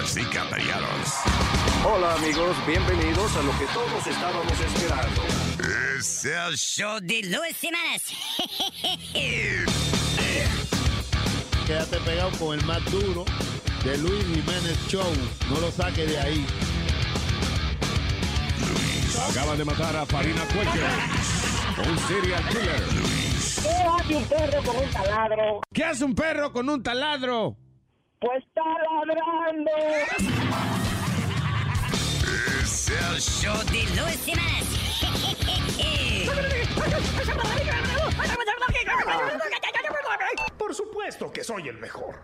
Piratas y Caballeros. Hola amigos, bienvenidos a lo que todos estábamos esperando. Es el show de Luis Jiménez. Quédate pegado con el más duro de Luis Jiménez Show. No lo saques de ahí. Luis. Acaban de matar a Farina Quaker, un serial killer. Luis. ¿Qué hace un perro con un taladro? ¿Qué hace un perro con un taladro? Pues está ladrando. Es el show de Luis Jiménez. Por supuesto que soy el mejor.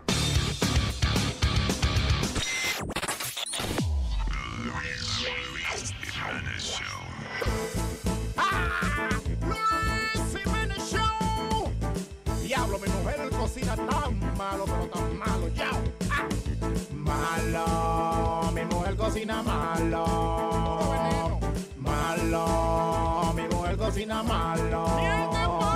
Luis Jiménez Show. ¡Ah! Luis Jiménez Show. Diablo, mi mujer en cocina tan malo, pero tan malo, ya. Malo, mi mujer cocina malo. Malo, mi mujer cocina malo.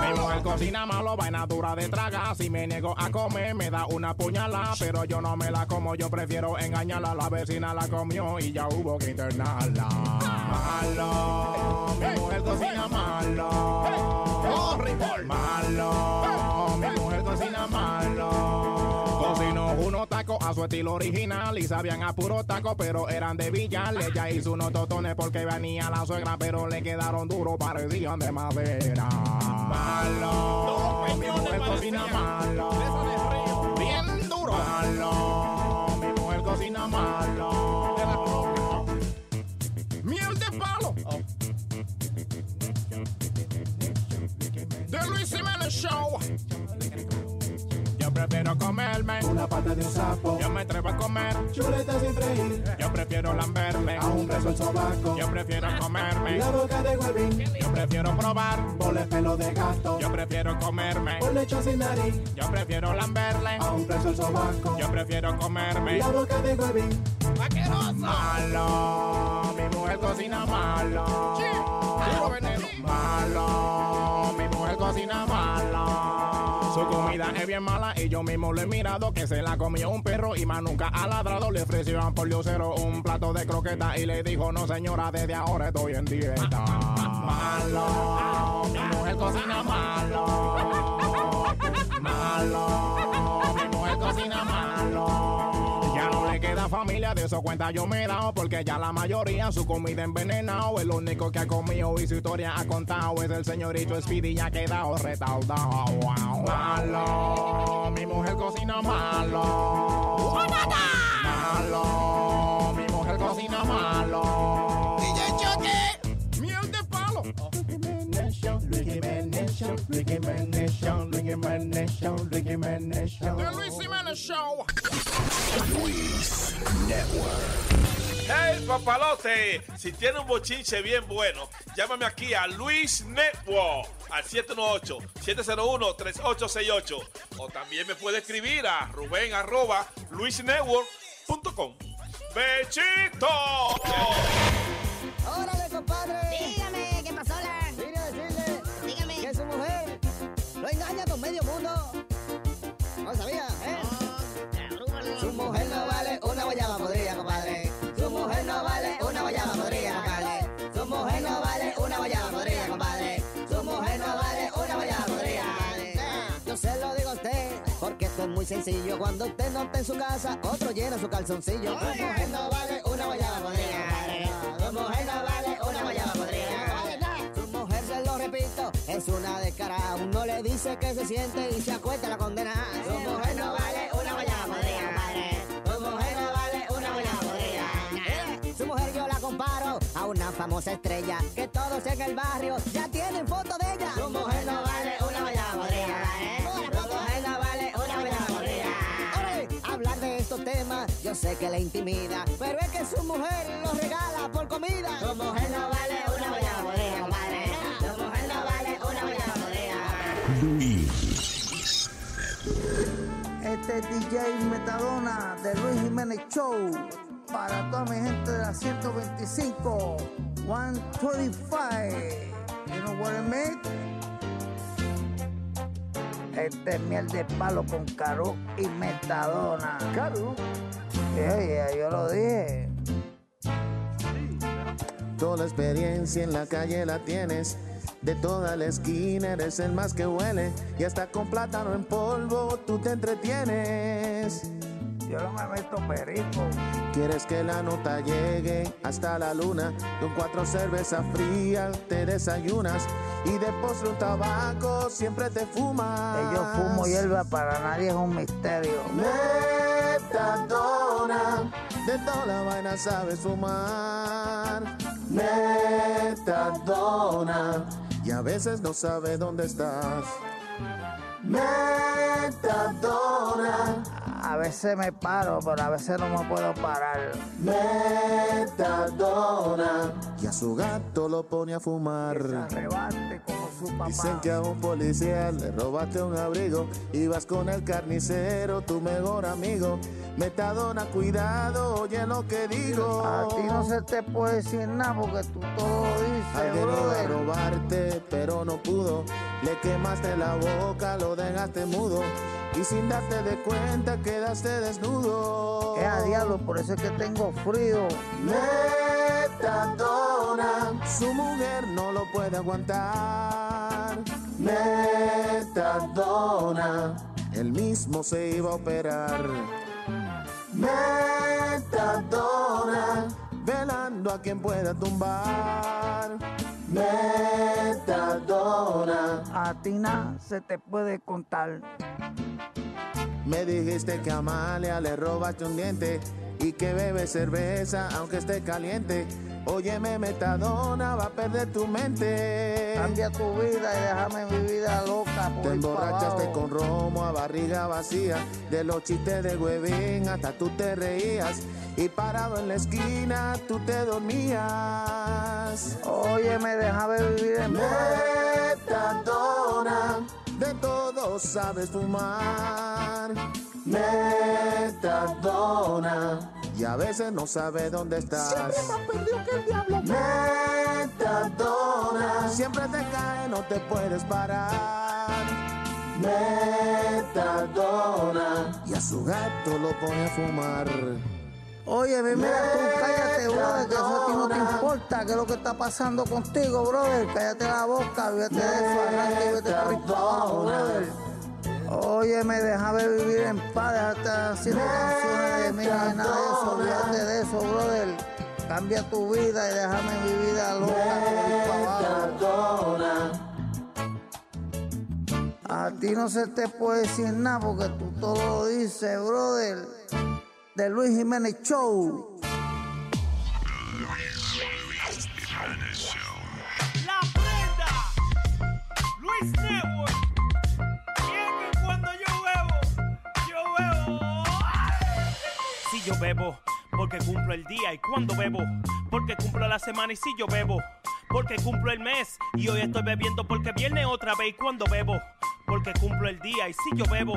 Mi mujer cocina malo, vaina dura de tragar. Si me niego a comer, me da una puñalada. Pero yo no me la como, yo prefiero engañarla. La vecina la comió y ya hubo que internarla. Malo, mi mujer cocina malo. Malo, mi mujer cocina malo. Cocinó unos tacos a su estilo original y sabían a puro taco, pero eran de Villal. Ella hizo unos tostones porque venía la suegra, pero le quedaron duros, parecían de madera. Malo, mi mujer cocina malo. Bien duro. Malo, mi mujer cocina malo. Miel de palo. The Luis Jiménez Show. Yo prefiero comerme una pata de un sapo. Yo me atrevo a comer chuletas sin freír. Yo prefiero lamberme a un beso el sobaco. Yo prefiero comerme la boca de huevín. Yo prefiero probar boles pelo de gato. Yo prefiero comerme un lecho sin nariz. Yo prefiero lamberle a un beso el sobaco. Yo prefiero comerme la boca de huevín. ¡Vaqueroso! Malo, mi mujer cocina malo. Malo, mi mujer cocina malo. Su comida es bien mala y yo mismo lo he mirado, que se la comió un perro y más nunca ha ladrado. Le ofreció a un pordiosero un plato de croqueta y le dijo: no señora, desde ahora estoy en dieta. Malo, mi mujer cocina malo. Malo, mi mujer cocina malo. La familia de eso cuenta yo me he dado, porque ya la mayoría su comida envenenado. El único que ha comido y su historia ha contado es el señorito Speedy, ya ha quedado retardado. Malo, mi mujer cocina malo. Malo, mi mujer cocina malo. DJ Choque. Miel de palo. Luis Jiménez Show, Luis Jiménez Show, Luis Jiménez Show, Luis Jiménez Show. The Luis Jiménez Show. Luis Network. Hey, papalote, si tiene un bochinche bien bueno, llámame aquí a Luis Network al 718-701-3868. O también me puede escribir a ruben@luisnetwork.com. ¡Bechito! ¡Órale, compadre! Dígame, ¿qué pasó la? Dígame que su mujer lo engaña con medio mundo. No sabía, ¿eh? No, su mujer no vale una guayaba podrida, compadre. Su mujer no vale una guayaba podrida, compadre. Su mujer no vale una guayaba podrida, compadre. Su mujer no vale una guayaba podrida, compadre. Yo se lo digo a usted, porque esto es muy sencillo. Cuando usted no está en su casa, otro llena su calzoncillo. Su mujer no vale una guayaba podrida, compadre. Su mujer no vale una guayaba podrida. Es una descarada, uno le dice que se siente y se acuesta la condena. Su mujer no vale una guayaba podrida, compadre. Su mujer no vale una guayaba podrida. Su mujer yo la comparo a una famosa estrella, que todos en el barrio ya tienen fotos de ella. Su mujer no vale una guayaba podrida, compadre. Su mujer no vale una guayaba podrida. Hablar de estos temas yo sé que le intimida, pero es que su mujer lo regala por comida. Su mujer no vale una guayaba podrida, compadre. Este es DJ Metadona de Luis Jiménez Show para toda mi gente de la 125, 125. You know what I mean? Este es miel de palo con Karú y Metadona. Karú. Yeah, yo lo dije. Toda la experiencia en la calle la tienes, de toda la esquina eres el más que huele, y hasta con plátano en polvo tú te entretienes. Yo no me meto perico. Quieres que la nota llegue hasta la luna, con 4 cervezas frías te desayunas, y de postre un tabaco siempre te fumas. Que yo fumo hierba para nadie es un misterio. Metadona, de toda la vaina sabes fumar. Metadona, y a veces no sabes dónde estás. Metadona, a veces me paro, pero a veces no me puedo parar. Metadona, y a su gato lo pone a fumar. Dicen que a un policía le robaste un abrigo y vas con el carnicero, tu mejor amigo. Metadona, cuidado, oye lo que digo. A ti no se te puede decir nada porque tú todo dices. Alguien iba a robarte pero no pudo, le quemaste la boca, lo dejaste mudo, y sin darte de cuenta quedaste desnudo. A diablo, por eso es que tengo frío. Metadona, su mujer no lo puede aguantar. Metadona, él mismo se iba a operar. Metadona, velando a quien pueda tumbar. Metadona, a ti nada se te puede contar. Me dijiste que a Amalia le robaste un diente y que bebe cerveza aunque esté caliente. Óyeme, Metadona, va a perder tu mente. Cambia tu vida y déjame mi vida loca. Te emborrachaste con romo a barriga vacía, de los chistes de huevín hasta tú te reías, y parado en la esquina tú te dormías. Óyeme, déjame vivir en paz. Metadona, de todo sabes fumar. Metadona, y a veces no sabes dónde estás. Siempre más perdido que el diablo. Metadona, siempre te cae, no te puedes parar. Metadona, y a su gato lo pone a fumar. Oye, mira, tú cállate, brother, que eso a ti no te importa, que es lo que está pasando contigo, brother. Cállate la boca, vete de eso adelante y vete por todo, brother. Oye, me déjame vivir en paz, déjate haciendo canciones de mí, de nada de eso, olvídate de eso, brother. Cambia tu vida y déjame mi vida loca. A ti no se te puede decir nada porque tú todo lo dices, brother. De Luis Jiménez Show. Luis Jiménez Show. La prenda. Luis Network. Yo bebo porque cumplo el día y cuando bebo porque cumplo la semana y si yo bebo porque cumplo el mes y hoy estoy bebiendo porque viene otra vez y cuando bebo porque cumplo el día y si yo bebo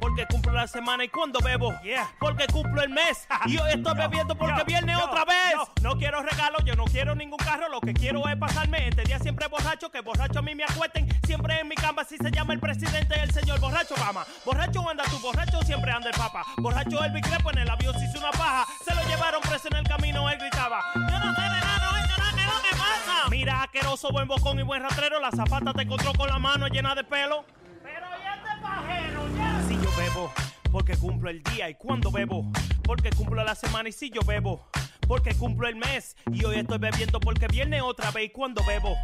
porque cumplo la semana y cuando bebo porque cumplo el mes y hoy estoy bebiendo porque viene otra vez. No quiero regalos, yo no quiero ningún carro, lo que quiero es pasarme este día siempre borracho, que borracho a mí me acuesten siempre en mi cama. Si se llama el presidente el señor borracho Obama, borracho anda tú, borracho siempre anda el papa, borracho el bicrepo en el avión se hizo una paja, se lo llevaron preso en el camino, él gritaba, yo no sé de nada, no, ¿qué es lo que pasa? Mira, asqueroso, buen bocón y buen rastrero, la zapata te encontró con la mano llena de pelo. Pero ya este pajero, ya. Si yo bebo, porque cumplo el día y cuando bebo, porque cumplo la semana y si yo bebo, porque cumplo el mes y hoy estoy bebiendo porque viene otra vez y cuando bebo,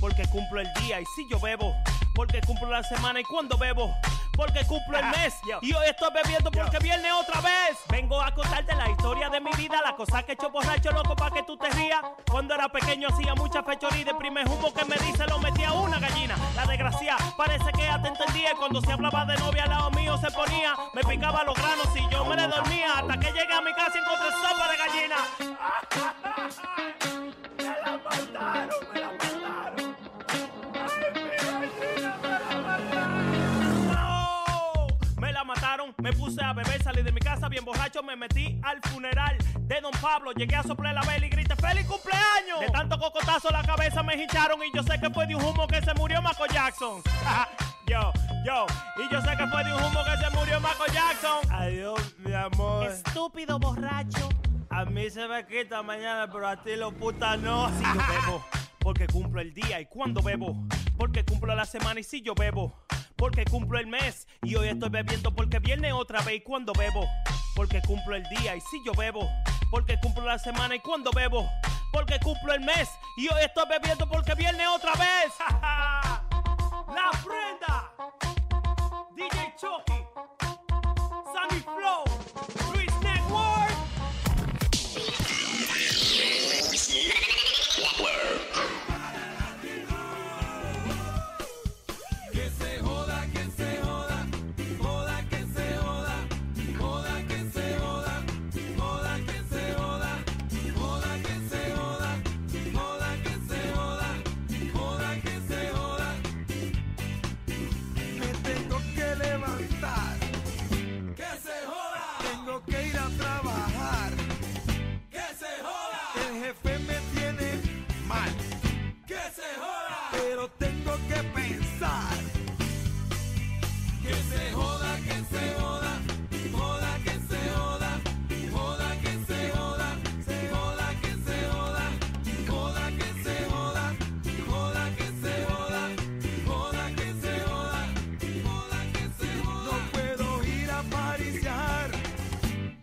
porque cumplo el día y si yo bebo, porque cumplo la semana y cuando bebo, porque cumplo el mes y hoy estoy bebiendo porque viene otra vez. Vengo a contarte la historia de mi vida, la cosa que he hecho borracho loco para que tú te rías. Cuando era pequeño hacía muchas fechorías y de primer humo que me dice lo metía una gallina. La desgracia parece que ya te entendía, y cuando se hablaba de novia al lado mío se ponía, me picaba los granos y yo me le dormía, hasta que llegué a mi casa y encontré sopa de gallina. Me la mataron, me la mataron. Me puse a beber, salí de mi casa bien borracho, me metí al funeral de Don Pablo, llegué a soplar la vela y grité ¡feliz cumpleaños! De tanto cocotazo la cabeza me hincharon, y yo sé que fue de un humo que se murió Michael Jackson. Y yo sé que fue de un humo que se murió Michael Jackson. Adiós, mi amor. estúpido borracho. A mí se me quita mañana, pero a ti lo puta no. Si yo bebo, porque cumplo el día y cuando bebo, porque cumplo la semana y si yo bebo, porque cumplo el mes y hoy estoy bebiendo porque viene otra vez y cuando bebo, porque cumplo el día y si yo bebo, porque cumplo la semana y cuando bebo, porque cumplo el mes y hoy estoy bebiendo porque viene otra vez. La prenda, DJ Chucky, Sammy Flow, Luis Network. Que se joda, que se joda, joda, que se joda, joda, que se joda, joda, que se joda, joda, que se joda, joda, que se joda, joda, que se joda. Me tengo que levantar, que se joda. Tengo que ir a trabajar, que se joda. El jefe me tiene mal, que se joda. Pero tengo que pensar. Que se joda, que se joda, joda, que se joda, joda, que se joda, joda, que se joda, joda, que se joda, joda, que se joda, joda, que se joda, joda, que se joda. No puedo ir a pariciar,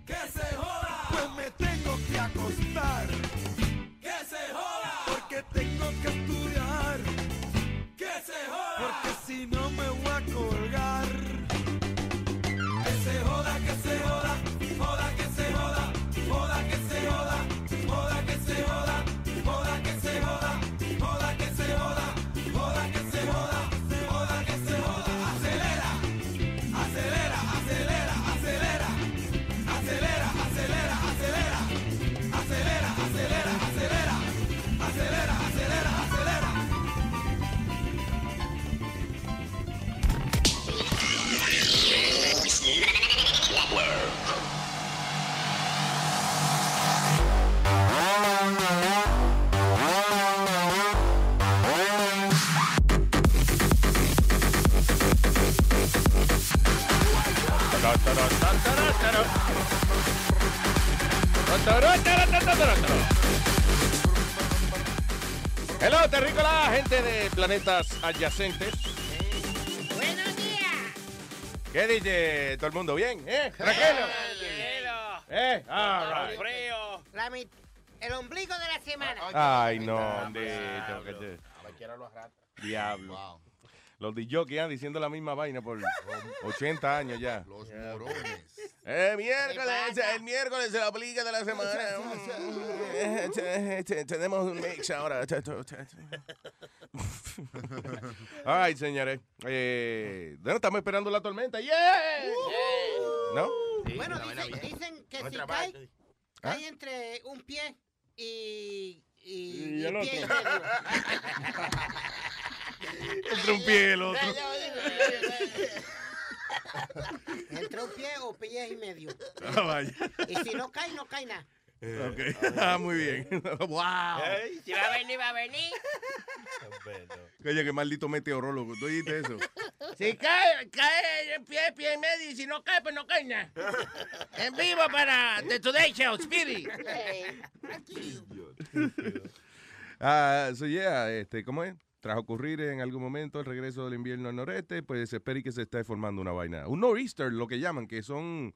que se joda. Pues me tengo que acostar, que se joda. Porque tengo que estudiar, que se joda. Porque si no me voy a colgar. Que se joda, que se joda, joda, que se joda, joda, que se joda, joda, que se joda, joda, que se joda, joda, que se joda, joda, que se joda, joda, que se joda. Acelera, acelera, acelera, acelera, acelera, acelera, acelera, acelera, acelera, acelera, acelera, acelera, acelera. Hello, terrícola, gente de planetas adyacentes. Buenos días. ¿Qué dice todo el mundo? ¿Bien? ¿Eh? ¿Tranquilo? ¿Eh? All right. Frío. El ombligo de la semana. Ay, no, bendito. Cualquiera lo arrastra. Diablo. Wow. Los DJ han diciendo la misma vaina por 80 años ya. Los morones. El miércoles se la aplica de la semana. Tenemos un mix ahora. All right, señores. Bueno, estamos esperando la tormenta. ¡Yeah! ¿No? Sí, bueno, dicen que si cae entre un pie y el otro. Entre un pie y el otro. Entre un pie o pie y medio. Oh, vaya. Y si no cae, no cae nada. Okay. Ah, muy bien. Wow. Si va a venir, va a venir. Oye, qué maldito meteorólogo. ¿Tú oíste eso? Si cae el pie y medio. Y si no cae, pues no cae nada. En vivo para The Today Show, Speedy. ¿Cómo es? Tras ocurrir en algún momento el regreso del invierno al noreste, pues se espera y que se esté formando una vaina. Un nor'easter, lo que llaman, que son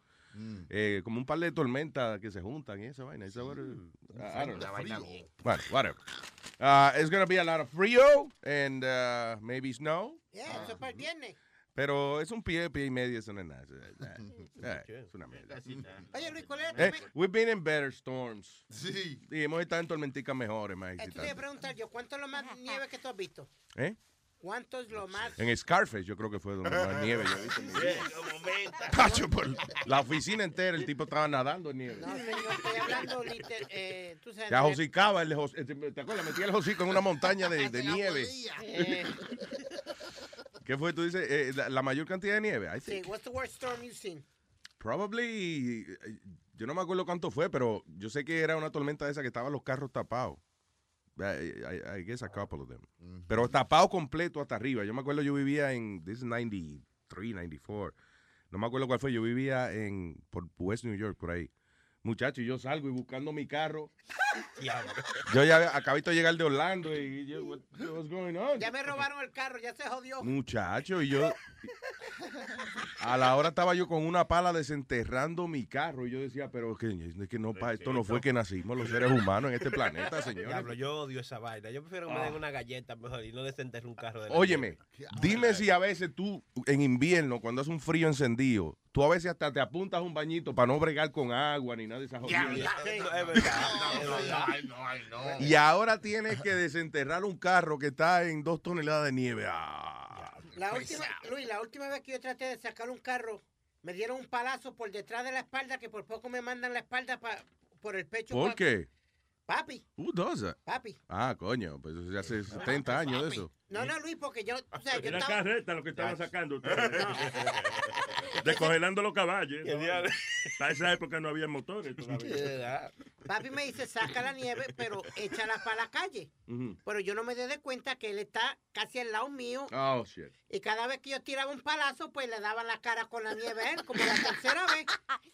como un par de tormentas que se juntan y esa vaina. Esa vaina. Bueno, whatever. It's going to be a lot of frío and maybe snow. Yeah, eso para el viernes. Pero es un pie y medio, eso no es nada. Es una mierda. Oye, Luis, ¿cuál es? We've been in better storms. Sí. Y hemos estado en tormenticas mejores, más excitantes. Te voy a preguntar yo, ¿cuánto es lo más nieve que tú has visto? ¿Cuánto es lo más? En Scarface yo creo que fue donde más nieve yo he visto. Cacho, por la oficina entera el tipo estaba nadando en nieve. No, señor, estoy hablando literal. Te ajosicaba, ¿te acuerdas? Metía el hocico en una montaña de nieve. ¿Qué fue? Tú dices, la mayor cantidad de nieve. I think. Sí, what's the worst storm you've seen? Probably, yo no me acuerdo cuánto fue, pero yo sé que era una tormenta esa que estaban los carros tapados. I guess a couple of them. Mm-hmm. Pero tapado completo hasta arriba. Yo me acuerdo, yo vivía en, this is 93, 94. no me acuerdo cuál fue, yo vivía en por West New York, por ahí. Muchacho, yo salgo y buscando mi carro. Yo ya acabito de llegar de Orlando y yo, what's going on? Ya me robaron el carro, ya se jodió. Muchacho, y yo a la hora estaba yo con una pala desenterrando mi carro y yo decía, pero es que no, pa, esto no fue que nacimos los seres humanos en este planeta, señor. Diablo, yo odio esa vaina. Yo prefiero que me den una galleta mejor y no desenterrar un carro. De la óyeme, dime si a veces tú en invierno, cuando hace un frío encendido, tú a veces hasta te apuntas un bañito para no bregar con agua ni nada de esas jodidas. No. Y ahora tienes que desenterrar un carro que está en 2 toneladas de nieve. Ah, la última vez que yo traté de sacar un carro, me dieron un palazo por detrás de la espalda que por poco me mandan la espalda por el pecho. ¿Por qué? Papi. Who does that? Papi. Ah, coño, pues hace 70 años de eso. No, Luis, porque yo... O sea, yo estaba... carreta lo que estaban sacando ustedes. Descongelando los caballos. Para esa época no había motores todavía. Papi me dice, saca la nieve, pero échala para la calle. Pero yo no me di cuenta que él está casi al lado mío. Oh, shit. Y cada vez que yo tiraba un palazo, pues le daban la cara con la nieve a él. Como la tercera vez,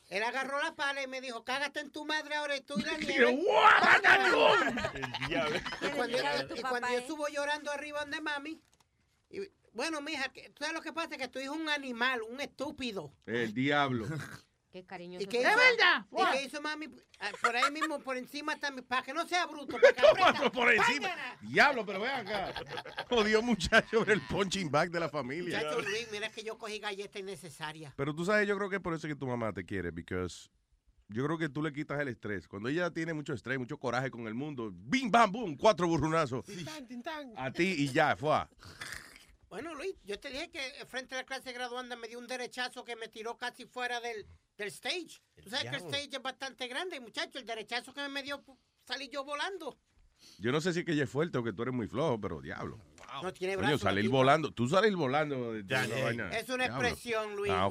él agarró la pala y me dijo, cágate en tu madre ahora y tú y la nieve. Y cuando yo subo llorando arriba donde mami, y, bueno, mija, tú sabes lo que pasa, que tu hijo es un animal, un estúpido. El diablo. Qué cariñoso. ¡Es verdad! ¿Y qué hizo mami? Por ahí mismo, por encima también, para que no sea bruto. Por encima. ¡Pángana! Diablo, pero vean acá. Jodió muchacho el punching bag de la familia. Muchacho Luis, mira que yo cogí galletas innecesarias. Pero tú sabes, yo creo que por eso que tu mamá te quiere, because yo creo que tú le quitas el estrés. Cuando ella tiene mucho estrés, mucho coraje con el mundo, bim, bam, boom, 4 burrunazos. Sí. A ti y ya, fue. Bueno, Luis, yo te dije que frente a la clase graduanda me dio un derechazo que me tiró casi fuera del stage. Tú sabes que el stage es bastante grande, muchacho, el derechazo que me dio, salí yo volando. Yo no sé si es que ella es fuerte o que tú eres muy flojo, pero diablo. Wow. No tiene brazos. Salir tío. Volando. Tú salir volando. Ya, es una expresión, Luis. Ah,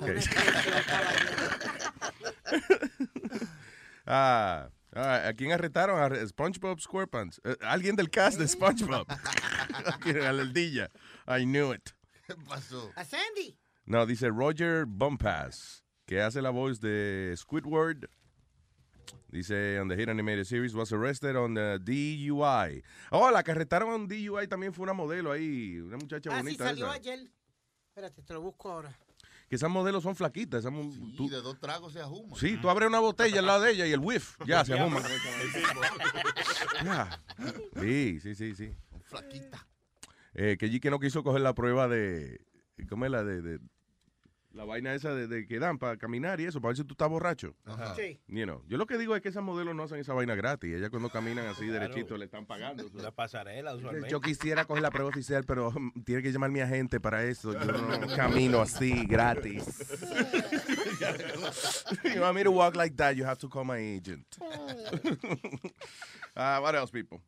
ok. ¿A quién arrestaron? A SpongeBob SquarePants. Alguien del cast de SpongeBob. A la aldilla. I knew it. ¿Qué pasó? ¿A Sandy? No, dice Roger Bumpass, que hace la voz de Squidward. Dice, on the hit animated series, was arrested on the DUI. Oh, la que arrestaron on DUI también fue una modelo ahí. Una muchacha bonita. Ah, sí, salió esa ayer. Espérate, te lo busco ahora. Que esas modelos son flaquitas. Sí, de 2 tragos se ajuma. Sí, tú abres una botella al lado de ella y el whiff, ya se ajuma. Sí. Flaquita. Que G que no quiso coger la prueba de... ¿Cómo es la de la vaina esa de que dan para caminar y eso, para ver si tú estás borracho? Ajá. Sí. You know, yo lo que digo es que esas modelos no hacen esa vaina gratis. Ellas cuando caminan así derechito le están pagando. La pasarela usualmente. Yo quisiera coger la prueba oficial, pero tiene que llamar mi agente para eso. Yo no camino así gratis. You want me to walk like that, you have to call my agent. What else, people?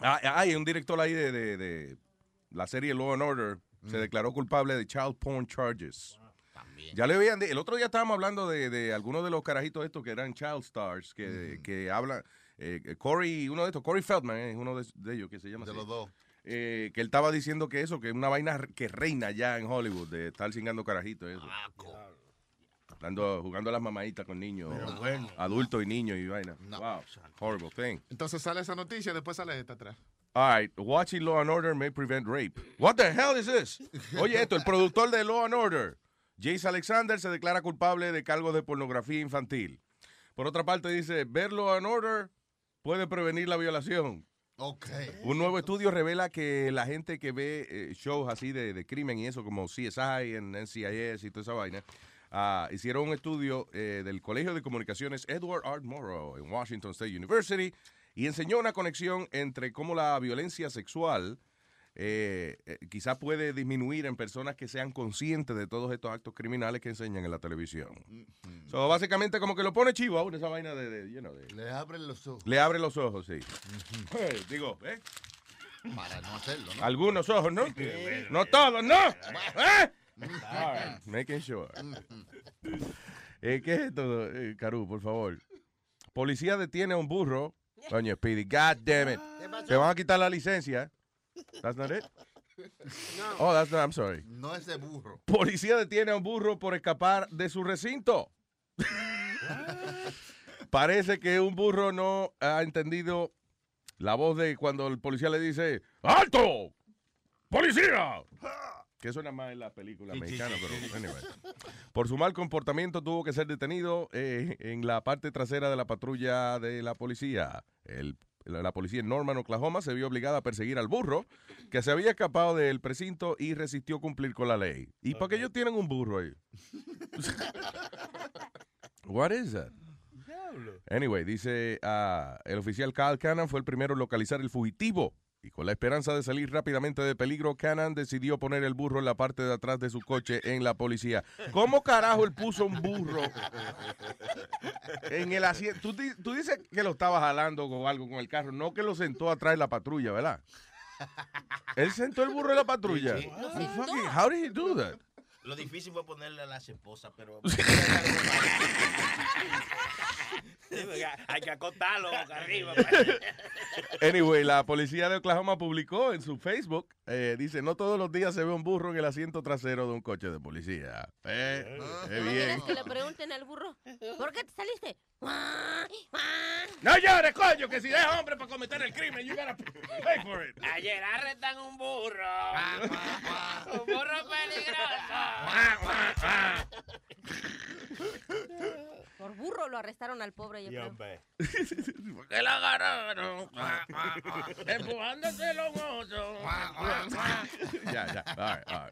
Hay un director ahí de la serie Law and Order. Se declaró culpable de child porn charges. Wow, también. Ya le veían. El otro día estábamos hablando de algunos de los carajitos estos que eran child stars, que hablan. Corey, uno de estos, Corey Feldman, es uno de ellos que se llama. De así, los dos. Que él estaba diciendo que eso, que es una vaina que reina ya en Hollywood, de estar cingando carajitos. Eso. Ah, cool. Jugando a las mamaditas con niños, bueno, adultos y niños y vaina. No. Wow, horrible thing. Entonces sale esa noticia, después sale esta atrás. All right, watching Law and Order may prevent rape. What the hell is this? Oye, esto, el productor de Law and Order, Jace Alexander, se declara culpable de cargos de pornografía infantil. Por otra parte, dice, ver Law and Order puede prevenir la violación. Okay. Un nuevo estudio revela que la gente que ve shows así de crimen y eso, como CSI, en NCIS y toda esa vaina, hicieron un estudio del Colegio de Comunicaciones Edward R. Murrow en Washington State University, y enseñó una conexión entre cómo la violencia sexual quizás puede disminuir en personas que sean conscientes de todos estos actos criminales que enseñan en la televisión. Mm-hmm. So, básicamente como que lo pone chivo aún esa vaina you know, le abren los ojos. Le abren los ojos, sí. Mm-hmm. Digo, para no hacerlo, ¿no? Algunos ojos, ¿no? No todos, ¿no? All right, making sure. ¿Qué es esto, Caru, por favor? Policía detiene a un burro. Coño, Speedy, God damn it. Te van a quitar la licencia. That's not it. No. Oh, that's not, I'm sorry. No es de burro. Policía detiene a un burro por escapar de su recinto. Parece que un burro no ha entendido la voz de cuando el policía le dice ¡alto! ¡Policía! Que suena más en la película mexicana, pero anyway. Por su mal comportamiento tuvo que ser detenido en la parte trasera de la patrulla de la policía. La policía en Norman, Oklahoma, se vio obligada a perseguir al burro que se había escapado del precinto y resistió cumplir con la ley. ¿Y okay, para qué ellos tienen un burro ahí? What is that? Anyway, dice el oficial Kyle Cannon fue el primero en localizar el fugitivo. Y con la esperanza de salir rápidamente de peligro, Cannon decidió poner el burro en la parte de atrás de su coche en la policía. ¿Cómo carajo él puso un burro en el asiento? Tú dices que lo estaba jalando o algo con el carro, no que lo sentó atrás de la patrulla, ¿verdad? Él sentó el burro en la patrulla. Sí, sí. Fucking, how did he do that? Lo difícil fue ponerle a las esposas, pero... Hay que acostarlo boca arriba. Anyway, la policía de Oklahoma publicó en su Facebook, dice, no todos los días se ve un burro en el asiento trasero de un coche de policía. No bien. Que le pregunten al burro, ¿por qué te saliste? No llores, coño, que si eres hombre para cometer el crimen, you gotta pay for it. Ayer arrestan un burro. Un burro peligroso. Por burro lo arrestaron al pobre. ¿Por qué lo agarraron? Empujándose los osos. Ya. All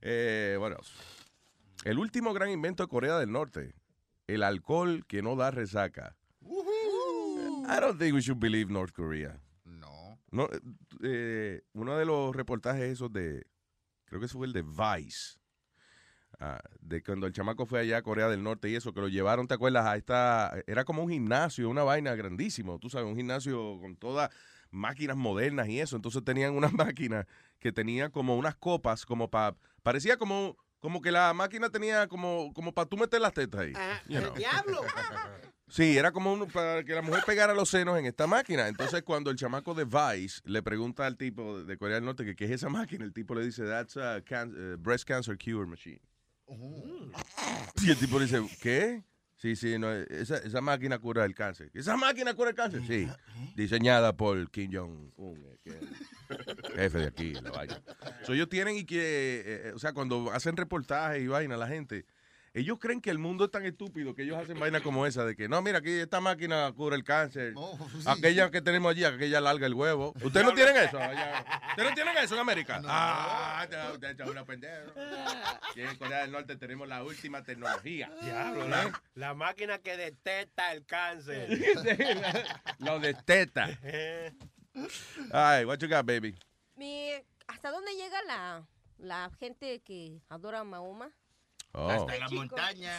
right. Bueno, el último gran invento de Corea del Norte. El alcohol que no da resaca. I don't think we should believe North Korea. No. Uno de los reportajes esos de, creo que eso fue el de Vice, de cuando el chamaco fue allá a Corea del Norte y eso, que lo llevaron, ¿te acuerdas? A esta, era como un gimnasio, una vaina grandísimo, tú sabes, un gimnasio con todas máquinas modernas y eso. Entonces tenían unas máquinas que tenían como unas copas, como para, parecía como que la máquina tenía como para tú meter las tetas ahí. You know. ¡El diablo! Sí, era como para que la mujer pegara los senos en esta máquina. Entonces, cuando el chamaco de Vice le pregunta al tipo de Corea del Norte que qué es esa máquina, el tipo le dice, that's a breast cancer cure machine. Y el tipo le dice, ¿qué? Sí, no, esa máquina cura el cáncer. ¿Esa máquina cura el cáncer? Sí. Diseñada por Kim Jong-un, jefe de aquí, la vaina. So, ellos tienen y que, o sea, cuando hacen reportajes y vaina, la gente, ellos creen que el mundo es tan estúpido que ellos hacen vaina como esa, de que, no, mira, aquí esta máquina cura el cáncer. Oh, sí. Aquella que tenemos allí, aquella larga el huevo. ¿Ustedes no tienen eso allá? ¿Ustedes no tienen eso en América? No. Ustedes son unos pendejos. Aquí en Corea del Norte tenemos la última tecnología. Diablo, ¿no? La máquina que detecta el cáncer. Lo detecta. All right, what you got, baby? ¿Hasta dónde llega la gente que adora a Mahoma? Oh. Hasta la montaña.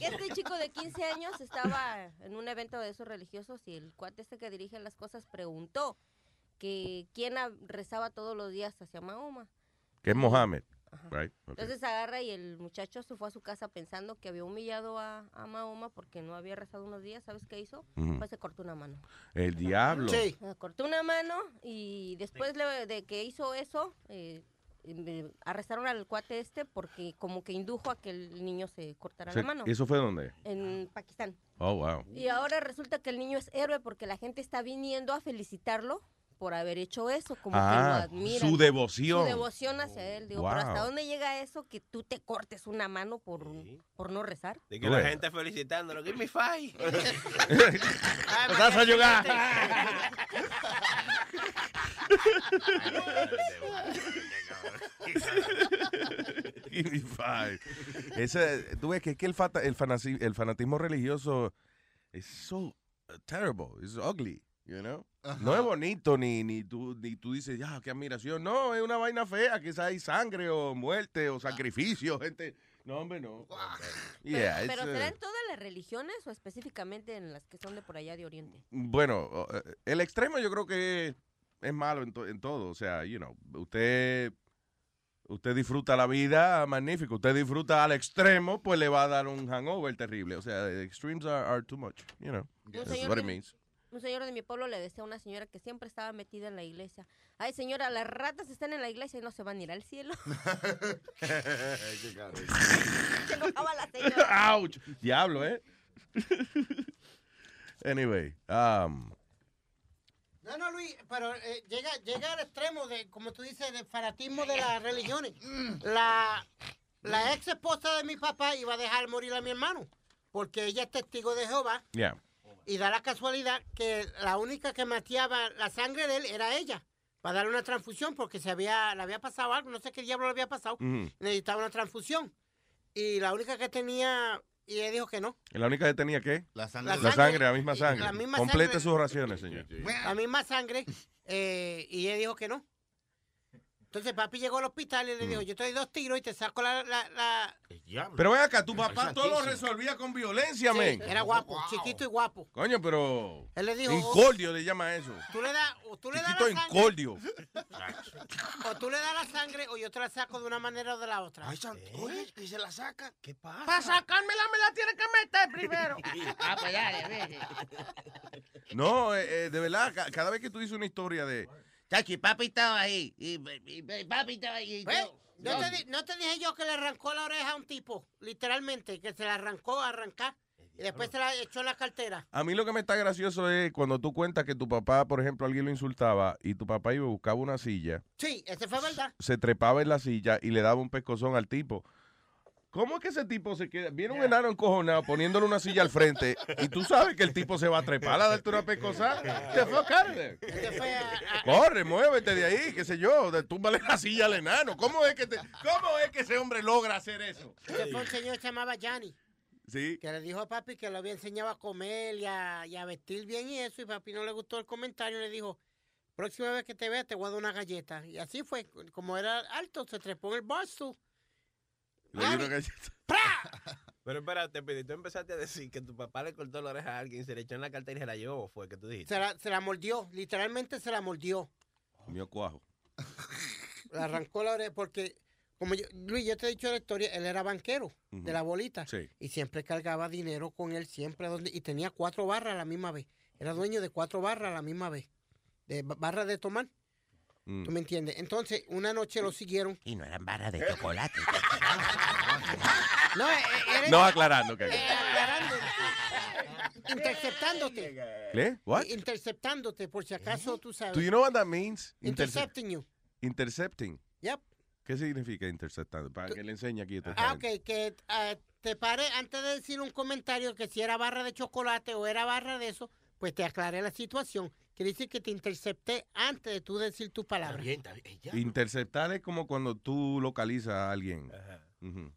Este chico de 15 años estaba en un evento de esos religiosos y el cuate este que dirige las cosas preguntó que quién rezaba todos los días hacia Mahoma. Que es Mohammed. Right? Okay. Entonces agarra y el muchacho se fue a su casa pensando que había humillado a Mahoma porque no había rezado unos días. ¿Sabes qué hizo? Pues se cortó una mano. ¡El diablo! Sí. Se cortó una mano y después de que hizo eso... arrestaron al cuate este porque como que indujo a que el niño se cortara la mano. ¿Eso fue dónde? En Pakistán. Oh, wow. Y ahora resulta que el niño es héroe porque la gente está viniendo a felicitarlo por haber hecho eso, como que lo admira. Su devoción. Su devoción hacia él. Digo, wow. Pero ¿hasta dónde llega eso que tú te cortes una mano por no rezar? De que la gente felicitándolo. ¡Give me five! ¡Vas a jugar! Tú ves que es que el fanatismo religioso es so terrible, it's ugly, you know. No es bonito ni tú dices, ya, qué admiración. No, es una vaina fea, quizás hay sangre o muerte o sacrificio, gente. No, hombre, no. Yeah, pero ¿será en todas las religiones o específicamente en las que son de por allá de Oriente? Bueno, el extremo yo creo que es malo en todo, o sea, you know, usted disfruta la vida, magnífico. Usted disfruta al extremo, pues le va a dar un hangover terrible. O sea, the extremes are too much, you know. That's what it means. Un señor de mi pueblo le decía a una señora que siempre estaba metida en la iglesia: ay, señora, las ratas están en la iglesia y no se van a ir al cielo. Se enojaba la señora. ¡Auch! Diablo, ¿eh? Anyway. No, no, Luis, pero llega al extremo de, como tú dices, de fanatismo de las religiones. La ex esposa de mi papá iba a dejar morir a mi hermano porque ella es testigo de Jehová. Yeah. Y da la casualidad que la única que mateaba la sangre de él era ella, para darle una transfusión, porque le había pasado algo, no sé qué diablo le había pasado, necesitaba una transfusión. Y la única que tenía, y él dijo que no. ¿Y la única que tenía qué? La sangre, la misma sangre. La misma complete sangre, sus oraciones, señor. La misma sangre, y él dijo que no. Entonces papi llegó al hospital y le dijo, yo te doy 2 tiros y te saco la... Pero ven acá, tu papá todo lo resolvía con violencia, sí, men. Era guapo, wow, chiquito y guapo. Coño, pero... Él le dijo... Incordio le llama eso. Tú le das la sangre... Incordio. O tú le das la sangre o yo te la saco de una manera o de la otra. Ay, Santoy, ¿qué se la saca? ¿Qué pasa? Para sacármela me la tiene que meter primero. Ah, pues ya. No, de verdad, cada vez que tú dices una historia de... Chachi, papi estaba ahí. Y papi estaba ahí. Pues, no te dije yo que le arrancó la oreja a un tipo, literalmente, que se la arrancó. Y después se la echó en la cartera. A mí lo que me está gracioso es cuando tú cuentas que tu papá, por ejemplo, alguien lo insultaba y tu papá iba a buscar una silla. Sí, eso fue verdad. Se trepaba en la silla y le daba un pescozón al tipo. ¿Cómo es que ese tipo se queda? Viene un enano encojonado poniéndole una silla al frente y tú sabes que el tipo se va a trepar a darte una pescozada. Te fue a carne. Corre, muévete de ahí, qué sé yo. Túmbale la silla al enano. ¿Cómo es que ese hombre logra hacer eso? Ese fue un señor que se llamaba Gianni. Sí. Que le dijo a papi que lo había enseñado a comer y a vestir bien y eso. Y papi no le gustó el comentario y le dijo, próxima vez que te vea te voy a dar una galleta. Y así fue. Como era alto, se trepó en el barstool. Pero espérate, Pidi, tú empezaste a decir que tu papá le cortó la oreja a alguien, se le echó en la cartera y se la llevó, ¿o fue que tú dijiste? Se la mordió, literalmente se la mordió. Mío cuajo. Le arrancó la oreja porque, como Luis, yo te he dicho la historia, él era banquero de la bolita. Sí. Y siempre cargaba dinero con él, siempre. Y tenía 4 barras a la misma vez. Era dueño de 4 barras a la misma vez. De barras de tomar. ¿Tú me entiendes? Entonces, una noche lo siguieron. Y no eran barras de chocolate. Aclarando. Interceptándote. ¿Qué? What? Interceptándote, por si acaso tú sabes. Do you know what that means? Intercepting you. Intercepting. Yep. ¿Qué significa interceptando? Para que le enseñe aquí. Ok, que te pare antes de decir un comentario que si era barra de chocolate o era barra de eso, pues te aclaré la situación. Quiere decir que te intercepté antes de tú decir tus palabras. Interceptar es como cuando tú localizas a alguien. Ajá.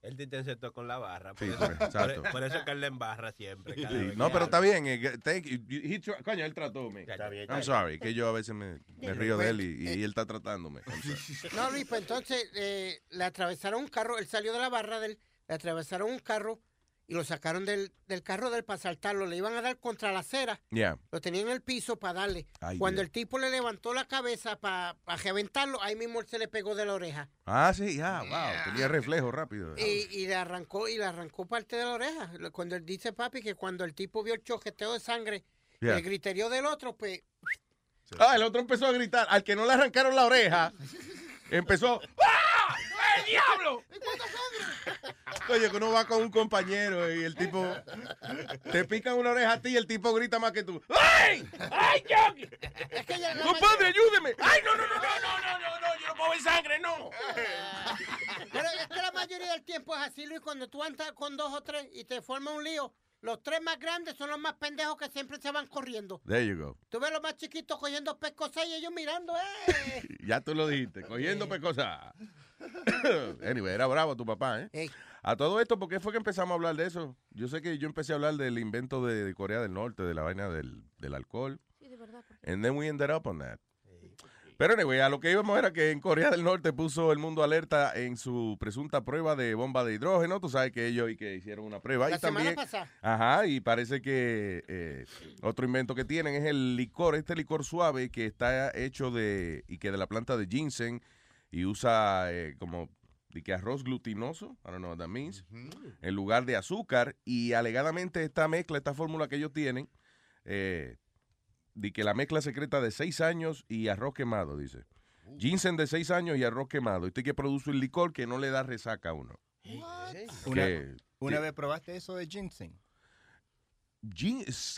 Él te interceptó con la barra. Por eso que él le embarra siempre. No, pero está bien. Coño, él trató. I'm sorry, que yo a veces me río de él y él está tratándome. No, Luis, pues entonces le atravesaron un carro. Él salió de la barra de él, le atravesaron un carro. Y lo sacaron del carro de él para asaltarlo. Le iban a dar contra la acera. Yeah. Lo tenían en el piso para darle. Cuando el tipo le levantó la cabeza para reventarlo, ahí mismo él se le pegó de la oreja. Ah, sí, wow. Tenía reflejo rápido. Y le arrancó parte de la oreja. Cuando él dice, papi, que cuando el tipo vio el choqueteo de sangre, el griterío del otro, pues... Sí. El otro empezó a gritar. Al que no le arrancaron la oreja, empezó... ¡Ah! ¡El diablo! Oye, que uno va con un compañero y el tipo te pica una oreja a ti y el tipo grita más que tú. ¡Ay! ¡Ay, Chucky! Es que no, padre, ayúdeme. ¡Ay, no! Yo no puedo ver sangre, no. Pero es que la mayoría del tiempo es así, Luis, cuando tú andas con 2 o 3 y te forma un lío. Los 3 más grandes son los más pendejos que siempre se van corriendo. There you go. Tú ves los más chiquitos cogiendo pescosas y ellos mirando, Ya tú lo dijiste, cogiendo pescosas. Anyway, era bravo tu papá, ¿eh? Hey. A todo esto, ¿por qué fue que empezamos a hablar de eso? Yo sé que yo empecé a hablar del invento de Corea del Norte, de la vaina del alcohol. Sí, de verdad. And then we ended up on that. Hey. Pero anyway, a lo que íbamos era que en Corea del Norte puso el mundo alerta en su presunta prueba de bomba de hidrógeno. Tú sabes que ellos hicieron una prueba. La semana pasada. Ajá, y parece que otro invento que tienen es el licor, este licor suave que está hecho de la planta de ginseng y usa como de que arroz glutinoso, I don't know what that means, en lugar de azúcar. Y alegadamente esta fórmula que ellos tienen... de que la mezcla secreta de 6 años y arroz quemado, dice. Ginseng de 6 años y arroz quemado. Este que produce un licor que no le da resaca a uno. ¿Una vez probaste eso de ginseng?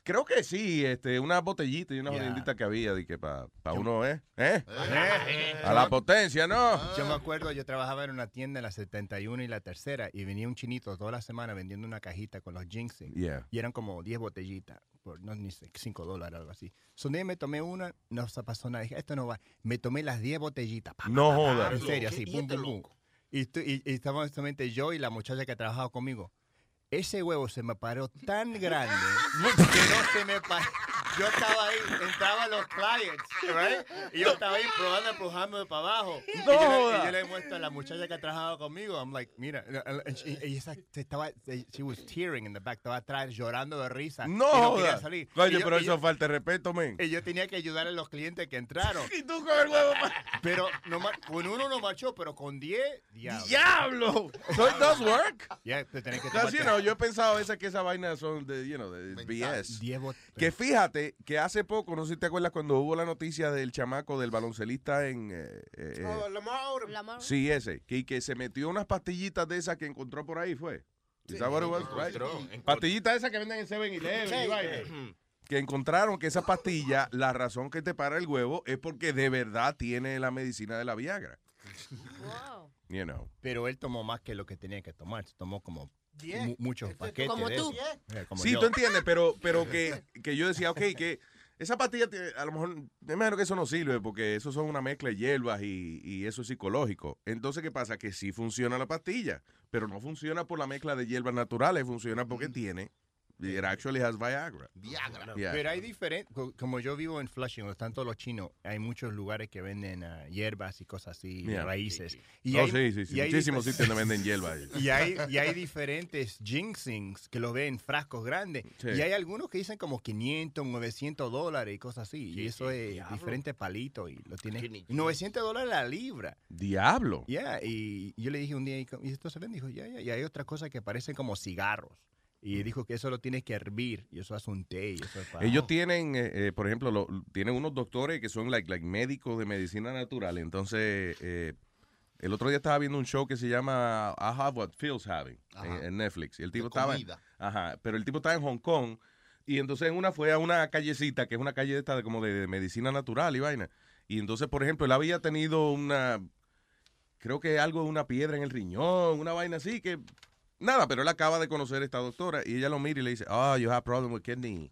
Creo que sí, una botellita y una jodidita que había de que para uno, a la potencia, ¿no? Yo me acuerdo, yo trabajaba en una tienda en la 71 y la tercera y venía un chinito toda la semana vendiendo una cajita con los ginseng. Yeah. Y eran como 10 botellitas por no ni sé, $5 o algo así. So, un día me tomé una, no se pasó nada, dije, esto no va. Me tomé las 10 botellitas. No jodas. En serio, así, pum, pum, pum. Y estábamos solamente yo y la muchacha que trabajaba conmigo. Ese huevo se me paró tan grande que no se me paró. Yo estaba ahí, entraban los clients, right? Y yo estaba ahí probando, empujándome para abajo. No, y yo le muestro a la muchacha que ha trabajado conmigo, I'm like, mira, ella estaba, she was tearing in the back, estaba atrás llorando de risa. No, y no quería salir. Coño, pero eso falta de respeto, man. Y yo tenía que ayudar a los clientes que entraron. Y tú con el huevo. Pero no, con uno no marchó, pero con 10, diablo. ¡Diablo! So it does work. Yeah, pero tenés que tomarte. Yo he pensado a veces que esas vainas son de, de BS. Que fíjate, que hace poco, no sé si te acuerdas cuando hubo la noticia del chamaco, del baloncelista en... Lamar. Sí, ese. Que se metió unas pastillitas de esas que encontró por ahí, ¿fue? Sí, right? Pastillitas esas que venden en 7-Eleven. Sí. Que encontraron que esa pastilla, la razón que te para el huevo es porque de verdad tiene la medicina de la Viagra. Wow. Pero él tomó más que lo que tenía que tomar. Se tomó como... muchos paquetes. Como tú. Como sí, yo. Tú entiendes, pero que yo decía, ok, que esa pastilla, a lo mejor, me imagino que eso no sirve, porque eso son una mezcla de hierbas y eso es psicológico. Entonces, ¿qué pasa? Que sí funciona la pastilla, pero no funciona por la mezcla de hierbas naturales, funciona porque tiene... It actually has Viagra. Viagra. Pero hay diferentes, como yo vivo en Flushing, donde están todos los chinos, hay muchos lugares que venden hierbas y cosas así, raíces. Sí. Muchísimos sitios donde venden hierbas. Y hay diferentes ginsengs que los ven en frascos grandes. Sí. Y hay algunos que dicen como $500, $900 y cosas así. Sí, y eso es diferentes palitos. Y lo tienes. $900 la libra. Diablo. Y yo le dije un día, ¿y esto se vende? Dijo, Y hay otras cosas que parecen como cigarros. Y dijo que eso lo tienes que hervir y eso hace un té. Y eso es para... Ellos tienen, por ejemplo, tienen unos doctores que son like médicos de medicina natural. Entonces, el otro día estaba viendo un show que se llama I Have What Feels Having en Netflix. Y el tipo estaba, pero el tipo estaba en Hong Kong y entonces fue a una callecita que es una calle como de medicina natural y vaina. Y entonces, por ejemplo, él había tenido creo que algo de una piedra en el riñón, una vaina así que... Nada, pero él acaba de conocer a esta doctora y ella lo mira y le dice, you have problem with kidney.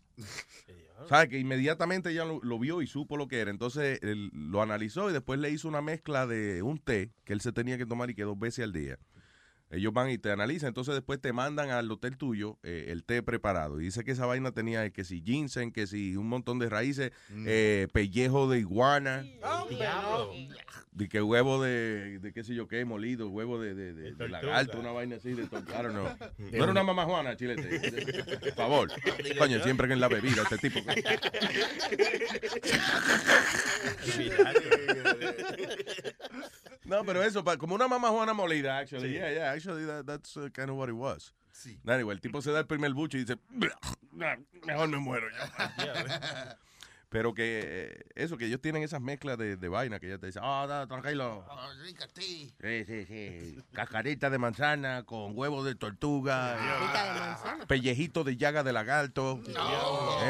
¿Sabes? Que inmediatamente ella lo vio y supo lo que era. Entonces él lo analizó y después le hizo una mezcla de un té que él se tenía que tomar y que 2 veces al día. Ellos van y te analizan, entonces después te mandan al hotel tuyo el té preparado. Y dice que esa vaina tenía que si ginseng, que si un montón de raíces, pellejo de iguana, de que huevo de qué sé yo qué, molido, huevo de lagarto, una vaina así, de claro, no era una mamá Juana, chilete, por favor. Coño, siempre que en la bebida este tipo. No, pero eso, como una mamá Juana molida, actually. Sí. Yeah, actually, that's kind of what it was. Sí. Anyway, el tipo se da el primer buche y dice, mejor me muero ya. Pero que eso, que ellos tienen esas mezclas de vaina que ya te dicen, tranquilo. Rica tí. Sí. Cascarita de manzana con huevos de tortuga. Pellejito de llaga de lagarto. No.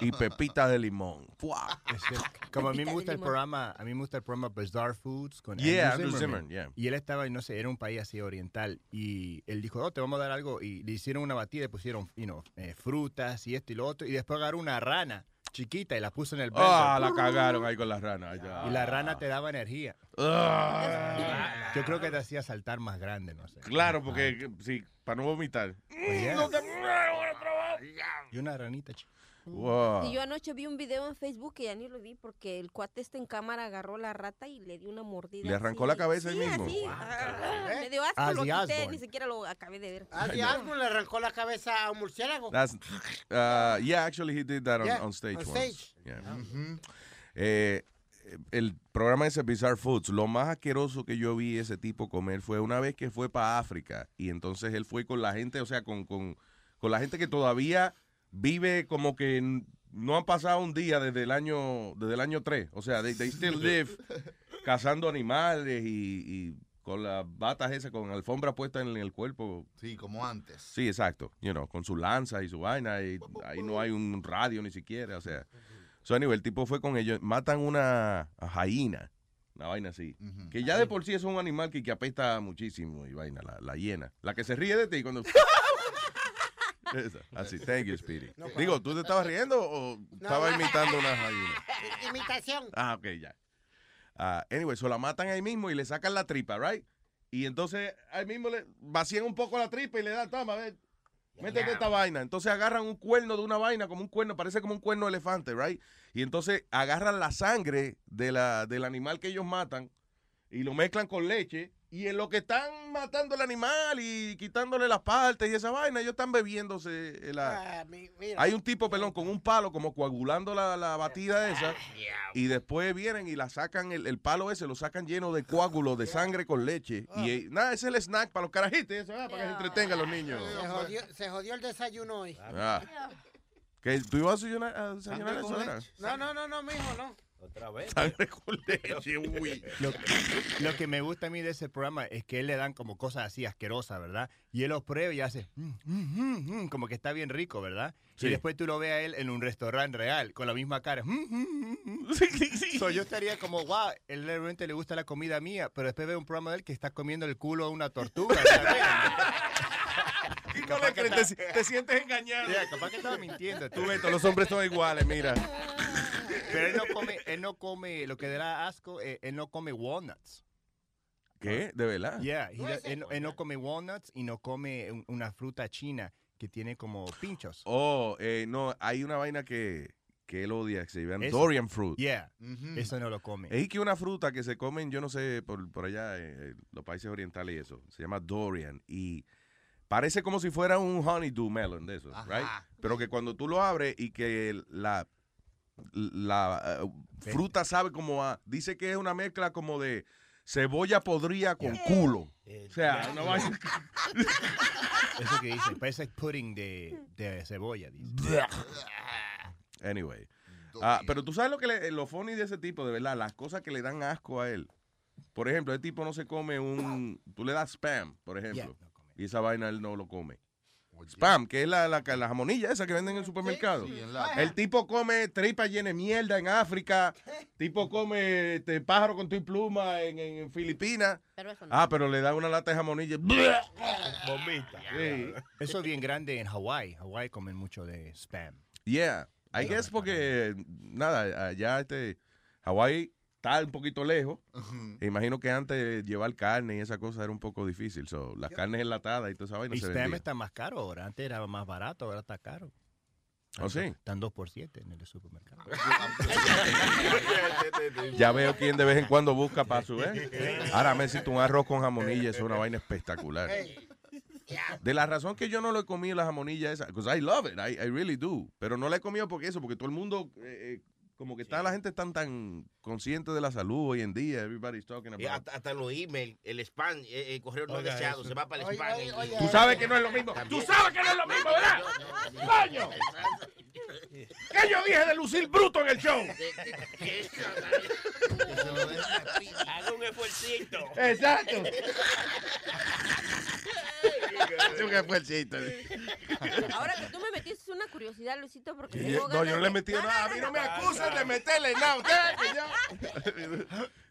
Y pepita de limón. Como a mí me gusta el programa, Bizarre Foods con Andrew Zimmern. Y él estaba, no sé, era un país así oriental y él dijo, te vamos a dar algo y le hicieron una batida y pusieron, frutas y esto y lo otro y después agarró una rana chiquita y la puso en el brazo. La cagaron ahí con las ranas. Y la rana te daba energía. Yo creo que te hacía saltar más grande, no sé. Claro, porque sí, para no vomitar. Y una ranita chiquita. Wow. Y yo anoche vi un video en Facebook que ya ni lo vi porque el cuate está en cámara, agarró la rata y le dio una mordida. Le arrancó la cabeza ahí mismo. Así. Wow. Le dio asco, lo quité, ni siquiera lo acabé de ver. Le arrancó la cabeza a un murciélago. Actually he did that on stage once. Yeah. El programa ese Bizarre Foods, lo más asqueroso que yo vi ese tipo comer fue una vez que fue para África y entonces él fue con la gente, o sea, con la gente que todavía... vive como que no han pasado un día desde el año 3. O sea, they still live cazando animales y con las batas esas, con alfombra puesta en el cuerpo. Sí, como antes. Sí, exacto. You know, con su lanza y su vaina. Y ahí no hay un radio ni siquiera. O sea, so anyway, el tipo fue con ellos. Matan una jaína. Una vaina así. Uh-huh. Que ya de por sí es un animal que apesta muchísimo y vaina, la hiena. La que se ríe de ti cuando... Esa. Así, thank you, Speedy. No, digo, ¿tú te estabas riendo o estabas imitando una jaína? Imitación. Ah, ok, ya. Anyway, so la matan ahí mismo y le sacan la tripa, right? Y entonces ahí mismo le vacían un poco la tripa y le dan, toma, a ver, métete esta vaina. Entonces agarran un cuerno de una vaina, como un cuerno, parece como un cuerno de elefante, right? Y entonces agarran la sangre del animal que ellos matan y lo mezclan con leche. Y en lo que están matando el animal y quitándole las partes y esa vaina, ellos están bebiéndose mira. Hay un tipo, pelón, con un palo como coagulando la batida esa. Y después vienen y la sacan, el palo ese lo sacan lleno de coágulos, de sangre con leche. Y nada, ese es el snack para los carajitos, eso, para que se entretengan los niños. Se jodió el desayuno hoy. ¿Qué, tú ibas a desayunar eso ahora? No, mijo, no. Otra vez. Lo que me gusta a mí de ese programa es que él le dan como cosas así asquerosas, ¿verdad? Y él los prueba y hace como que está bien rico, ¿verdad? Sí. Y después tú lo ves a él en un restaurante real con la misma cara. Sí. So, yo estaría como, wow, él realmente le gusta la comida mía, pero después veo un programa de él que está comiendo el culo a una tortuga. Y no le crees, te sientes engañado. Yeah, capaz que estaba mintiendo. Tú ves, los hombres son iguales, mira. Pero él no come, lo que dará asco, él no come walnuts. ¿Qué? ¿De verdad? Yeah, él no come walnuts y no come una fruta china que tiene como pinchos. Oh, no, hay una vaina que él odia, que se llama Dorian fruit. Yeah, mm-hmm. Eso no lo come. Es que una fruta que se comen, yo no sé, por allá, los países orientales y eso, se llama Dorian y... Parece como si fuera un honeydew melon de esos, right? Pero que cuando tú lo abres y que la fruta sabe como a... Dice que es una mezcla como de cebolla podrida con culo. O sea, no va a... Eso que dicen, parece pudding de cebolla, dice. Anyway. Pero tú sabes lo que lo funny de ese tipo, de verdad, las cosas que le dan asco a él. Por ejemplo, el tipo no se come un... Tú le das spam, por ejemplo. Yeah. Y esa vaina él no lo come. Oye. Spam, que es la jamonilla esa que venden en el supermercado. Sí, el tipo come tripa llena de mierda en África. Tipo come pájaro con tu pluma en Filipinas. Pero eso no. Pero le da una lata de jamonilla. Vomita. Sí. Eso es bien grande en Hawái. Hawái comen mucho de spam. Yeah. I guess porque, nada, allá Hawái está un poquito lejos. Uh-huh. Imagino que antes llevar carne y esa cosa era un poco difícil. So, las carnes enlatadas y toda esa vaina. Y spam está más caro ahora. Antes era más barato, ahora está caro. ¿Oh, sí? Están 2x7 en el supermercado. Ya veo quién de vez en cuando busca para su vez. Ahora me siento un arroz con jamonilla, es una vaina espectacular. De la razón que yo no lo he comido la jamonilla esa, because I love it, I really do. Pero no la he comido porque todo el mundo... como que está la gente tan consciente de la salud hoy en día. Everybody's talking about hasta los emails, el spam, el correo no deseado, se va para el spam. Tú sabes que no es lo mismo. También. Tú sabes que no es lo mismo, ¿verdad? ¡Coño! ¿Qué yo dije de lucir bruto en el show? Haga un esfuercito. Exacto. Ahora que tú me metiste una curiosidad, Luisito, porque no, yo no le he metido nada. A mí no me acusan de meterle nada.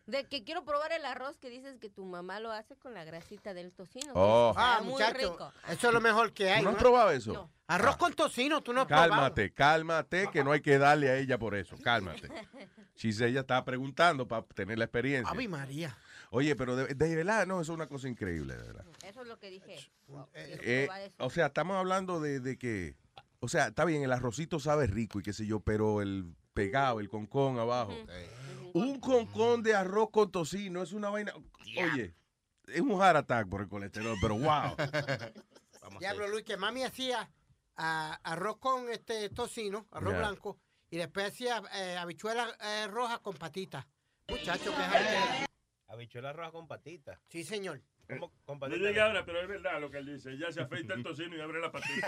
De que quiero probar el arroz que dices que tu mamá lo hace con la grasita del tocino. Oh. Muy muchacho, rico. Eso es lo mejor que hay. ¿Tú no has probado eso? No. Arroz con tocino, tú no has probado. Cálmate, que no hay que darle a ella por eso. Cálmate. Chisella ella estaba preguntando para tener la experiencia. Ave María. Oye, pero de verdad, no, eso es una cosa increíble, de verdad. Eso es lo que dije. Wow. O sea, estamos hablando de que... O sea, está bien, el arrocito sabe rico y qué sé yo, pero el pegado, el concón abajo. Uh-huh. Un concón de arroz con tocino es una vaina... Oye, es un heart attack por el colesterol, pero wow. Diablo, Luis, que mami hacía arroz con tocino, arroz blanco, y después hacía habichuelas rojas con patitas. Muchachos, que... Habichuela roja con patitas. Sí, señor. ¿Cómo con patitas? No llegué ahora, pero es verdad lo que él dice. Ya se afeita el tocino y abre la patita.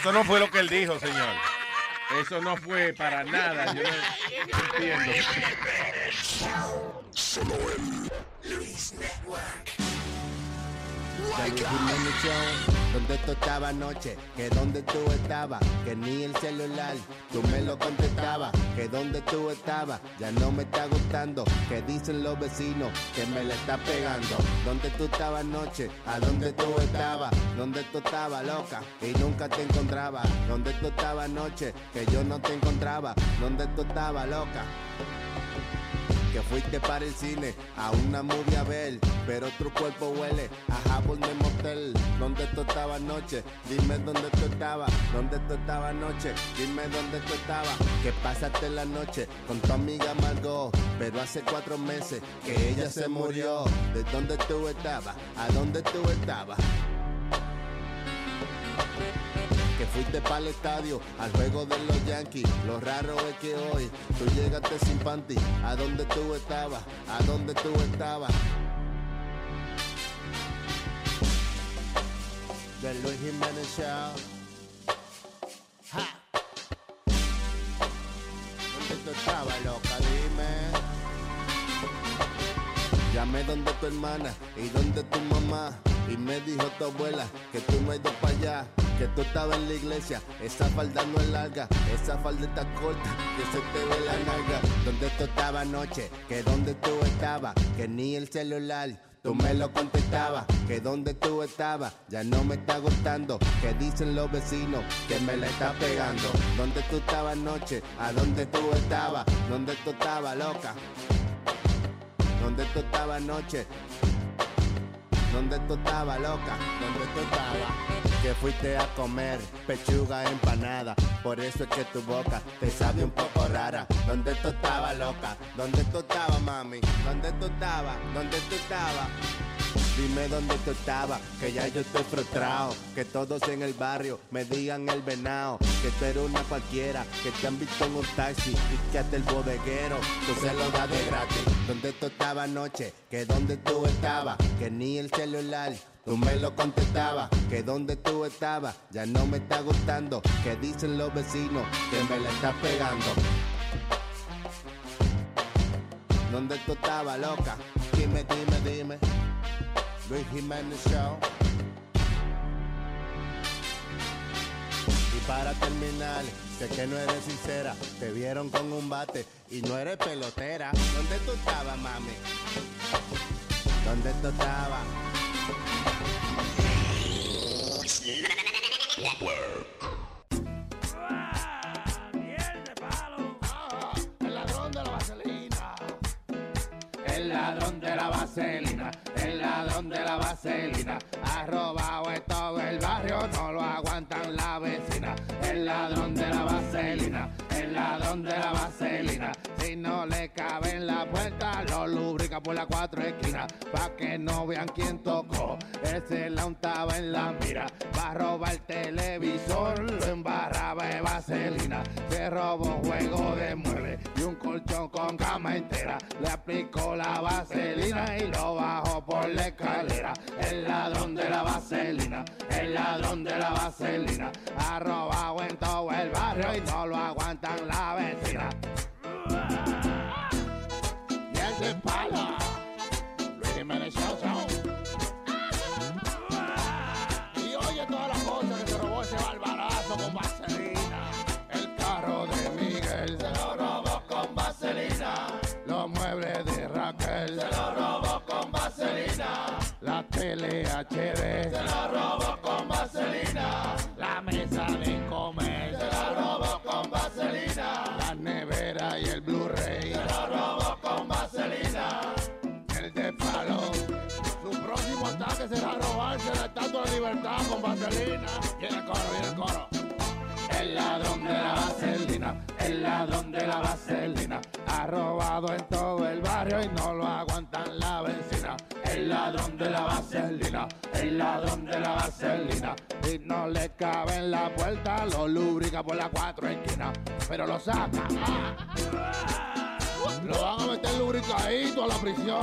Eso no fue lo que él dijo, señor. Eso no fue para nada. Yo no entiendo. Solo en Luis Network. ¿Dónde tú estabas anoche? Que dónde tú estabas, que ni el celular tú me lo contestabas, que dónde tú estabas, ya no me está gustando, que dicen los vecinos que me la está pegando. ¿Dónde tú estabas anoche? ¿A dónde tú estabas? ¿Dónde tú estabas, loca? Y nunca te encontraba. ¿Dónde tú estabas anoche? Que yo no te encontraba. ¿Dónde tú estabas, loca? Que fuiste para el cine a una movie a ver, pero tu cuerpo huele a jabón de motel. ¿Dónde tú estabas anoche? Dime dónde tú estabas. ¿Dónde tú estabas anoche? Dime dónde tú estabas. Que pasaste la noche con tu amiga Margot, pero hace 4 meses que ella se murió. ¿De dónde tú estabas? ¿A dónde tú estabas? Que fuiste para el estadio, al juego de los Yankees. Lo raro es que hoy tú llegaste sin panty. ¿A dónde tú estabas? ¿A dónde tú estabas? The Luis Jiménez Show. ¡Ja! ¿Dónde tú estabas, loca? Dime. Llamé donde tu hermana y donde tu mamá, y me dijo tu abuela que tú no has ido para allá, que tú estabas en la iglesia. Esa falda no es larga, esa falda está corta, que se te ve la nalga. ¿Dónde tú estabas anoche? Que dónde tú estabas, que ni el celular tú me lo contestabas, que dónde tú estabas, ya no me está gustando, que dicen los vecinos que me la está pegando. ¿Dónde tú estabas anoche? ¿A dónde tú estabas? ¿Dónde tú estabas, loca? ¿Dónde tú estabas anoche? ¿Dónde tú estabas, loca? ¿Dónde tú estabas? Que fuiste a comer pechuga empanada, por eso es que tu boca te sabe un poco rara. ¿Dónde tú estabas, loca? ¿Dónde tú estabas, mami? ¿Dónde tú estabas? ¿Dónde tú estabas? Dime dónde tú estabas, que ya yo estoy frustrado, que todos en el barrio me digan el venado, que tú eres una cualquiera, que te han visto en un taxi y que hasta el bodeguero tú se lo das de gratis. ¿Dónde tú estabas anoche? Que dónde tú estabas, que ni el celular tú me lo contestabas, que dónde tú estabas, ya no me está gustando, que dicen los vecinos que me la estás pegando. ¿Dónde tú estabas, loca? Dime, dime, dime. Luis Jiménez Show. Y para terminar, sé que no eres sincera, te vieron con un bate y no eres pelotera. ¿Dónde tú estabas, mami? ¿Dónde tú estabas? ¡Ah, miel de palo! ¡Ah, el ladrón de la vaselina! El ladrón de la vaselina, el ladrón de la vaselina, ha robado en todo el barrio, no lo aguantan la vecina. El ladrón de la vaselina, el ladrón de la vaselina, si no le cabe en la puerta, lo lubrica por las 4 esquinas, pa' que no vean quién tocó, ese la untaba en la mira, va a robar el televisor, lo embarraba de vaselina, se robó un juego de muebles y un colchón con cama entera, le aplicó la vaselina y lo bajó por la escalera. El ladrón de la vaselina, el ladrón de la vaselina, ha robado en todo el barrio y no lo aguantan la vecina. Y el de palo, Luis Jiménez Show. Y oye todas las cosas que se robó ese barbarazo con vaselina. El carro de Miguel se lo robó con vaselina. Los muebles de Raquel se lo robó con vaselina. La tele HD se lo robó con vaselina. La mesa de comer se la robó con vaselina. La nevera y el Blu-ray se lo robó con vaselina. El de palo, su próximo ataque será robarse la Estatua de Libertad con vaselina. Viene el coro, viene el coro. El ladrón de la vaselina, el ladrón de la vaselina, ha robado en todo el barrio y no lo aguantan la vecina. El ladrón de la vaselina, el ladrón de la vaselina, y no le cabe en la puerta, lo lubrica por las 4 esquinas, pero lo saca. ¡Ah! Lo van a meter lubricadito a la prisión.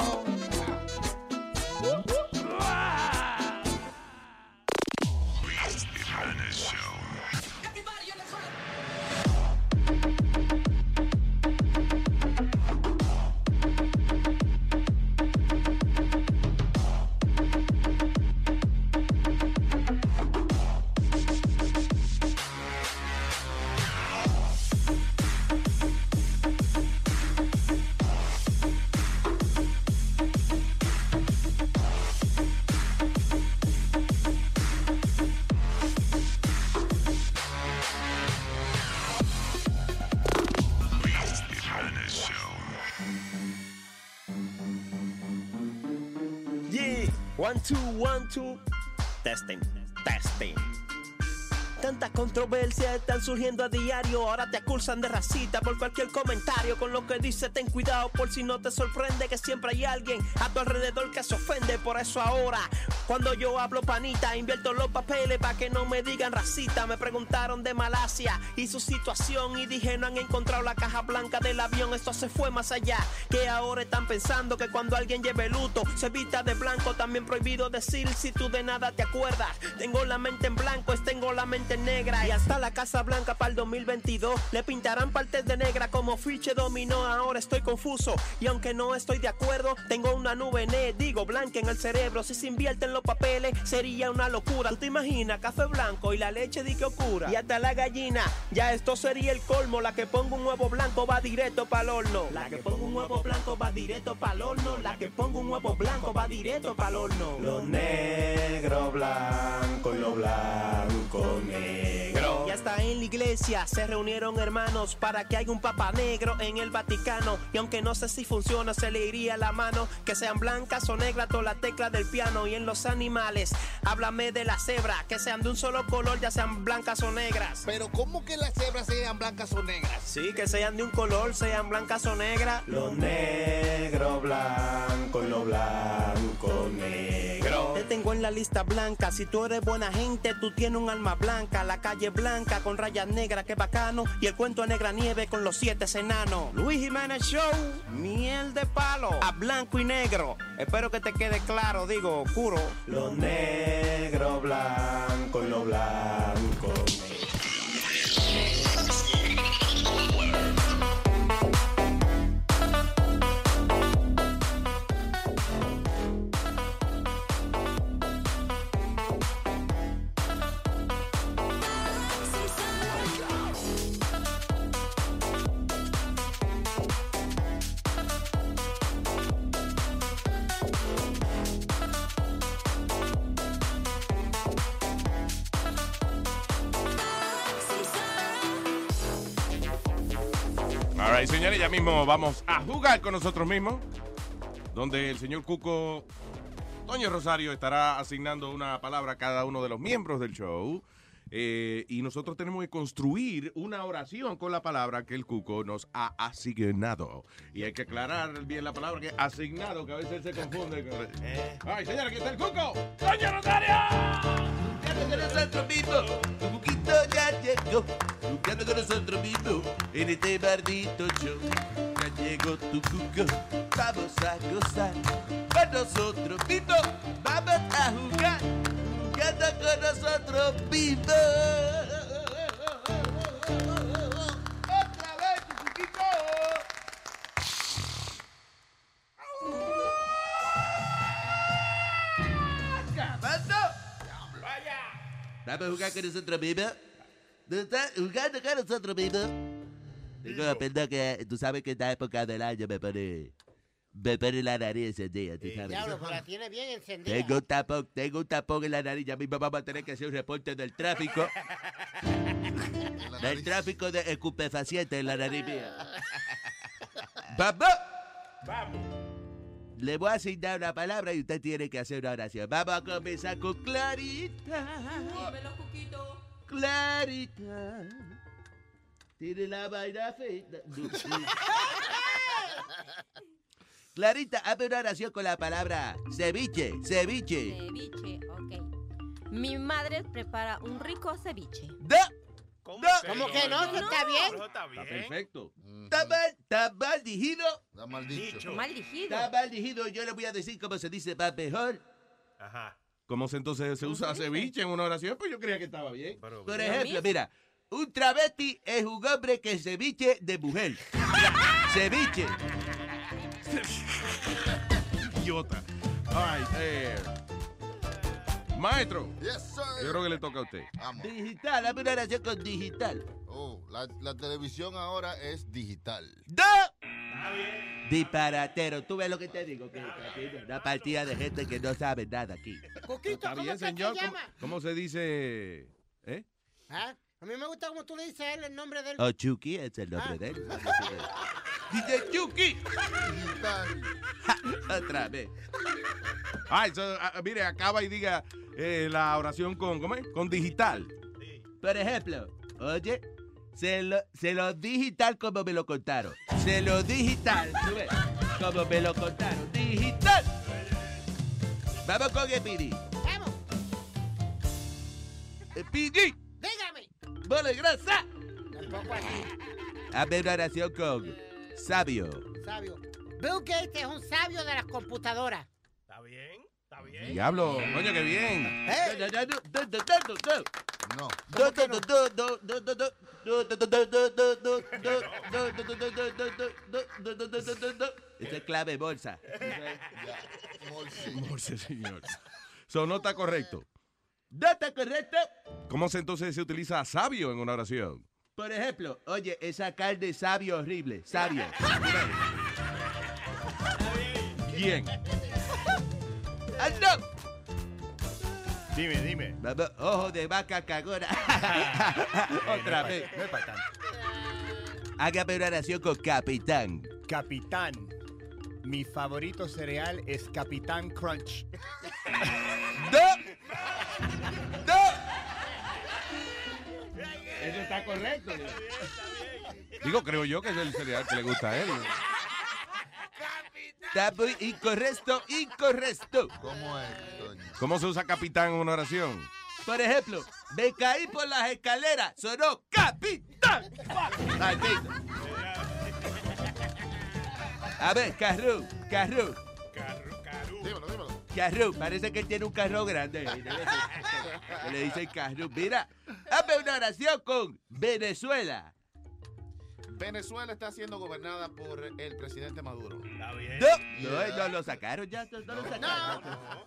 1, 2, 1, 2. Testing. Tantas controversias están surgiendo a diario. Ahora te acusan de racista por cualquier comentario. Con lo que dice ten cuidado por si no te sorprende, que siempre hay alguien a tu alrededor que se ofende. Por eso ahora, cuando yo hablo panita, invierto los papeles para que no me digan racista. Me preguntaron de Malasia y su situación y dije no han encontrado la caja blanca del avión. Esto se fue más allá, que ahora están pensando que cuando alguien lleve luto se vista de blanco. También prohibido decir si tú de nada te acuerdas. Tengo la mente en blanco, tengo la mente negra, y hasta la Casa Blanca para el 2022 le pintarán partes de negra como fiche dominó. Ahora estoy confuso y aunque no estoy de acuerdo, tengo una nube blanca en el cerebro. Si se invierten los papeles sería una locura. ¿Tú te imaginas café blanco y la leche de que oscura? Y hasta la gallina, ya esto sería el colmo. La que ponga un huevo blanco va directo para el horno. La que ponga un huevo blanco va directo para el horno. La que ponga un huevo blanco va directo para el horno. Lo negro blanco y lo blanco negro. Y hasta en la iglesia se reunieron hermanos para que haya un papa negro en el Vaticano. Y aunque no sé si funciona, se le iría la mano. Que sean blancas o negras, todas las teclas del piano. Y en los animales, háblame de las cebras, que sean de un solo color, ya sean blancas o negras. Pero ¿cómo que las cebras sean blancas o negras? Sí, que sean de un color, sean blancas o negras. Lo negro blanco y lo blanco negro. Te tengo en la lista blanca, si tú eres buena gente, tú tienes un alma blanca. La calle blanca con rayas negras, que bacano, y el cuento a Negra Nieve con los 7 enanos. Luis Jiménez Show, miel de palo, a blanco y negro. Espero que te quede claro, digo, oscuro. Lo negro, blanco y lo blanco. Alright, señores, ya mismo vamos a jugar con nosotros mismos, donde el señor Cuco Toño Rosario estará asignando una palabra a cada uno de los miembros del show, y nosotros tenemos que construir una oración con la palabra que el Cuco nos ha asignado. Y hay que aclarar bien la palabra que es asignado, que a veces se confunde con... Alright, señores, aquí está el Cuco Toño Rosario. Con nosotros mismos, tu Cuquito ya llegó, jugando con nosotros mismos en este maldito show. Ya llegó tu Cuco, vamos a gozar, con nosotros mismos vamos a jugar, jugando con nosotros mismos. Otra vez tu Cuquito. ¿Vamos a jugar con nosotros mismos? ¿Estás jugando con nosotros mismos? Tengo la pena que tú sabes que esta época del año me pone la nariz encendida, tú sabes. Diablo, pero la tiene bien encendida. Tengo un tapón en la nariz. Ya mismo vamos a tener que hacer un reporte del tráfico. Del tráfico de estupefacientes en la nariz mía. ¡Vamos! Le voy a asignar una palabra y usted tiene que hacer una oración. Vamos a comenzar con Clarita. Dímelo, Cuquito. Clarita. Tiene la vaina feita. Clarita, hazme una oración con la palabra ceviche. Ceviche. Ceviche, ok. Mi madre prepara un rico ceviche. ¿Cómo que no? ¿No está bien? No, está bien. Está perfecto. Está maldigido. Está maldicho. Está maldigido. Yo le voy a decir cómo se dice más mejor. Ajá. ¿Cómo se entonces se usa ceviche en una oración? Pues yo creía que estaba bien. Pero, por ejemplo, mira, un travesti es un hombre que ceviche de mujer. Ceviche. Idiota. Ay, maestro, yes, yo creo que le toca a usted. Vamos. Digital, hazme una relación con digital. Oh, la televisión ahora es digital. ¡No! Está bien. Disparatero, tú ves lo que te digo. Que una partida de gente que no sabe nada aquí. Coquito, ¿cómo bien, señor? Se llama? ¿Cómo se dice? ¿Eh? ¿Ah? A mí me gusta como tú le dices a él el nombre de él. Ochuki es el nombre de él. ¡Dice Chucky! Otra vez. Ay, so, mire, acaba y diga la oración con, ¿cómo es? Con digital. Sí. Por ejemplo, oye, se lo digital como me lo contaron. Se lo digital, ¿tú ves? Como me lo contaron. ¡Digital! Vamos con el Pidi. Vamos. El Pidi. Dígame. Bola grasa. Tampoco así. A ver una oración con sabio. Sabio. Bill Gates es un sabio de las computadoras. ¿Está bien? ¿Está bien? Diablo, coño, qué bien. No. Esta es clave bolsa. Morse, señor. Eso no está correcto. No está correcto. ¿Cómo entonces se utiliza sabio en una oración? Por ejemplo, oye, esa carne sabio horrible. Sabio. Bien. ¡Ando! Dime. Ojo de vaca cagona. Otra vez. No es para tanto. Hágame una oración con capitán. Capitán. Mi favorito cereal es Capitán Crunch. ¡No! Eso está correcto. Está bien. Digo, creo yo que es el cereal que le gusta a él. Está muy incorrecto. ¿Cómo es, Toño? ¿Cómo se usa capitán en una oración? Por ejemplo, me caí por las escaleras, sonó capitán. A ver, Carru. Dímelo. Carru, parece que tiene un carro grande. Le dicen Carru. Mira, hazme una oración con Venezuela. Venezuela está siendo gobernada por el presidente Maduro. Está bien. No, lo sacaron ya. No lo sacaron. No.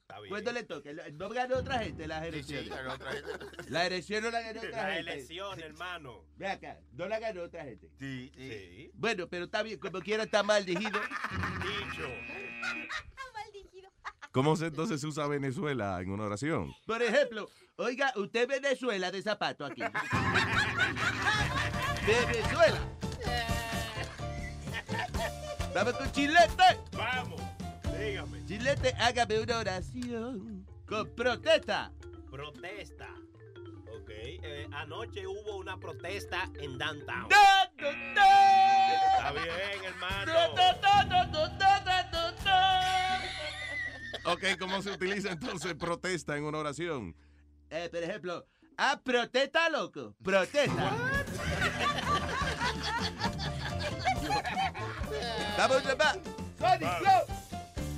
Está bien. ¿Cuándo le toque? No ganó otra gente las elecciones. Sí, ganó otra gente. La elección no la ganó otra gente. La elección, hermano. Ve acá, no la ganó otra gente. Sí. Bueno, pero está bien, como quiera está maldigido. Dicho. Maldigido. ¿Cómo entonces se usa Venezuela en una oración? Por ejemplo, oiga, usted Venezuela de zapato aquí. Venezuela. Vamos con Chilete. Vamos, dígame. Chilete, hágame una oración con protesta. Protesta. Ok. Anoche hubo una protesta en Downtown. Está bien, hermano. Ok, ¿cómo se utiliza entonces protesta en una oración? Por ejemplo, protesta, loco. Protesta. Vamos, papá.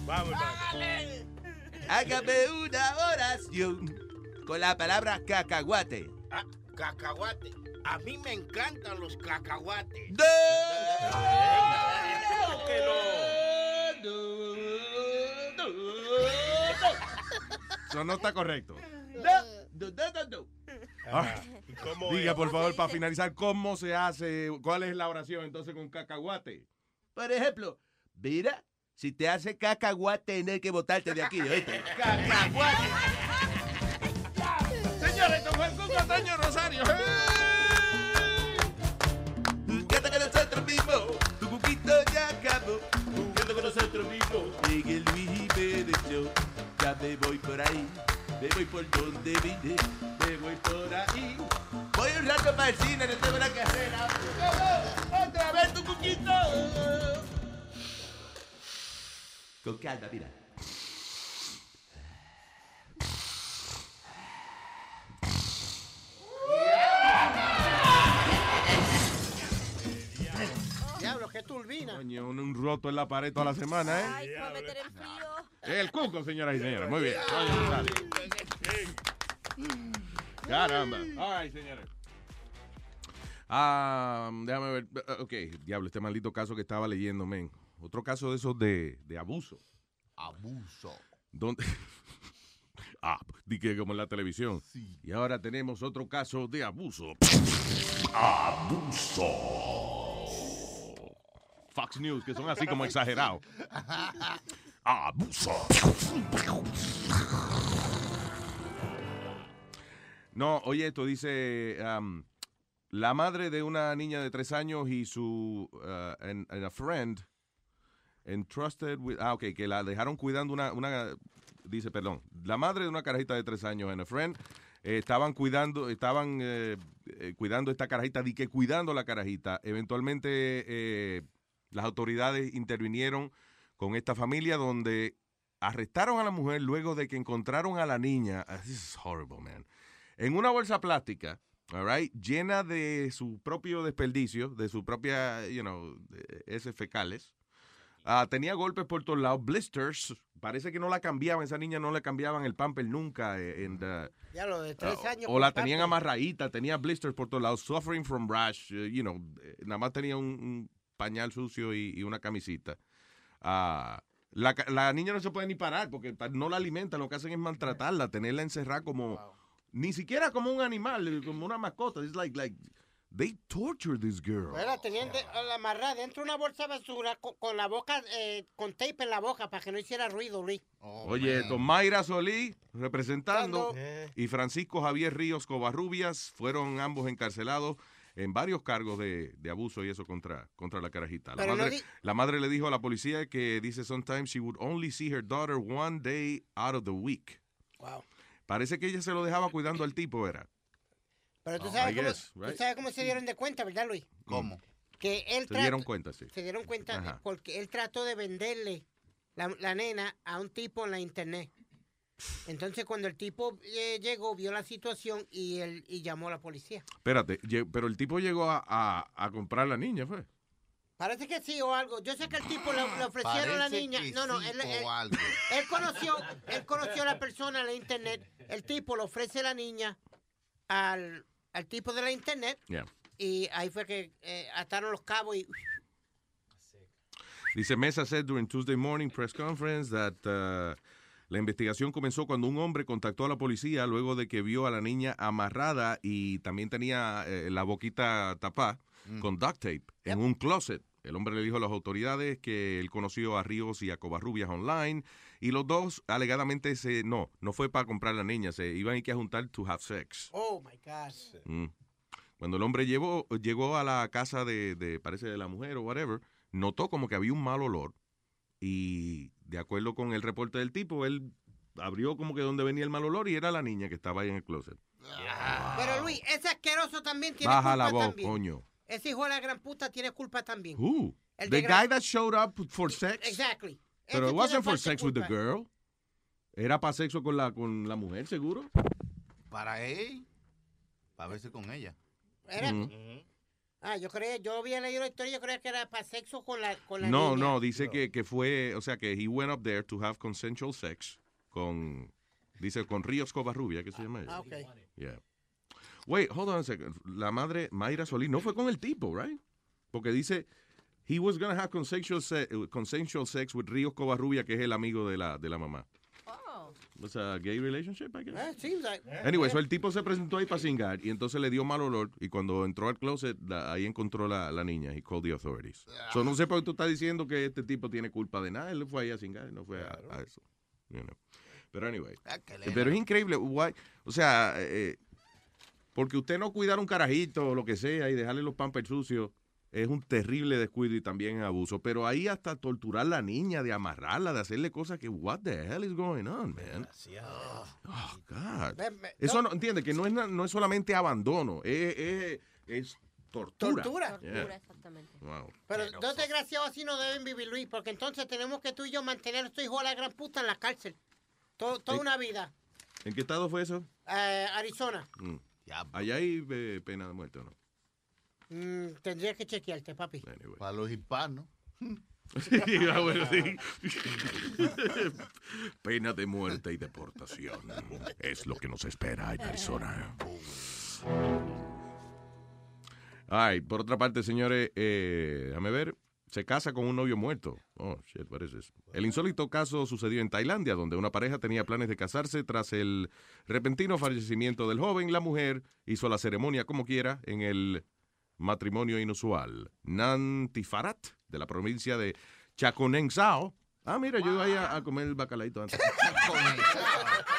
Vamos. Dale. Hágame una oración con la palabra cacahuate. Cacahuate. A mí me encantan los cacahuates. Eso no está correcto. Diga, por favor, para finalizar, ¿cómo se hace? ¿Cuál es la oración entonces con cacahuate? Por ejemplo, mira, si te hace cacahuate, tenés que botarte de aquí, ¿oíste? ¡Cacahuate! Señores, esto fue el Cuco Toño Rosario. Quédate con nosotros mismos, tu cuquito ya acabó. Quédate con nosotros mismos. Llegué Luis Jiménez, yo ya me voy por ahí. Me voy por donde vine, me voy por ahí. Voy un rato para el cine, no tengo nada que hacer. ¡Otra vez tu cuquito! Con calma, mira. Diablo, qué turbina. Coño, un roto en la pared toda la semana, ¿eh? Ay, va a meter el frío. El Cuco, señoras y señores. Muy bien. Caramba. All right, señores. Déjame ver. Ok, diablo, este maldito caso que estaba leyendo, men. Otro caso de esos de abuso. Abuso. ¿Dónde? Dije como en la televisión. Sí. Y ahora tenemos otro caso de abuso. Abuso. Fox News, que son así como exagerados. Abuso. No, oye, esto dice La madre de una niña de 3 años y su and a friend entrusted with... Ah, ok, que la dejaron cuidando una dice, perdón, la madre de una carajita de 3 años and a friend estaban cuidando esta carajita, di que cuidando la carajita. Eventualmente las autoridades intervinieron con esta familia donde arrestaron a la mujer luego de que encontraron a la niña. This is horrible, man. En una bolsa plástica, all right, llena de su propio desperdicio, de su propia, you know, heces fecales. Tenía golpes por todos lados, blisters. Parece que no la cambiaban, esa niña no le cambiaban el pamper nunca. Ya lo de 3 años. O la tenían amarradita, tenía blisters por todos lados, suffering from rash, you know, nada más tenía un pañal sucio y una camisita. La niña no se puede ni parar porque no la alimentan, lo que hacen es maltratarla, tenerla encerrada como... Wow. Ni siquiera como un animal, como una mascota. It's like they torture this girl. La tenían amarrada dentro de una bolsa de basura con la boca, con tape en la boca para que no hiciera ruido, Luis. Oye, esto, Mayra Solí representando y Francisco Javier Ríos Covarrubias fueron ambos encarcelados en varios cargos de abuso y eso contra la carajita. La madre le dijo a la policía que dice sometimes she would only see her daughter one day out of the week. Wow. Parece que ella se lo dejaba cuidando al tipo, era. Pero tú sabes, tú sabes cómo se dieron de cuenta, ¿verdad, Luis? ¿Cómo? Que él se dieron cuenta, sí. Se dieron cuenta porque él trató de venderle la nena a un tipo en la internet. Entonces, cuando el tipo llegó, vio la situación y llamó a la policía. Espérate, pero el tipo llegó a comprar a la niña, ¿fue? Parece que sí o algo. Yo sé que el tipo le ofrecieron a la niña. No, sí, él conoció a la persona en la internet. El tipo le ofrece la niña al tipo de la internet. Yeah. Y ahí fue que ataron los cabos y... Dice, Mesa said during Tuesday morning press conference that la investigación comenzó cuando un hombre contactó a la policía luego de que vio a la niña amarrada y también tenía la boquita tapada con duct tape en un closet. El hombre le dijo a las autoridades que él conoció a Ríos y a Covarrubias online y los dos alegadamente no fue para comprar a la niña, se iban a juntar to have sex. Oh my gosh. Cuando el hombre llegó a la casa de parece de la mujer o whatever, notó como que había un mal olor y de acuerdo con el reporte del tipo, él abrió como que donde venía el mal olor y era la niña que estaba ahí en el closet. Yeah. Wow. Pero Luis, ese asqueroso también tiene culpa. Baja la voz, coño. Ese hijo de la gran puta tiene culpa también. Who? The guy that showed up for sex? Exactly. Pero it wasn't for sex with the girl. Era para sexo con la mujer, seguro. Para él. Para verse con ella. Era. Mm-hmm. Yo había leído la historia, yo creía que era para sexo con la niña. No, dice que fue, o sea, que he went up there to have consensual sex con Ríos Covarrubias, que se llama ella. Okay. Yeah. Wait, hold on a second. La madre, Mayra Solís, no fue con el tipo, right? Porque dice, he was going to have consensual sex with Ríos Covarrubias, que es el amigo de la mamá. Oh. Was a gay relationship, I guess? It seems like. Anyway, so el tipo se presentó ahí para cingar, y entonces le dio mal olor, y cuando entró al closet, ahí encontró la niña. He called the authorities. So no sé por qué tú estás diciendo que este tipo tiene culpa de nada. Él fue ahí a cingar, y no fue a eso. You know. Pero anyway. Pero es increíble. Why, o sea... porque usted no cuidar un carajito o lo que sea y dejarle los pampers sucios es un terrible descuido y también abuso. Pero ahí hasta torturar a la niña, de amarrarla, de hacerle cosas que, what the hell is going on, man? Oh, God. Eso no, entiende que no es solamente abandono, es tortura. Tortura, exactamente. Wow. Pero dos desgraciados así no deben vivir, Luis, porque entonces tenemos que tú y yo mantener a estos hijos a la gran puta en la cárcel. Toda una vida. ¿En qué estado fue eso? Arizona. ¿Allá hay pena de muerte o no? Tendría que chequearte, papi. Anyway. Para los hispanos. Bueno, sí. Pena de muerte y deportación. Es lo que nos espera en Arizona. Ay, por otra parte, señores, déjame ver. Se casa con un novio muerto. Oh, shit, what is this? El insólito caso sucedió en Tailandia, donde una pareja tenía planes de casarse tras el repentino fallecimiento del joven. La mujer hizo la ceremonia como quiera en el matrimonio inusual. Nan Tifarat, de la provincia de Chakonensao. Ah, mira, yo iba a comer el bacalaito antes.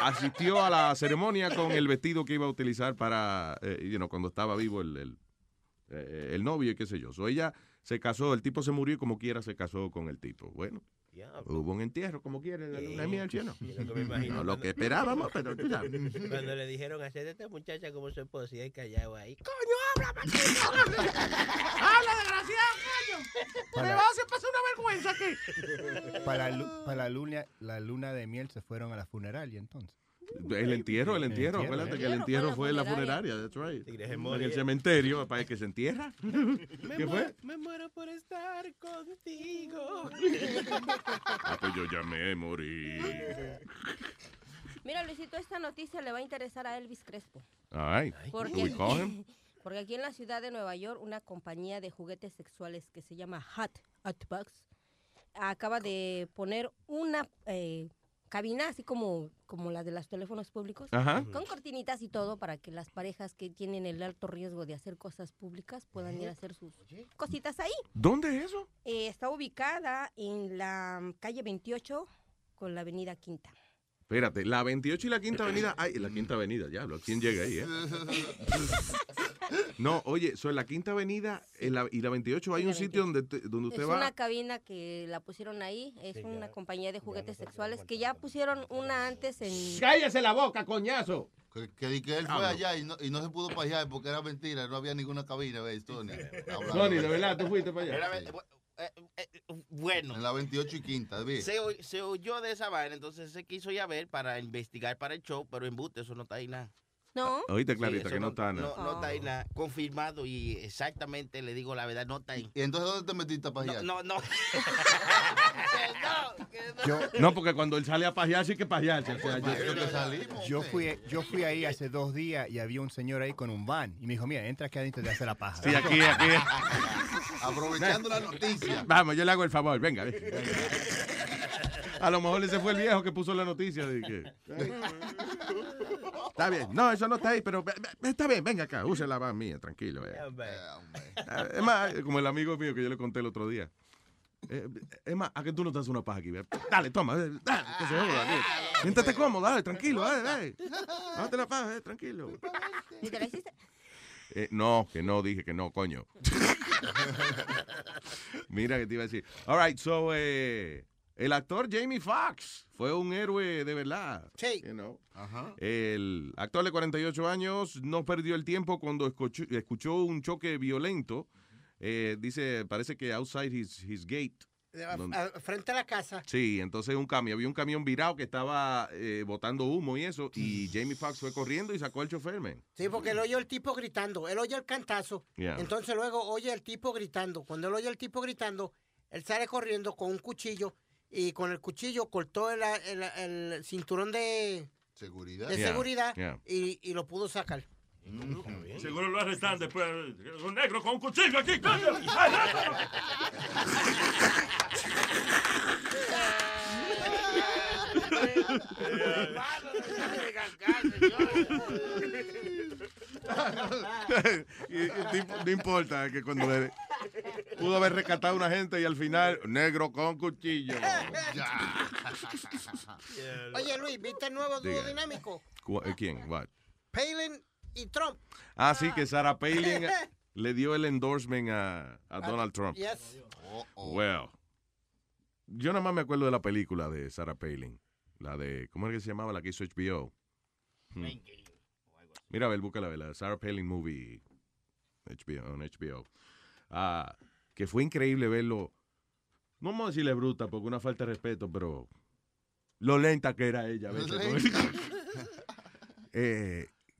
Asistió a la ceremonia con el vestido que iba a utilizar para, cuando estaba vivo el el novio y qué sé yo. So, ella se casó, el tipo se murió y como quiera se casó con el tipo. Bueno, hubo un entierro como quiera en la luna de miel, ¿sí o no? No lo que esperábamos, pero tú sabes. Cuando le dijeron hacer esta muchacha como su esposa y él callado ahí. ¡Coño, habla, maldito! ¡Habla, desgraciado, coño! ¡Me vas a pasar una vergüenza aquí! Para la luna de miel se fueron a la funeraria entonces. El entierro, acuérdate que el entierro fue en la funeraria, that's right. En el cementerio, para el que se entierra. ¿Qué fue? Me muero por estar contigo. Ah, pues yo ya me morí. Mira, Luisito, esta noticia le va a interesar a Elvis Crespo. Ay, porque aquí en la ciudad de Nueva York, una compañía de juguetes sexuales que se llama Hot Bugs acaba de poner una... cabina, así como la de los teléfonos públicos, ajá, con cortinitas y todo para que las parejas que tienen el alto riesgo de hacer cosas públicas puedan ir a hacer sus cositas ahí. ¿Dónde es eso? Está ubicada en la calle 28 con la avenida Quinta. Espérate, la 28 y la Quinta Avenida. Ay, la Quinta Avenida, ya, ¿quién llega ahí? No, oye, en la Quinta Avenida y la 28 hay un sitio donde usted va. Es una cabina que la pusieron ahí, es una compañía de juguetes sexuales que ya pusieron una antes en... ¡Cállese la boca, coñazo! Que él fue allá y no se pudo para allá porque era mentira, no había ninguna cabina, ¿ves, Tony? Tony, de verdad, tú fuiste para allá. Bueno. En la 28 y Quinta, ¿ves? Se huyó de esa vaina, entonces se quiso ir a ver para investigar para el show, pero embuste, eso no está ahí nada. No. Oíste, Clarita, sí, que no está nada. No está ahí nada. Confirmado y exactamente le digo la verdad, no está ahí. ¿Y entonces dónde te metiste a pajear? No. No, porque cuando él sale a pajear, sí que pajearse. Yo fui ahí hace 2 días y había un señor ahí con un van y me dijo, mira, entra aquí adentro y te hace la paja. Sí, aquí. Aprovechando la noticia. Vamos, yo le hago el favor, venga. A lo mejor ese fue el viejo que puso la noticia. De que... Está bien, no, eso no está ahí, pero está bien, venga acá, use la van mía, tranquilo. Es más, como el amigo mío que yo le conté el otro día. Es más, ¿a que tú no te haces una paja aquí? Dale, toma, dale, que se joda. Siéntate cómodo, dale, tranquilo, dale. Date la paja, tranquilo. ¿Y te la hiciste? No, que no, dije que no, coño. Mira que te iba a decir. All right, so, el actor Jamie Foxx fue un héroe de verdad. Sí. You know. Ajá. El actor de 48 años no perdió el tiempo cuando escuchó un choque violento. Dice, parece que outside his gate. Frente a la casa. Sí, entonces había un camión virado que estaba botando humo y eso, y Jamie Foxx fue corriendo y sacó al chofer, man. Sí, porque él oye el tipo gritando, él oye el cantazo, entonces luego oye el tipo gritando. Cuando él oye el tipo gritando, él sale corriendo con un cuchillo y con el cuchillo cortó el cinturón de seguridad, Y lo pudo sacar. Mm-hmm. Seguro lo arrestan después. Un negro con un cuchillo aquí, coño. No importa que cuando pudo haber rescatado a una gente y al final negro con cuchillo. Oye, Luis, ¿viste el nuevo dúo dinámico? ¿Quién? Palin y Trump. Ah, sí, que Sarah Palin le dio el endorsement a Donald Trump. Yes. Well, yo nada más me acuerdo de la película de Sarah Palin. La de, ¿cómo era que se llamaba? La que hizo HBO. Mira, Abel, búscala, la Sarah Palin movie on HBO. Que fue increíble verlo. No vamos a decirle bruta, porque una falta de respeto, pero lo lenta que era ella.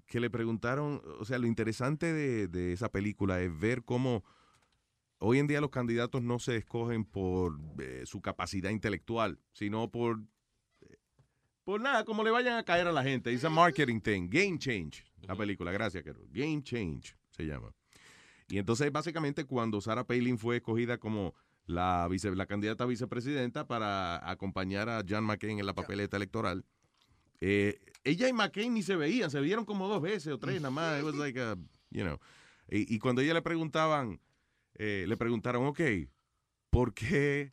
Que le preguntaron, o sea, lo interesante de esa película es ver cómo hoy en día los candidatos no se escogen por su capacidad intelectual, sino por nada, como le vayan a caer a la gente. Es un marketing thing, Game Change, la película, gracias, Carol. Game Change se llama. Y entonces, básicamente, cuando Sarah Palin fue escogida como la candidata a vicepresidenta para acompañar a John McCain en la papeleta electoral, ella y McCain ni se veían, se vieron como 2 veces o 3 nada más. It was like a, you know. Y cuando ella le preguntaron, ok, ¿por qué?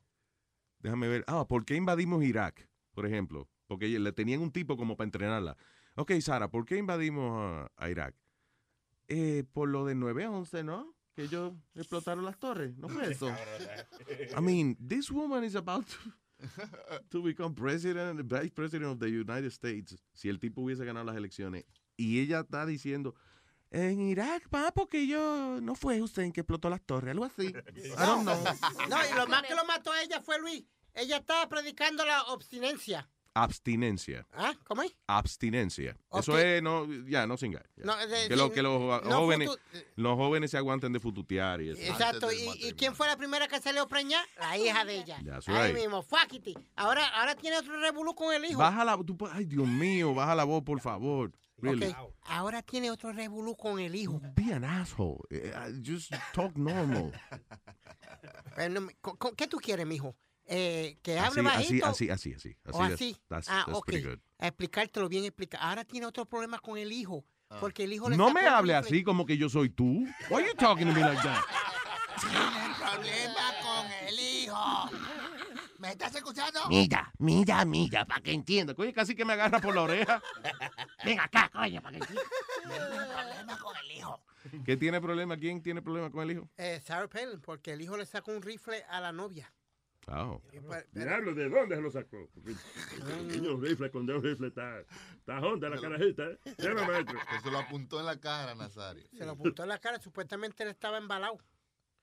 Déjame ver. ¿Por qué invadimos Irak, por ejemplo? Porque le tenían un tipo como para entrenarla. Ok, Sara, ¿por qué invadimos a Irak? Por lo de 9/11, ¿no? que ellos explotaron las torres. No fue eso. I mean, this woman is about to become president, vice president of the United States. Si el tipo hubiese ganado las elecciones. Y ella está diciendo, en Irak, va, porque yo... No fue Hussein que explotó las torres, algo así. I don't know. No, y lo más que lo mató a ella fue Luis. Ella estaba predicando la obstinencia. Abstinencia. ¿Ah? ¿Cómo es? Abstinencia. Okay. Eso es, no, ya, no singar. No, los jóvenes se aguanten de fututear y eso. Exacto. ¿Y quién fue la primera que salió preñada? La hija de ella. Ahí mismo, fuckity. Ahora tiene otro revolú con el hijo. Baja la voz. Ay, Dios mío, baja la voz, por favor. Really? Okay. Ahora tiene otro revolú con el hijo. Be an asshole. Just talk normal. Bueno, ¿qué tú quieres, mijo? Que hable bajito. Así. That's okay. Pretty good. A explicártelo bien, ahora tiene otro problema con el hijo, porque el hijo le... No me hable así como que yo soy tú. Why are you talking to me like that? Tiene problema con el hijo. ¿Me estás escuchando? Mira, para que entienda. Oye, casi que me agarra por la oreja. Venga acá, coño, para que entienda. Tiene problema con el hijo. ¿Qué tiene problema? ¿Quién tiene problema con el hijo? Sarah Palin, porque el hijo le sacó un rifle a la novia. Oh. Diablo, ¿de dónde se lo sacó? Porque el pequeño rifle, con dos rifles, está honda la carajita, ¿eh? Se lo apuntó en la cara, Nazario. Se lo apuntó en la cara, supuestamente él estaba embalado.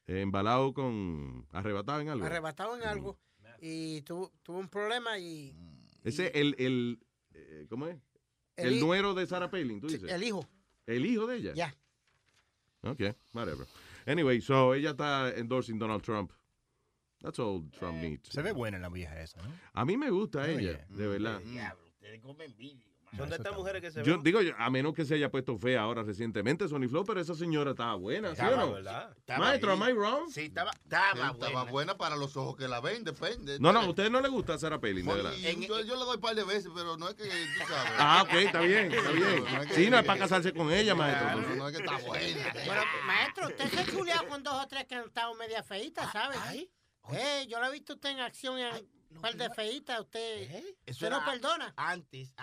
Embalado con... arrebatado en algo. Arrebatado en algo. Y tuvo un problema y... Ese, ¿cómo es? El nuero de Sarah Palin, tú dices. El hijo. El hijo de ella. Ya. Yeah. Ok, whatever. Anyway, so ella está endorsing Donald Trump. That's all Trump needs. Se ve buena la vieja esa, ¿no? A mí me gusta ella, de verdad. Diablo, ustedes comen vídeo. Son de estas mujeres que se ven. Yo digo, a menos que se haya puesto fea ahora recientemente, Sonny Flow, pero esa señora estaba buena, ¿sí o no? ¿Verdad? Maestro, ¿am I wrong? Sí, estaba buena. Estaba buena para los ojos que la ven, depende. No, a ustedes no les gusta Sarah Palin, de verdad. Yo le doy un par de veces, pero no es que tú sabes. Ah, ok, está bien. Sí, no es para casarse con ella, maestro. No es que está buena. Pero, maestro, usted se ha chuleado con dos o tres que han estado media feitas, ¿sabes? Ahí. Yo la he visto usted en acción en un par de feitas. Usted no perdona. Antes.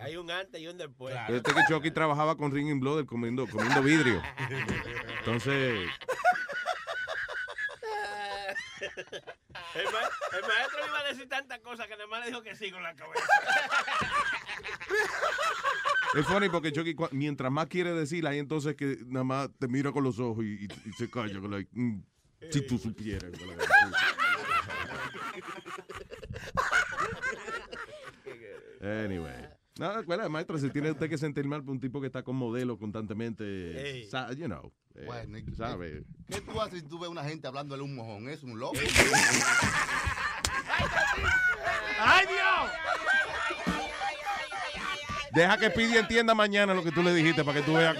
Hay un antes y un después. Claro. Este que Chucky trabajaba con Ring and Blood comiendo vidrio. Entonces... El maestro iba a decir tantas cosas que nada más le dijo que sí con la cabeza. Es funny porque Chucky, mientras más quiere decir, ahí entonces que nada más te mira con los ojos y se calla. Like, si tú supieras. Anyway. No, bueno, maestro, si tiene usted que sentir mal por un tipo que está con modelo constantemente, you know, bueno, ¿sabe? ¿Qué tú haces si tú ves una gente hablándole a un mojón? ¿Es un loco? ¡Ay, Dios! Deja que Pidi entienda mañana lo que tú le dijiste para que tú veas.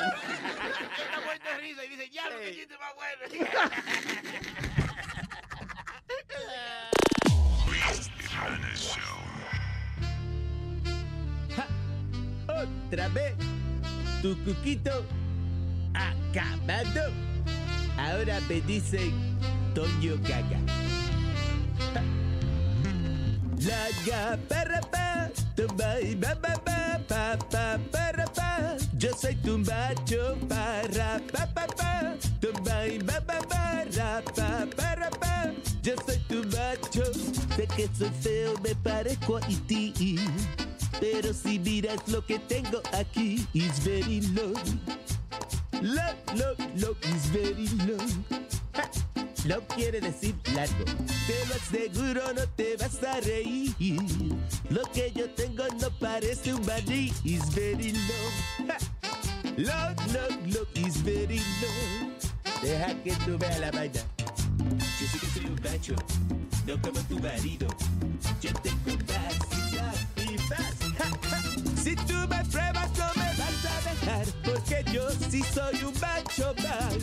Otra vez, tu cuquito acabado. Ahora me dicen Toño Gaga. La gaparra pa, tumba y ba ba ba pa pa para pa. Yo soy tu macho para pa pa pa, tumba y ba ba ba ra pa para pa. Yo soy tu macho, sé que soy feo, me parezco a ti. Pero si miras lo que tengo aquí, it's very low. Low, low, low, it's very low. Ja. Low quiere decir largo. Te lo aseguro, no te vas a reír. Lo que yo tengo no parece un maní, it's very low. Ja. Low, low, low, it's very low. Deja que tú veas la vaina. Yo sé que soy un macho, no como tu marido. Yo tengo capacidad y paz. Si tú me pruebas no me vas a dejar, porque yo sí soy un macho mal.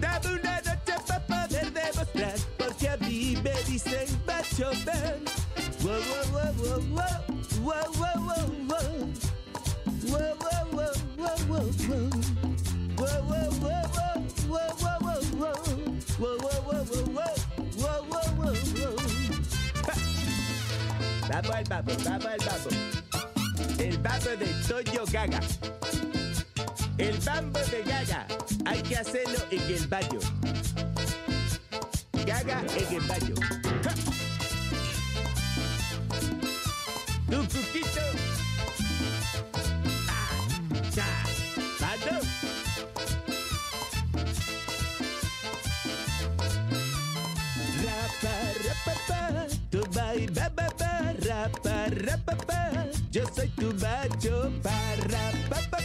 Dame una noche para poder demostrar, porque a mí me dicen macho mal. Wow, wow, wow, wow, wow, wow, wow, wow. Wow, wow, wow, wow, wow. Wow, wow, wow, wow, wow, wow, wow. Wow, wow, wow, wow, wow, wow, wow. Vamos al babo. El babo de Toño Gaga. El bambo de Gaga. Hay que hacerlo en el baño. Gaga en el baño. ¡Ja! ¡Un cuquito! ¡Ah! ¡Ya! ¡Mando! Rapa, rapapa, tu baila, papá. Rapa, rapapa, yo soy tu macho. Para, papá,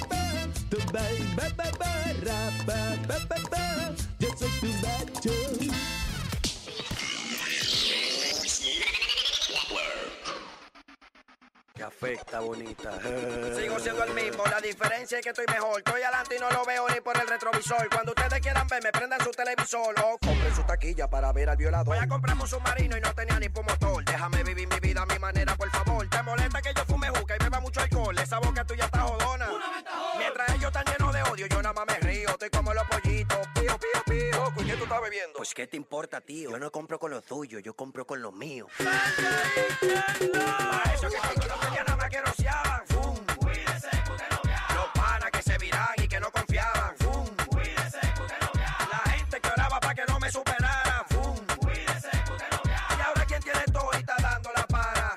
tu baila, papá. Rapa, papá, yo soy tu macho. Afecta bonita. Sigo siendo el mismo, la diferencia es que estoy mejor. Estoy adelante y no lo veo ni por el retrovisor. Cuando ustedes quieran verme, prendan su televisor o compren su taquilla para ver al violador. Voy a comprar un submarino y no tenía ni motor. Déjame vivir mi vida a mi manera, por favor. Te molesta que yo fume juca y beba mucho alcohol. Esa boca tuya está jodona. Mientras ellos están llenos de odio, yo nada más me río. Estoy como los pollitos. Pío, pío, pío. ¿Qué tú estás bebiendo? Pues qué te importa, tío. Yo no compro con los tuyos, yo compro con los míos. Para eso que ya nada más que rociaban, fum, cuídese que usted no viaja. Los panas que se viran y que no confiaban, fum, cuídese que usted no viaja. La gente que oraba para que no me superara, fum, cuídese que usted no viaja. Y ahora quien tiene todo y está dando la para,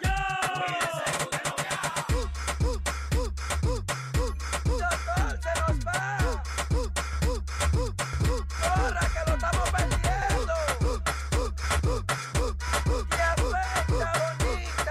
cuídese que usted no viaja. Doctor, se nos va. Ahora que lo estamos perdiendo. Y afecta bonita. Bebete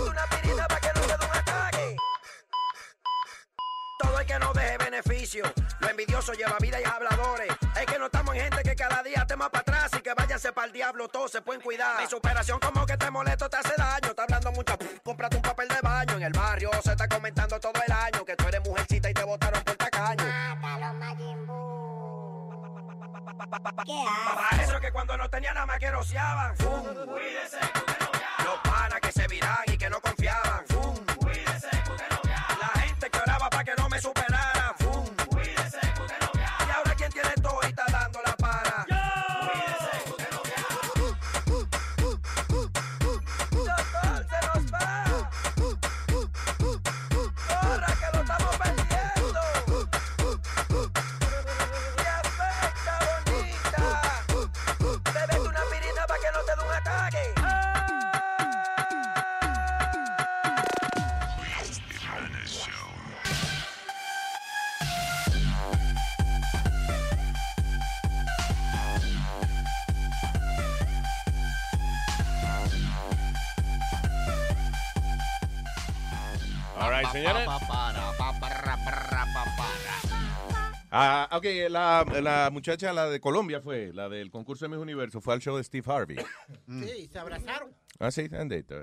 una pirita para que no te dé un ataque. Todo el que no deje beneficio. Lo envidioso lleva vida y habladores. Es que no estamos en gente que cada día esté más para atrás. Y que váyanse para el diablo, todos se pueden cuidar. Mi superación como que te molesto, te hace daño. Está hablando mucho, cómprate un papel de baño. En el barrio se está comentando todo el año que tú eres mujercita y te botaron por tacaño. Mátalo, Majin Buu. ¿Qué haces? Eso que cuando no tenía nada más que rociaban. ¡Fum! Cuídese, los panas que se viran y que no confiaban, fum, cuídese que usted no viaja. La gente que oraba para que no me superara, fum, cuídese que usted no viaja. Y ahora quien tiene todo y está dando la para, cuídese que usted no viaja. Doctor, se nos va. Ahora que lo estamos perdiendo. Y afecta bonita. Bebete una pirina para que no te dé un ataque. Alright, señores. Ah, ok, la muchacha, la de Colombia fue, la del concurso de Miss Universo, fue al show de Steve Harvey. Sí, se abrazaron. Ah, sí, andito.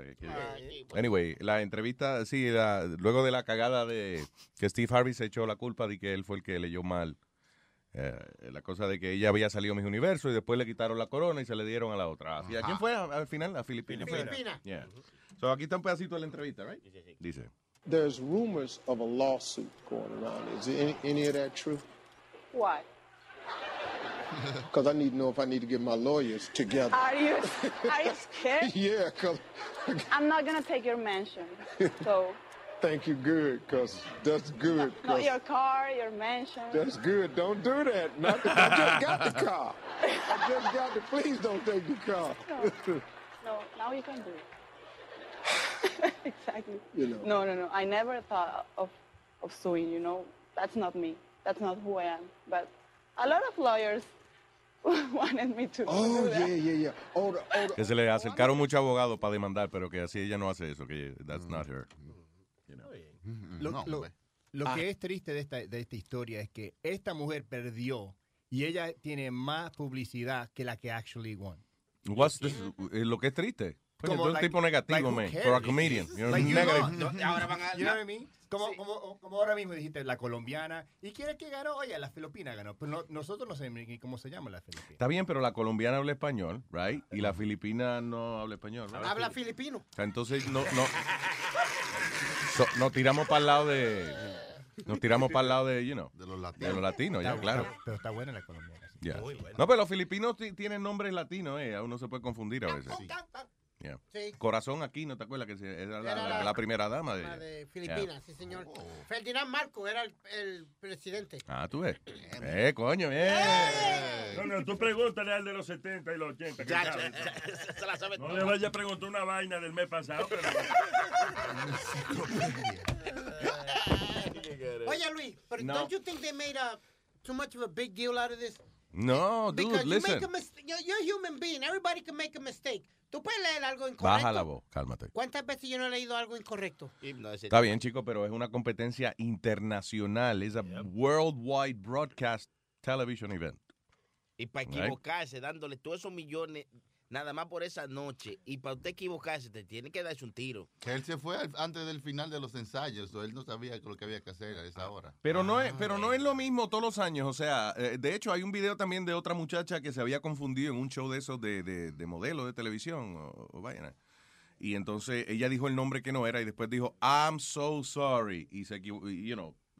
Anyway, la entrevista, sí, luego de la cagada de que Steve Harvey se echó la culpa de que él fue el que leyó mal. La cosa de que ella había salido Miss Universo y después le quitaron la corona y se le dieron a la otra. ¿A quién fue al final? A Filipina. Filipina. Yeah. So, aquí está un pedacito de la entrevista, right? Dice. There's rumors of a lawsuit going around. Is any of that true? What? Because I need to know if I need to get my lawyers together. Are you scared? Yeah, because... I'm not going to take your mansion, so... Thank you, good, because that's good. No, your car, your mansion. That's good. Don't do that. I just got the car. Please don't take the car. No, now you can do it. Exactly. You know. No. I never thought of suing, you know. That's not me. That's not who I am. But a lot of lawyers wanted me to do that. Yeah. Que se le acercaron muchos abogados para demandar, pero que así ella no hace eso, que that's not her. You know. Lo que es triste de esta historia es que esta mujer perdió y ella tiene más publicidad que la que actually won. Lo que es triste. Como un tipo negativo, man. For a comedian. Ahora van a... You know what I mean? Como ahora mismo dijiste, la colombiana. ¿Y quién es que ganó? Oye, la filipina ganó. Pero nosotros no sabemos cómo se llama la filipina. Está bien, pero la colombiana habla español, right? Y la filipina no habla español. ¿No? Habla filipino. O sea, entonces nos tiramos para el lado de... you know. De los latinos. Ya, claro. Pero está buena la colombiana. Sí. Yeah. Muy buena. No, pero los filipinos tienen nombres latinos, uno se puede confundir a veces. Sí. Yeah. Sí. Corazón Aquino, ¿te acuerdas? Que era la primera dama de Filipinas, yeah. Sí, señor. Oh. Ferdinand Marcos era el presidente. Ah, tú ves. Coño, bien. No, no, tú pregúntale al de los 70 y los 80. Se la sabe. No le vaya a preguntar una vaina del mes pasado. Pero... Oye, Luis, pero no. Don't you think they made too much of a big deal out of this? No, dude, because listen. You're a human being. Everybody can make a mistake. Tú puedes leer algo incorrecto. Baja la voz, cálmate. ¿Cuántas veces yo no he leído algo incorrecto? Está bien, chico, pero es una competencia internacional. Es a worldwide broadcast television event. Y para equivocarse, dándole todos esos millones... Nada más por esa noche. Y para usted equivocarse, te tiene que darse un tiro. Él se fue antes del final de los ensayos. O él no sabía lo que había que hacer a esa hora. Pero no es lo mismo todos los años. O sea, de hecho, hay un video también de otra muchacha que se había confundido en un show de esos de modelos de televisión. O vaina. Y entonces ella dijo el nombre que no era y después dijo, I'm so sorry. Y se equivocó, y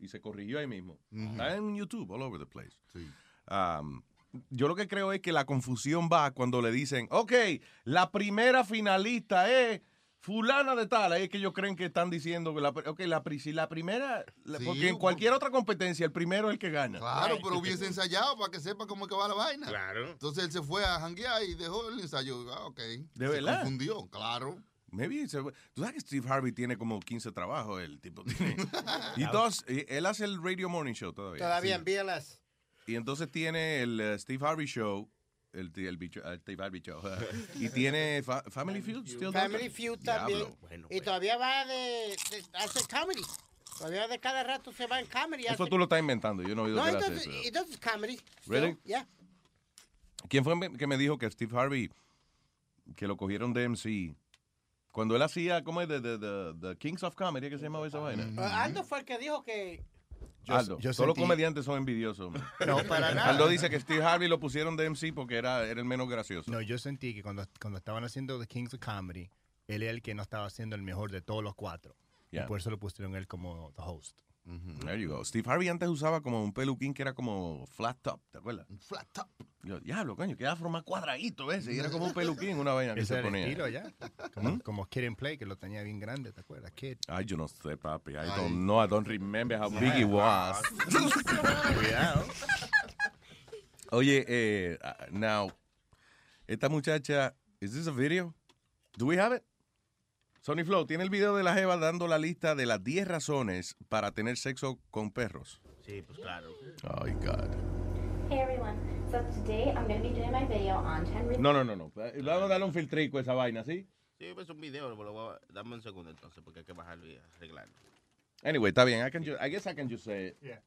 se corrigió ahí mismo. Uh-huh. Está en YouTube, all over the place. Sí. Yo lo que creo es que la confusión va cuando le dicen, ok, la primera finalista es fulana de tal. Ahí es que ellos creen que están diciendo que la primera, sí, porque en cualquier otra competencia el primero es el que gana. Claro, pero hubiese ensayado para que sepa cómo es que va la vaina. Claro. Entonces él se fue a janguear y dejó el ensayo. Ah, ok. ¿De verdad? Se confundió, claro. Maybe. Tú sabes que Steve Harvey tiene como 15 trabajos, el tipo tiene. Y dos, él hace el Radio Morning Show todavía. Todavía, sí. Envíalas. Y entonces tiene el Steve Harvey Show, el Steve Harvey Show, y tiene Family Feud. Still Family Feud también. Bueno, y todavía va de hacer comedy. Todavía de cada rato se va en comedy. Eso hace... tú lo estás inventando, yo no he oído que lo haces. No, entonces comedy. ¿Really? So, yeah. ¿Quién fue que me dijo que Steve Harvey, que lo cogieron de MC, cuando él hacía, ¿cómo es? The Kings of Comedy, que se llamaba esa vaina. Aldo fue el que dijo que... Aldo, todos los comediantes son envidiosos. Man. No, para nada. Aldo dice que Steve Harvey lo pusieron de MC porque era el menos gracioso. No, yo sentí que cuando estaban haciendo The Kings of Comedy, él era el que no estaba haciendo el mejor de todos los cuatro. Yeah. Y por eso lo pusieron él como the host. Mm-hmm. There you go. Steve Harvey antes usaba como un peluquín que era como flat top, ¿te acuerdas? Flat top. Yo, diablo, coño, que afro más cuadradito ese. Y era como un peluquín, una vaina que ese se ponía. Ese era el estilo ya. Como Kid and Play, que lo tenía bien grande, ¿te acuerdas? Kid. Ay, yo no sé, papi. I don't remember how big it was. Cuidado. Oye, now, esta muchacha, ¿is this a video? ¿Do we have it? Sony Flow, ¿tiene el video de la jeva dando la lista de las 10 razones para tener sexo con perros? Sí, pues claro. Oh, God. Hey, everyone. So today I'm going to be doing my video on 10... No. Vamos a darle un filtrico a esa vaina, ¿sí? Sí, pues un video, pero dame un segundo entonces, porque hay que bajarlo y arreglarlo. Anyway, está bien. I guess I can just say it. Yeah.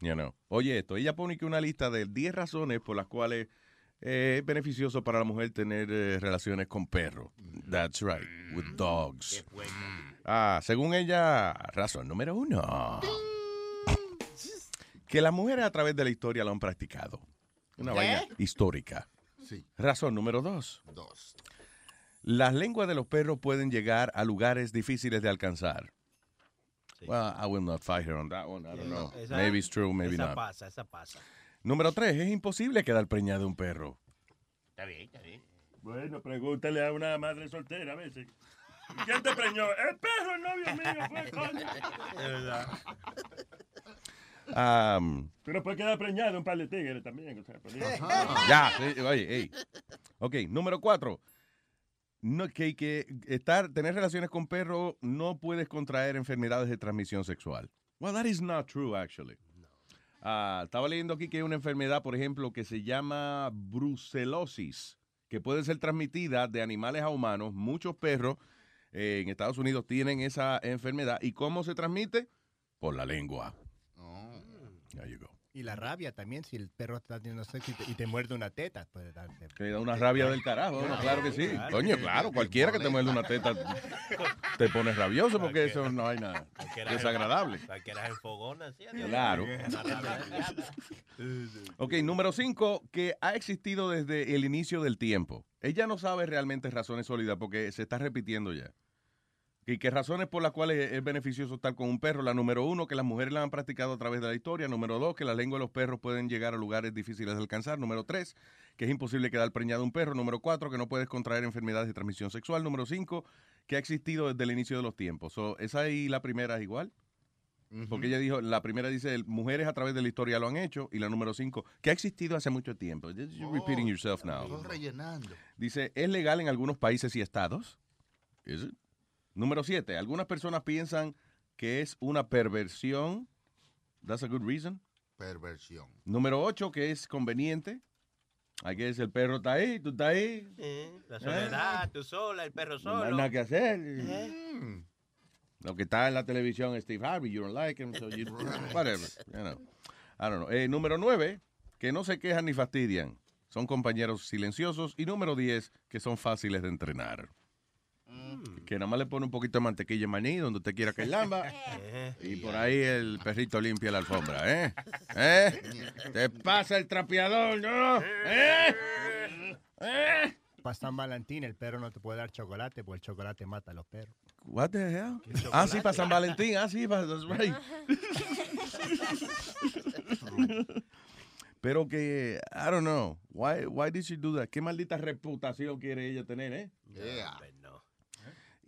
You know. Oye, esto. Ella pone que una lista de 10 razones por las cuales... es beneficioso para la mujer tener relaciones con perros. That's right, with dogs. Según ella, razón número 1. Que las mujeres a través de la historia lo han practicado. Una vaina histórica. Sí. Razón número 2. Las lenguas de los perros pueden llegar a lugares difíciles de alcanzar. Sí. Well, I will not fight her on that one. I don't know. Maybe it's true, maybe not. Esa pasa. Número 3, es imposible quedar preñada de un perro. Está bien. Bueno, pregúntale a una madre soltera a veces. ¿Quién te preñó? El perro, el novio mío, fue coño. Es verdad. Pero puede quedar preñado un par de tigres también. O sea, ya, oye, hey. Ok, número 4. No, que tener relaciones con perro no puedes contraer enfermedades de transmisión sexual. Well, that is not true, actually. Estaba leyendo aquí que hay una enfermedad, por ejemplo, que se llama brucelosis, que puede ser transmitida de animales a humanos. Muchos perros en Estados Unidos tienen esa enfermedad. ¿Y cómo se transmite? Por la lengua. Oh. There you go. Y la rabia también, si el perro está teniendo sexo y te muerde una teta. Pues, te da una rabia del carajo, ¿no? Claro que sí. Coño, claro, cualquiera que te muerde una teta te pones rabioso porque eso no hay nada desagradable. Cualquiera es fogona, sí. Claro. Ok, número 5, que ha existido desde el inicio del tiempo. Ella no sabe realmente razones sólidas porque se está repitiendo ya. ¿Y qué razones por las cuales es beneficioso estar con un perro? La número uno, que las mujeres la han practicado a través de la historia. Número dos, que la lengua de los perros pueden llegar a lugares difíciles de alcanzar. Número tres, que es imposible quedar preñado un perro. Número cuatro, que no puedes contraer enfermedades de transmisión sexual. Número cinco, que ha existido desde el inicio de los tiempos. So, esa y la primera es igual. Uh-huh. Porque ella dijo, la primera dice, mujeres a través de la historia lo han hecho. Y la número 5, que ha existido hace mucho tiempo. You're repeating yourself now. Dice, ¿es legal en algunos países y estados? ¿Es it? Número 7, algunas personas piensan que es una perversión. That's a good reason. Perversión. Número 8, que es conveniente. I guess el perro está ahí, tú estás ahí. La soledad, tú sola, el perro solo. No hay nada que hacer. Lo que está en la televisión es Steve Harvey, you don't like him, so you whatever, you know. I don't know. Número 9, que no se quejan ni fastidian. Son compañeros silenciosos. Y número 10, que son fáciles de entrenar. Que nada más le pone un poquito de mantequilla y maní donde usted quiera que lamba. Y por ahí el perrito limpia la alfombra, ¿eh? ¿Eh? Te pasa el trapeador, ¿no? ¿Eh? ¿Eh? Para San Valentín el perro no te puede dar chocolate porque el chocolate mata a los perros. What the hell? Ah, sí, para San Valentín. Ah, sí, para... Right. Pero que, I don't know. Why did she do that? ¿Qué maldita reputación quiere ella tener, eh? Yeah.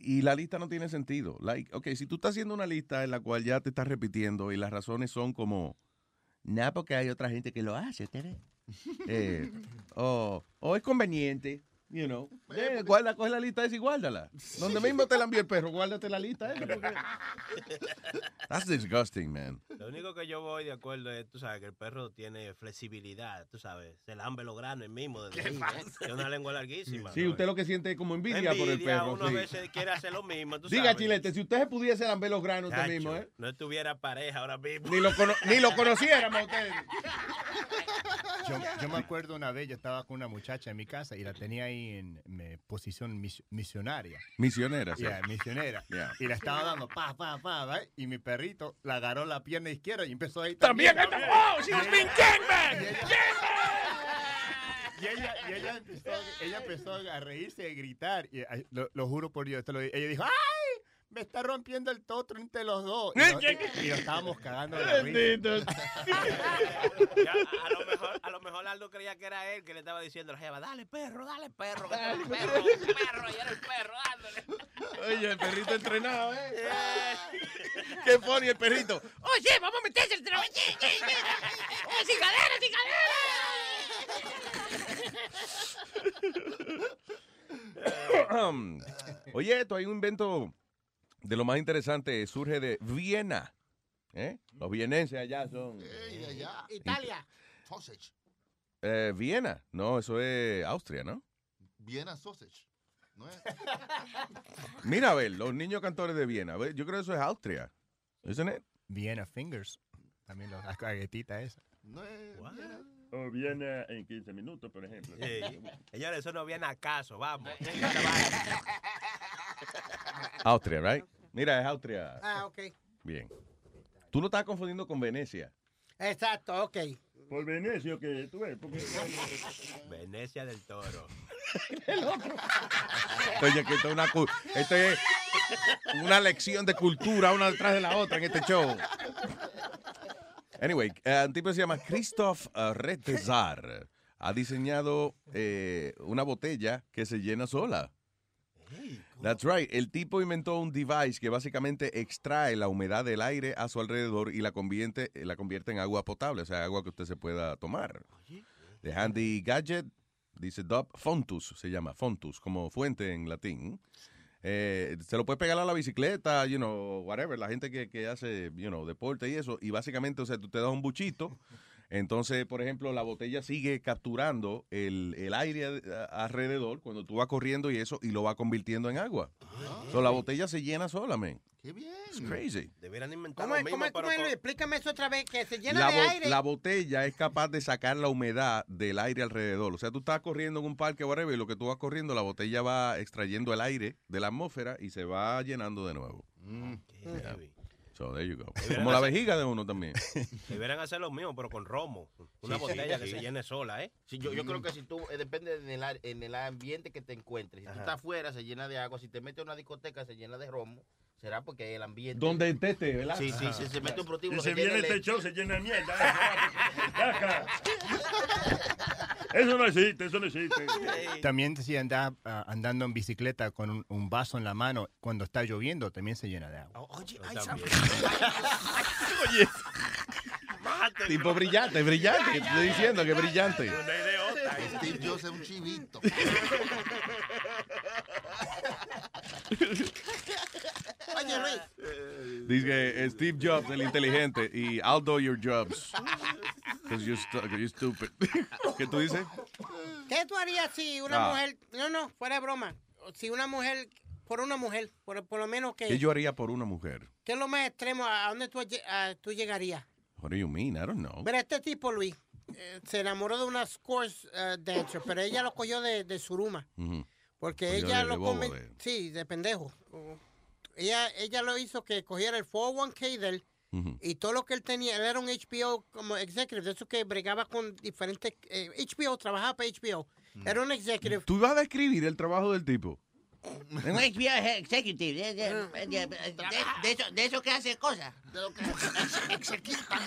Y la lista no tiene sentido. Like, okay, si tú estás haciendo una lista en la cual ya te estás repitiendo y las razones son como, nada, porque hay otra gente que lo hace, ¿usted ve? O es conveniente, you know. Guarda, coge la lista esa y guárdala. Donde mismo te la envió el perro, guárdate la lista esa. Porque... That's disgusting, man. Lo único que yo voy de acuerdo es, tú sabes, que el perro tiene flexibilidad, tú sabes. Se lambe los granos el mismo. Tiene una lengua larguísima. Sí, ¿no? Usted lo que siente es como envidia por el perro. Uno a veces quiere hacer lo mismo, tú sabes. Diga, Chilete, si usted se pudiese lamber los granos usted mismo, ¿eh? No estuviera pareja ahora mismo. Ni lo conociéramos ustedes. Yo me acuerdo una vez, yo estaba con una muchacha en mi casa y la tenía ahí en posición misionaria. Misionera, sí. Yeah, misionera. Yeah. Y la estaba dando pa, y mi perrito la agarró la pierna izquierda y empezó ahí. ¡También! ¡Oh, she's been gangbang! Y ella empezó a reírse y a gritar. Y, lo juro por Dios, ella dijo, ¡ay! Me está rompiendo el totro entre los dos. Y nos estábamos cagando de la risa. A lo mejor Aldo creía que era él que le estaba diciendo a la jeva, dale perro, y era el perro dándole. Oye, el perrito entrenado, ¿eh? Yeah. ¿Qué pone el perrito? Oye, vamos a meterse el trabajo. ¡Sin cadera! Oye, esto hay un invento... De lo más interesante, surge de Viena. ¿Eh? Los vienenses allá son... allá. Italia. Sausage. Viena. No, eso es Austria, ¿no? Viena sausage. No es... Mira, a ver, los niños cantores de Viena. Yo creo que eso es Austria. ¿Isn't it? Viena fingers. También las caguetitas esas. No es... What? Viena. O Viena en 15 minutos, por ejemplo. Señores, eso no viene acaso. Vamos. Austria, right? Mira, es Austria. Ah, ok. Bien. Tú lo estás confundiendo con Venecia. Exacto, ok. Por Venecia, que tú ves. Porque... Venecia del Toro. El otro. Oye, que esto es una lección de cultura, una detrás de la otra en este show. Anyway, un tipo que se llama Christophe Retezar ha diseñado una botella que se llena sola. That's right. El tipo inventó un device que básicamente extrae la humedad del aire a su alrededor y la convierte en agua potable, o sea, agua que usted se pueda tomar. The Handy Gadget, dice Dub, Fontus se llama, Fontus, como fuente en latín. Se lo puedes pegar a la bicicleta, you know, whatever, la gente que hace, you know, deporte y eso. Y básicamente, o sea, tú te das un buchito. Entonces, por ejemplo, la botella sigue capturando el aire alrededor cuando tú vas corriendo y eso, y lo va convirtiendo en agua. So, la botella se llena sola, man. ¡Qué bien! It's crazy. Deberían inventar lo mismo. ¿Cómo? Explícame eso otra vez, que se llena de aire. La botella es capaz de sacar la humedad del aire alrededor. O sea, tú estás corriendo en un parque o whatever, y lo que tú vas corriendo, la botella va extrayendo el aire de la atmósfera y se va llenando de nuevo. Mm. Okay. Yeah. So there you go. Como la vejiga de uno también. Deberían hacer lo mismo, pero con romo. Una botella que se llene sola, ¿eh? Sí, yo creo que si tú, depende en el ambiente que te encuentres. Si tú estás afuera, se llena de agua. Si te metes a una discoteca, se llena de romo. Será porque el ambiente. Donde esté, ¿verdad? Sí, sí, sí, se mete un protíbulo. Si se viene este show, se llena de mierda. Eso no existe, eso no existe. También si andas andando en bicicleta con un vaso en la mano, cuando está lloviendo, también se llena de agua. Oye, ay, oye. Tipo brillante, brillante. Te estoy diciendo que es brillante. Steve Jobs es un chivito. Oye, Luis. Dice Steve Jobs, el inteligente, y I'll do your jobs. Because you're stupid. ¿Qué tú dices? ¿Qué tú harías si una mujer... No, fuera de broma. Si una mujer... Por una mujer. Por lo menos que... ¿Qué yo haría por una mujer? ¿Qué es lo más extremo? ¿A dónde tú llegarías? What do you mean? I don't know. Pero este tipo, Luis, se enamoró de una scores dancer, pero ella lo cogió de suruma. Uh-huh. Porque cogió ella lo come... Sí, de pendejo. Ella lo hizo que cogiera el 401k de él. Uh-huh. Y todo lo que él tenía, él era un HBO como executive, de eso que bregaba con diferentes HBO, trabajaba para HBO. Uh-huh. Era un executive. ¿Tú vas a describir el trabajo del tipo? Un HBO executive, de eso que hace cosas, de lo que executan.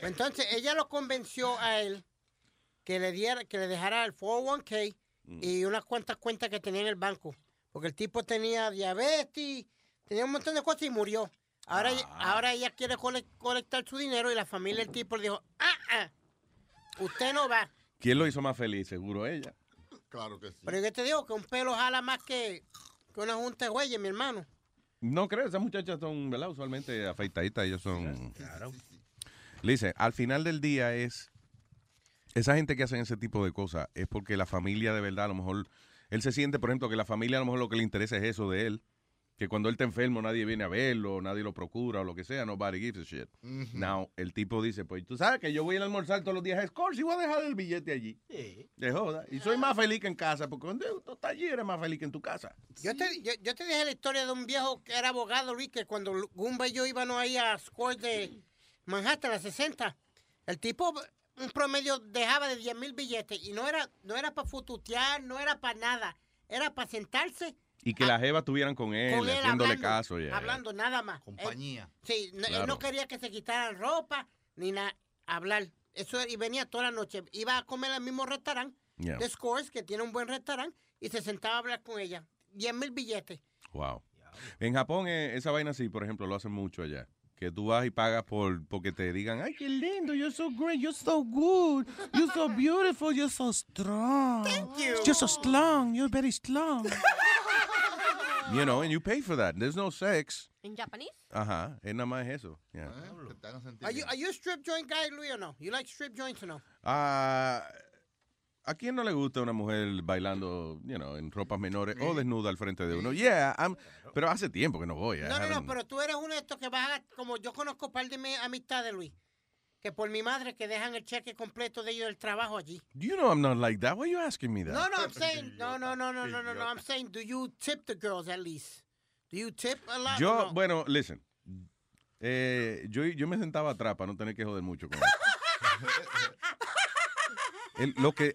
Entonces ella lo convenció a él que le dejara el 401k y unas cuantas cuentas que tenía en el banco, porque el tipo tenía diabetes, tenía un montón de cosas y murió. Ahora ella quiere colectar su dinero y la familia del tipo le dijo, usted no va. ¿Quién lo hizo más feliz? Seguro ella. Claro que sí. Pero yo te digo que un pelo jala más que una junta de güeyes, mi hermano. No creo, esas muchachas son, ¿verdad? Usualmente afeitaditas, ellas son... Claro. Le dicen, al final del día es... Esa gente que hacen ese tipo de cosas es porque la familia de verdad, a lo mejor... Él se siente, por ejemplo, que la familia a lo mejor lo que le interesa es eso de él. Que cuando él está enfermo nadie viene a verlo, nadie lo procura o lo que sea, nobody gives a shit. Mm-hmm. Now, el tipo dice, pues tú sabes que yo voy a almorzar todos los días a Scores y voy a dejar el billete allí. Sí. De joda. Y soy más feliz que en casa, porque cuando tú estás allí eres más feliz que en tu casa. Sí. Yo te dije la historia de un viejo que era abogado, Luis, que cuando Gumba y yo íbamos ahí a Scores de Manhattan, a las 60, el tipo un promedio dejaba de 10,000 billetes y no era para fututear, no era para nada, era para sentarse. Y que las jevas estuvieran con él haciéndole hablando, caso. Ya, hablando, nada más. Compañía. Sí, no, claro. Él no quería que se quitaran ropa ni nada. Hablar. Eso, y venía toda la noche. Iba a comer al mismo restaurante, de Scores, que tiene un buen restaurante, y se sentaba a hablar con ella. 10,000 billetes. Wow. En Japón, esa vaina sí, por ejemplo, lo hacen mucho allá. Que tú vas y pagas porque te digan, ay, qué lindo, you're so great, you're so good, you're so beautiful, you're so strong. Thank you. You're so strong, you're very strong. You know, and you pay for that. There's no sex. ¿En japonés? Ajá, es nada más eso. Yeah. Are you a strip joint guy, Luis, o no? You like strip joints, o no? ¿A quién no le gusta una mujer bailando, you know, en ropas menores o desnuda al frente de uno? Yeah, pero hace tiempo que no voy. No, pero tú eres uno de estos que vas a... Como yo conozco un par de amistades, Luis, que por mi madre que dejan el cheque completo de ellos del trabajo allí. You know I'm not like that. Why are you asking me that? No, I'm saying... No, I'm saying, do you tip the girls at least? Do you tip a lot? Yo, bueno, listen. Yo me sentaba atrás para no tener que joder mucho con eso.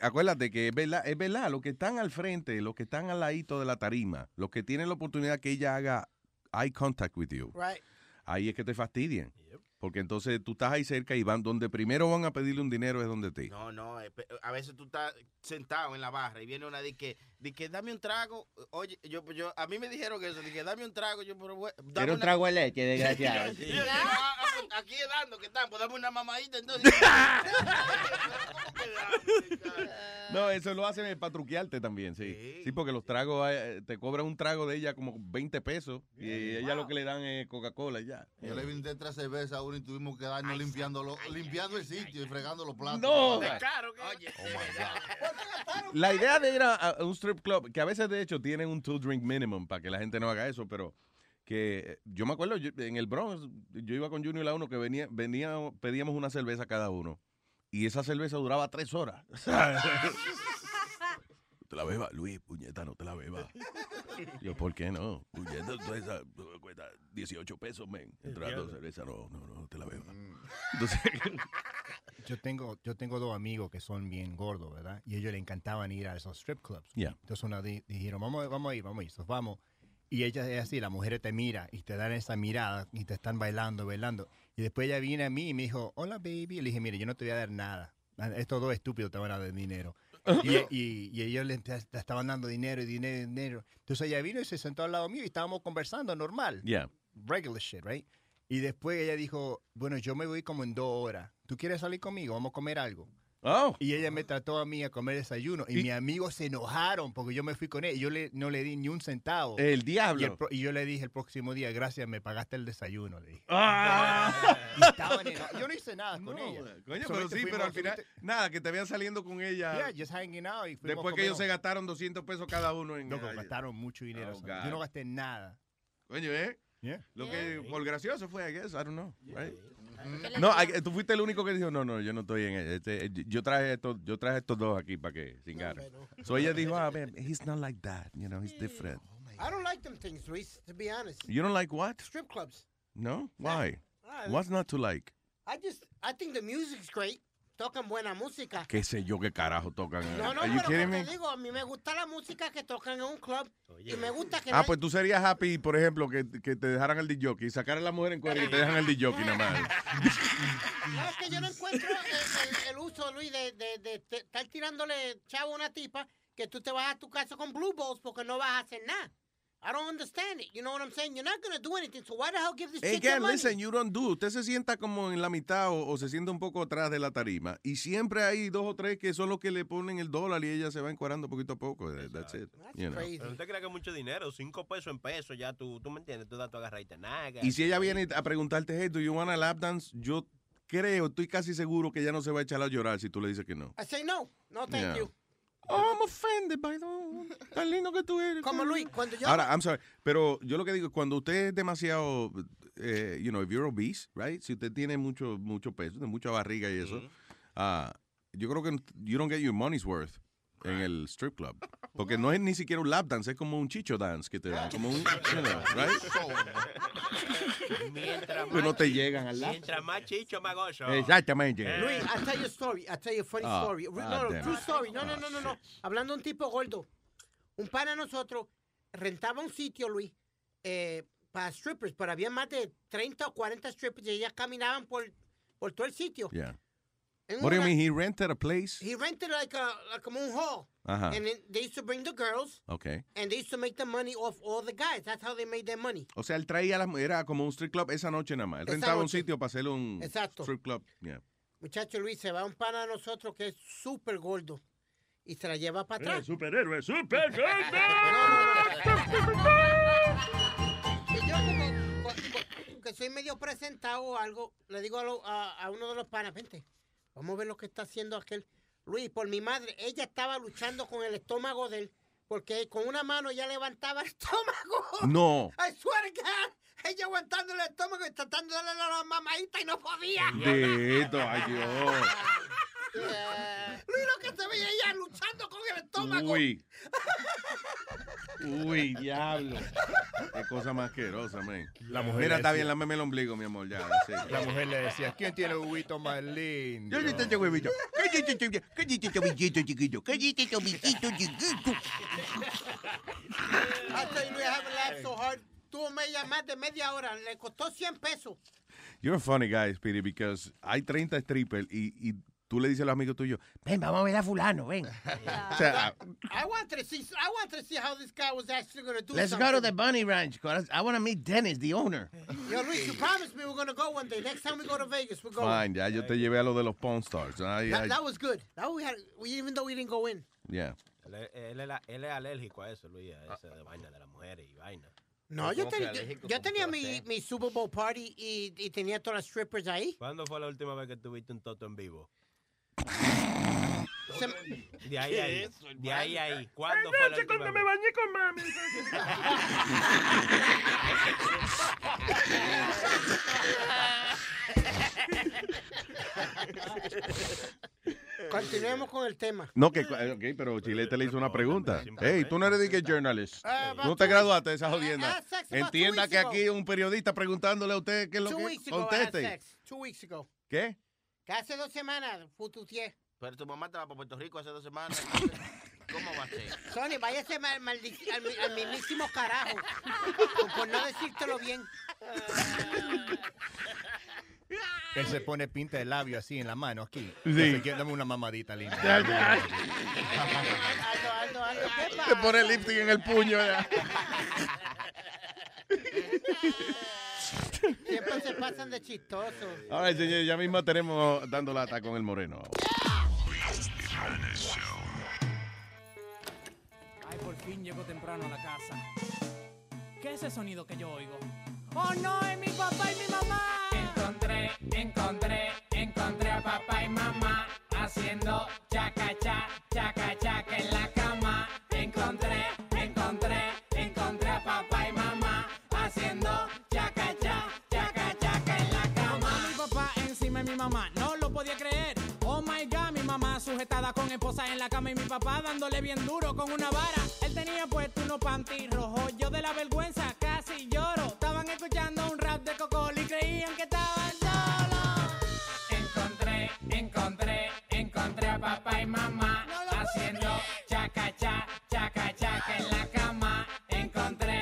Acuérdate que es verdad, los que están al frente, los que están al ladito de la tarima, los que tienen la oportunidad que ella haga eye contact with you. Right. Ahí es que te fastidian. Yep. Porque entonces tú estás ahí cerca y van donde primero van a pedirle un dinero es donde te... No, a veces tú estás sentado en la barra y viene una de que dame un trago. Oye, yo a mí me dijeron eso, de que dame un trago. Pero un trago de leche, desgraciado. Sí. Aquí dando que están, pues dame una mamadita entonces. No, eso lo hacen para truquearte también, sí. Sí, porque los tragos, te cobran un trago de ella como 20 pesos y ella lo que le dan es Coca-Cola y ya. Yo le vendí 3 cervezas a uno y tuvimos que darnos limpiando el sitio y fregando los platos. No, es caro. Oye, la idea de ir a un strip club, que a veces de hecho tienen un 2-drink minimum para que la gente no haga eso, pero que yo me acuerdo, en el Bronx, yo iba con Junior a uno que pedíamos una cerveza cada uno. Y esa cerveza duraba 3 horas. Te la beba, Luis, puñeta, no te la beba. Yo, ¿por qué no? Esa, 18 pesos, men. Entrando cerveza, no te la veo. Entonces, yo tengo dos amigos que son bien gordos, ¿verdad? Y a ellos les encantaban ir a esos strip clubs. Yeah. Entonces una dijeron, vamos a ir. Entonces, vamos. Y ella es así, la mujer te mira y te dan esa mirada y te están bailando. Y después ella viene a mí y me dijo, hola, baby. Y le dije, mire, yo no te voy a dar nada. Estos dos estúpidos te van a dar dinero. Y ellos le estaban dando dinero. Entonces ella vino y se sentó al lado mío y estábamos conversando normal. Yeah. Regular shit, right? Y después ella dijo, bueno, yo me voy como en 2 horas. ¿Tú quieres salir conmigo? Vamos a comer algo. Oh. Y ella me trató a mí a comer desayuno. Y mis amigos se enojaron porque yo me fui con él. Y yo no le di ni un centavo. El diablo. Y yo le dije el próximo día, gracias, me pagaste el desayuno. Le dije. Yo no hice nada con ella. Coño, pero sí, pero al final, nada, que te vean saliendo con ella. Yeah, just hanging out. Y después que ellos se gastaron 200 pesos cada uno. Gastaron mucho dinero. Yo no gasté nada. Coño, ¿eh? Yeah. Lo que por gracioso fue, I guess, I don't know, right? No, tú fuiste el único que dijo, no, yo no estoy en yo traje estos dos aquí para que cingar. So ella dijo, man, he's not like that, you know, he's different. I don't like them things, Luis, to be honest. You don't like what? Strip clubs. No? Why? What's not to like? I think the music's great. Tocan buena música. ¿Qué sé yo qué carajo tocan? Pero te digo, a mí me gusta la música que tocan en un club. Oye. Y me gusta que... pues tú serías happy, por ejemplo, que te dejaran el disjockey, sacaran a la mujer en cuerda y te dejan el disjockey nada más. No, es que yo no encuentro el uso, Luis, de estar tirándole chavo a una tipa que tú te vas a tu casa con blue balls porque no vas a hacer nada. I don't understand it. You know what I'm saying? You're not going to do anything, so why the hell give this chick your money? Listen, you don't do. Usted se sienta como en la mitad o se sienta un poco atrás de la tarima. Y siempre hay 2 o 3 que son los que le ponen el dólar y ella se va encuadrando poquito a poco. That's it. That's crazy. Pero usted cree que es mucho dinero. 5 pesos en peso, ya tú me entiendes. Tú agarras y te nagas. Y si ella viene a preguntarte, hey, do you want a lap dance? Yo creo, estoy casi seguro que ella no se va a echar a llorar si tú le dices que no. I say no. No, thank you. Oh, I'm offended by that. Tan lindo que tú eres. Como Luis, cuando yo... Ahora, I'm sorry, pero yo lo que digo, cuando usted es demasiado, you know, if you're obese, right? Si usted tiene mucho peso, de mucha barriga y eso, yo creo que you don't get your money's worth en el strip club. Porque no es ni siquiera un lap dance, es como un chicho dance que te dan, como un, you know, right? Pero no te llegan al lap. Mientras más chicho, más gozo. Exactamente. Luis, I'll tell you a story, I'll tell you a funny story. No, true story. No. Hablando de un tipo gordo, un pana de nosotros rentaba un sitio, Luis, para strippers, pero había más de 30 o 40 strippers y ellas caminaban por todo el sitio. Yeah. What do you mean? He rented a place? He rented like a moon hall. Uh-huh. And then they used to bring the girls. Okay. And they used to make the money off all the guys. That's how they made their money. O sea, él traía las mujeres, era como un strip club esa noche nada más. Él rentaba un sitio para hacer un strip club. Yeah. Muchacho Luis, se va un pana de nosotros que es súper gordo. Y se la lleva para atrás. ¡Superhéroe, súper gordo! Yo que soy medio presentado o algo, le digo a uno de los panas, vente. Vamos a ver lo que está haciendo aquel. Luis, por mi madre, ella estaba luchando con el estómago de él, porque con una mano ya levantaba el estómago. No. I swear to God, ella aguantando el estómago y tratando de darle a la mamadita y no podía. Bendito, ay Dios. Luis, lo que se veía ella luchando con el estómago. Uy, diablo. Qué cosa más asquerosa, man. La mujer está bien, lámeme el ombligo, mi amor. Ya, sí. La mujer le decía, ¿quién tiene un huevito más lindo? Yo tengo huevito. ¿Qué chiquito? Hasta Luis, I haven't laughed so hard. Tuvo más de media hora. Le costó 100 pesos. You're a funny guy, Speedy, because hay 30 strippers y tú le dices a los amigos tuyos, ven, vamos a ver a fulano, ven. Yeah. O sea, I want to see how this guy was actually going to do Let's something. Go to the bunny ranch, because I want to meet Dennis, the owner. Yo, Luis, you promised me we're going to go one day. Next time we go to Vegas, we're going. Fine, ya yo te llevé a lo de los Pawn Stars. That was good. That we even though we didn't go in. Yeah. Él es alérgico a eso, Luis, a esa vaina de las mujeres y vaina. No, yo tenía mi Super Bowl party y tenía todas las strippers ahí. ¿Cuándo fue la última vez que tuviste un toto en vivo? De ahí. ¿Cuándo fue la última vez? Cuando me bañé con mami. Continuemos con el tema. No, que, ok, pero Chilete le hizo una pregunta. Hey, tú no eres de que journalist. Tú no te graduaste de esa jodienda. Entienda que aquí un periodista preguntándole a usted qué es lo que conteste. 2 weeks ago. ¿Qué? Que hace 2 semanas, fututeé. Pero tu mamá estaba por Puerto Rico hace 2 semanas. ¿Cómo va a ser? Sony, váyase al mismísimo carajo. Por no decírtelo bien. Él se pone pinta de labio así en la mano, aquí. Sí. Dame una mamadita linda. Se pone lipstick en el puño. Siempre se pasan de chistosos. Ahora, right, señores, ya mismo tenemos dando lata con el moreno. Ay, por fin llego temprano a la casa. ¿Qué es ese sonido que yo oigo? ¡Oh, no! ¡Es mi papá y mi mamá! Encontré a papá y mamá haciendo chaca-cha, chaca-chaca en la cama. Encontré a papá y mamá haciendo chaca-cha, chaca-chaca en la cama. Mi papá encima de mi mamá, no lo podía creer. Oh my God, mi mamá sujetada con esposa en la cama y mi papá dándole bien duro con una vara. Él tenía puesto unos panty rojos, yo de la vergüenza casi lloro. Estaban escuchando un rap de Cocol y creían que estaban solos. Encontré a papá y mamá haciendo chaca-cha, chaca-chaca en la cama. Encontré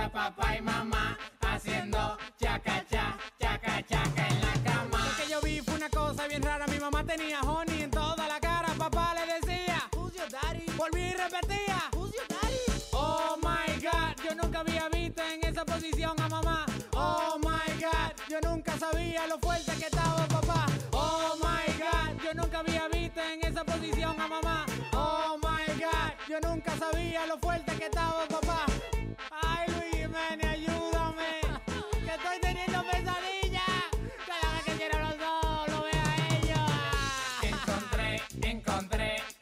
a papá y mamá haciendo chaca-cha, chaca-chaca en la cama. Lo que yo vi fue una cosa bien rara, mi mamá tenía honey en toda la cara. Papá le decía, who's your daddy? Volví y repetía, who's your daddy? Oh my God, yo nunca había visto en esa posición a mamá. Oh my God, yo nunca sabía lo fuerte que estaba papá. Oh my God, yo nunca había visto en esa posición a mamá. Oh my God, yo nunca sabía lo fuerte que estaba papá. Ay, Luis Jiménez, ayúdame, que estoy teniendo pesadillas. Cada vez que quiero los dos, lo veo a ellos.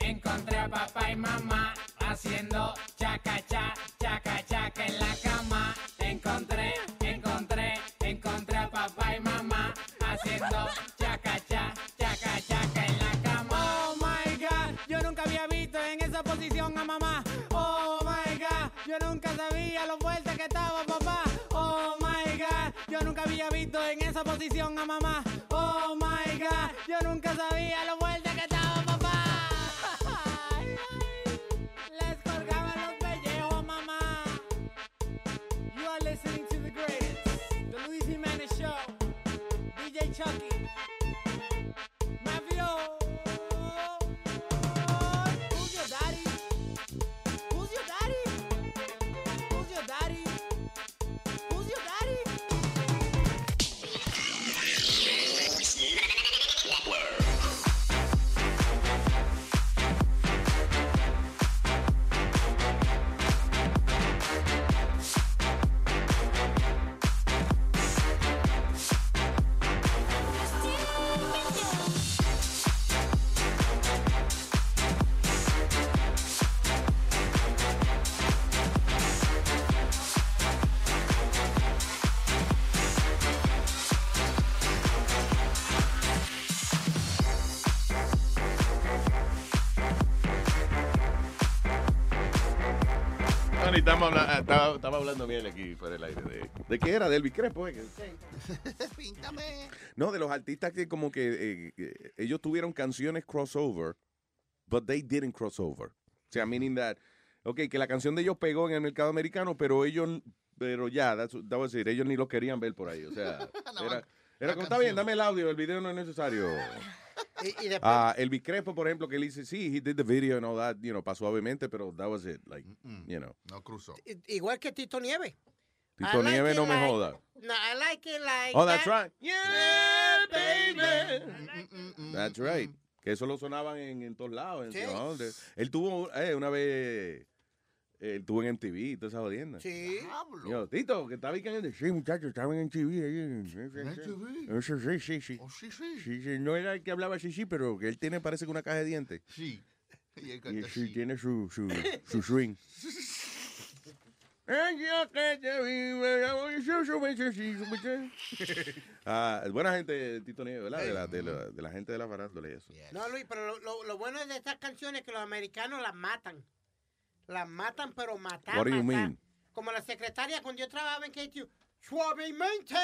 Encontré a papá y mamá haciendo chaca-cha, chaca-chaca en la cama. Encontré a papá y mamá haciendo chaca-cha, chaca-chaca en la cama. Oh my God, yo nunca había visto en esa posición a mamá. Oh my God, yo nunca sabía lo fuerte que estaba papá. Oh my God, yo nunca había visto en esa posición a mamá. Oh my God, yo nunca sabía lo fuerte que estaba papá. Les colgaban los pellejos a mamá. You are listening to the greatest, the Luis Jiménez Show, DJ Chucky, Mafio. Who's your daddy? Who's your daddy? Who's your daddy? Who's your daddy? Estaba hablando bien aquí fuera del aire. ¿De qué era? ¿De Elvis Crespo? Píntame. No, de los artistas que como que ellos tuvieron canciones crossover, but they didn't crossover. O sea, meaning that, ok, que la canción de ellos pegó en el mercado americano, pero ellos, that was it, ellos ni lo querían ver por ahí. O sea, era como, está bien, dame el audio, el video no es necesario. Y después, Elvis Crespo, por ejemplo, que le dice, sí, he did the video and all that, you know, pasó obviamente, pero that was it, like, you know. No cruzó. Igual que Tito Nieves. Tito Nieves, no me joda. No, I like it like that. Oh, that's right. Yeah, baby. That's right. Que eso lo sonaban en todos lados. Él tuvo, una vez... Él tuvo en MTV y toda esa jodienda. Sí. Yo, Tito, que estaba en el... Sí, muchachos, estaba en MTV. ¿En MTV? Eso sí, sí, sí. Oh, sí, sí. Sí, no era el que hablaba sí, sí, pero que él tiene, parece que una caja de dientes. Sí. Y él canta, sí, tiene su swing. Buena gente, Tito Nieves, ¿verdad? De la gente de la farándula y eso. Yes. No, Luis, pero lo bueno de estas canciones es que los americanos las matan. Las matan, pero matan. What do you mean? Como la secretaria cuando yo trabajaba en KTU. Suavemente.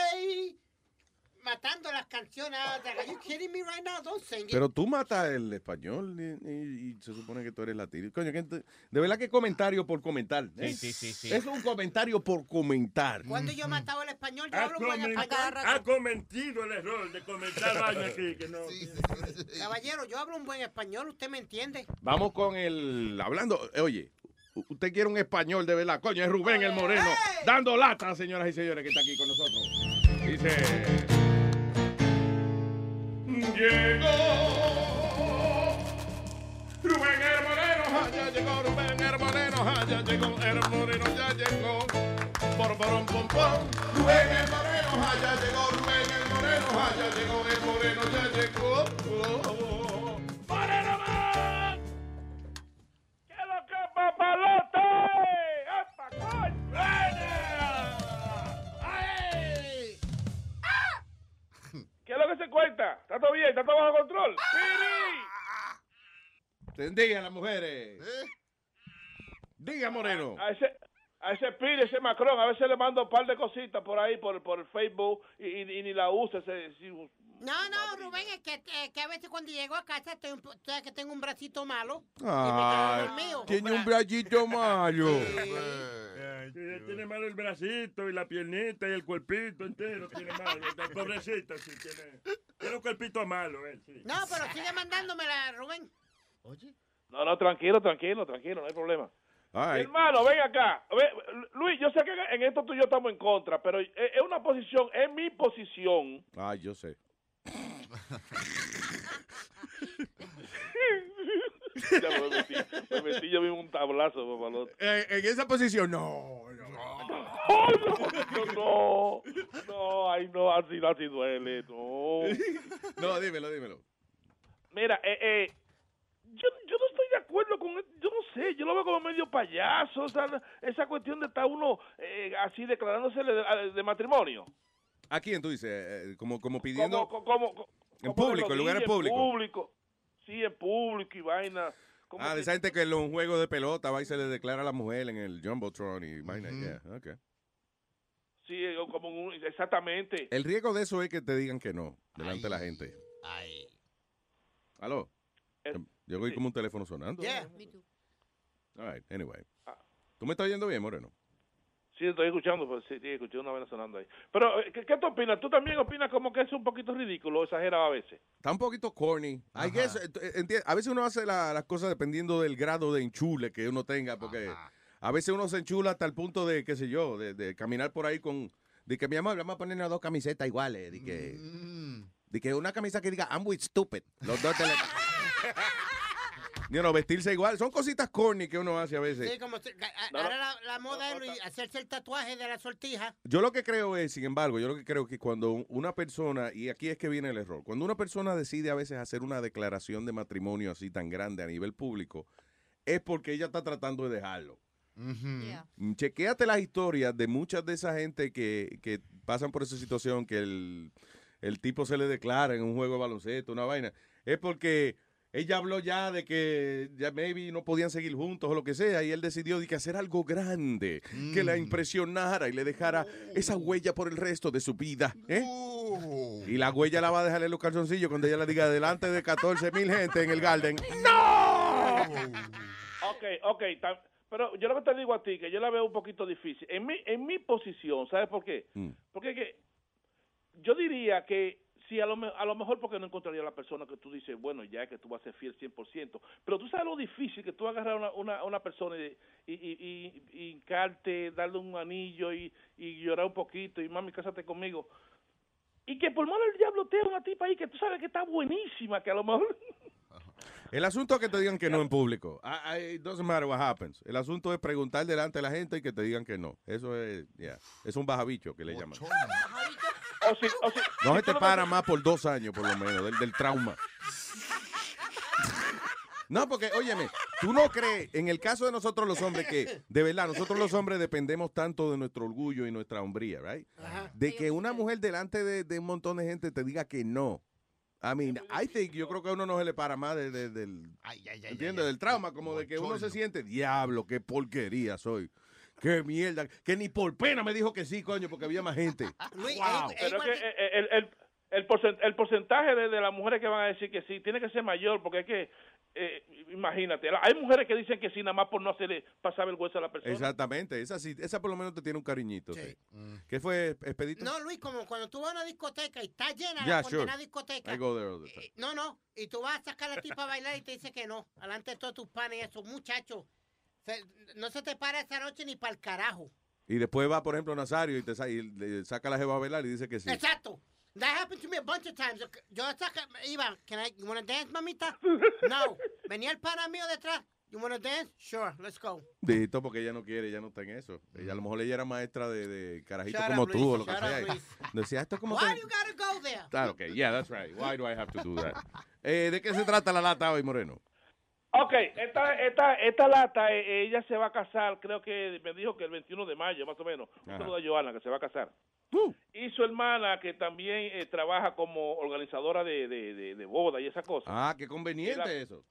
Matando las canciones. Are you kidding me right now? Don't sing it. Pero tú matas el español y se supone que tú eres latino. Coño, de verdad que comentario por comentar. Sí. Es un comentario por comentar. Cuando yo mataba el español, yo hablo buen español. Ha cometido el error de comentar algo aquí. Que no. Sí. Caballero, yo hablo un buen español, usted me entiende. Vamos con el... Hablando, oye... Usted quiere un español de verdad, coño, es Rubén el Moreno, ¡hey! Dando lata, señoras y señores, que está aquí con nosotros. Dice... Llegó Rubén el Moreno, ya llegó Rubén el Moreno, ya llegó el Moreno, ya llegó. Por porón, pom, pom. Rubén el Moreno, ya llegó Rubén el Moreno, ya llegó el Moreno, ya llegó. Oh. ¡Moreno más! ¿Qué es lo que es, papalote? ¡Epa, coño! ¡Ay! ¡Ah! ¿Qué es lo que se cuenta? ¿Está todo bien? ¿Está todo bajo control? ¡Piri! ¡Tendían las mujeres! ¿Eh? Diga, Moreno. A ese Piri, ese Macron, a veces le mando un par de cositas por ahí, por el Facebook, y ni la usa ese... No, Rubén, es que a veces cuando llego a casa tengo un bracito malo. Ah, tiene un bracito malo. Sí, tiene malo el bracito y la piernita y el cuerpito entero. Tiene malo. Pobrecito, sí, tiene un cuerpito malo. Él, sí. No, pero sigue mandándomela, Rubén. Oye. No, tranquilo, no hay problema. Right. Hermano, ven acá. Luis, yo sé que en esto tú y yo estamos en contra, pero es una posición, es mi posición. Ah, yo sé. Ya me metí yo mismo un tablazo, papalote. En esa posición, no, ay, no, así duele, no. No, dímelo. Mira, yo no estoy de acuerdo con esto, yo no sé, yo lo veo como medio payaso, o sea, esa cuestión de estar uno así declarándose de matrimonio. ¿A quién tú dices? Como pidiendo... en público, en lugares públicos. En público, sí, en público y vaina. De esa gente que en los juegos de pelota va y se le declara a la mujer en el Jumbotron y vaina, yeah, okay. Sí, exactamente. El riesgo de eso es que te digan que no, delante de la gente. Ay. ¿Aló? Yo voy como un teléfono sonando. Yeah, me too. All right, anyway. ¿Tú me estás oyendo bien, Moreno? Sí, estoy escuchando, pues sí, escuché una vena sonando ahí. Pero, ¿qué tú opinas? ¿Tú también opinas como que es un poquito ridículo, exagerado a veces? Está un poquito corny. I guess, a veces uno hace las cosas dependiendo del grado de enchule que uno tenga, porque a veces uno se enchula hasta el punto de, qué sé yo, de caminar por ahí con... De que mi amor, vamos a ponernos 2 camisetas iguales, de que... De que una camisa que diga, I'm with stupid. Los dos vestirse igual. Son cositas corny que uno hace a veces. Sí, como ahora la moda es hacerse el tatuaje de la sortija. Yo lo que creo es, sin embargo, que cuando una persona, y aquí es que viene el error, cuando una persona decide a veces hacer una declaración de matrimonio así tan grande a nivel público, es porque ella está tratando de dejarlo. Uh-huh. Yeah. Chequéate las historias de muchas de esa gente que pasan por esa situación, que el tipo se le declara en un juego de baloncesto, una vaina. Es porque... Ella habló ya de que ya maybe no podían seguir juntos o lo que sea, y él decidió de que hacer algo grande, que la impresionara y le dejara esa huella por el resto de su vida. ¿Eh? Y la huella la va a dejar en los calzoncillos cuando ella la diga delante de 14,000 gente en el Garden. ¡No! Ok. Pero yo lo que te digo a ti, que yo la veo un poquito difícil. En mi posición, ¿sabes por qué? Porque yo diría que sí, a lo mejor porque no encontraría la persona que tú dices, bueno, ya que tú vas a ser fiel 100%. Pero tú sabes lo difícil que tú agarrar a una persona y hincarte, darle un anillo y llorar un poquito y mami, cásate conmigo. Y que por malo el diablo te da una tipa ahí que tú sabes que está buenísima, que a lo mejor... El asunto es que te digan que no en público. It doesn't matter what happens. El asunto es preguntar delante de la gente y que te digan que no. Eso es, es un bajabicho que le llaman. O si, no se te para más por 2 años, por lo menos, del trauma. No, porque, óyeme, ¿Tú no crees, en el caso de nosotros los hombres, que de verdad nosotros los hombres dependemos tanto de nuestro orgullo y nuestra hombría, right? Ajá. De que una mujer delante de un montón de gente te diga que no. I mean, I think, yo creo que a uno no se le para más del ¿entiendes? Del trauma, como de que uno se siente, diablo, qué porquería soy. Qué mierda, que ni por pena me dijo que sí, coño, porque había más gente. Wow. Pero es que el porcentaje de las mujeres que van a decir que sí tiene que ser mayor, porque es que, imagínate, hay mujeres que dicen que sí nada más por no hacerle pasar vergüenza a la persona. Exactamente, esa sí, esa por lo menos te tiene un cariñito. Sí. ¿Qué fue, Expedito? No, Luis, como cuando tú vas a una discoteca y está llena la condenada discoteca. I go there all the time. No, y tú vas a sacar a la tipa a bailar y te dice que no, delante de todos tus panes, esos muchachos. No se te para esa noche ni para el carajo. Y después va, por ejemplo, Nazario y le saca la jeva a bailar y dice que sí. Exacto. That happened to me a bunch of times. Yo iba, you wanna dance, mamita? No. Venía el pana mío detrás. You wanna dance? Sure, let's go. Dijito porque ella no quiere, ella no está en eso. Ella a lo mejor ella era maestra de carajito shut como up, tú Luis, o lo que sea. Decía, esto es como... Why you gotta go there? Claro, okay, yeah, that's right. Why do I have to do that? ¿De qué se trata la lata hoy, Moreno? Ok, esta lata, ella se va a casar, creo que me dijo que el 21 de mayo, más o menos. Un saludo a Joana, que se va a casar. Y su hermana, que también trabaja como organizadora de boda y esas cosas. Ah, qué conveniente eso.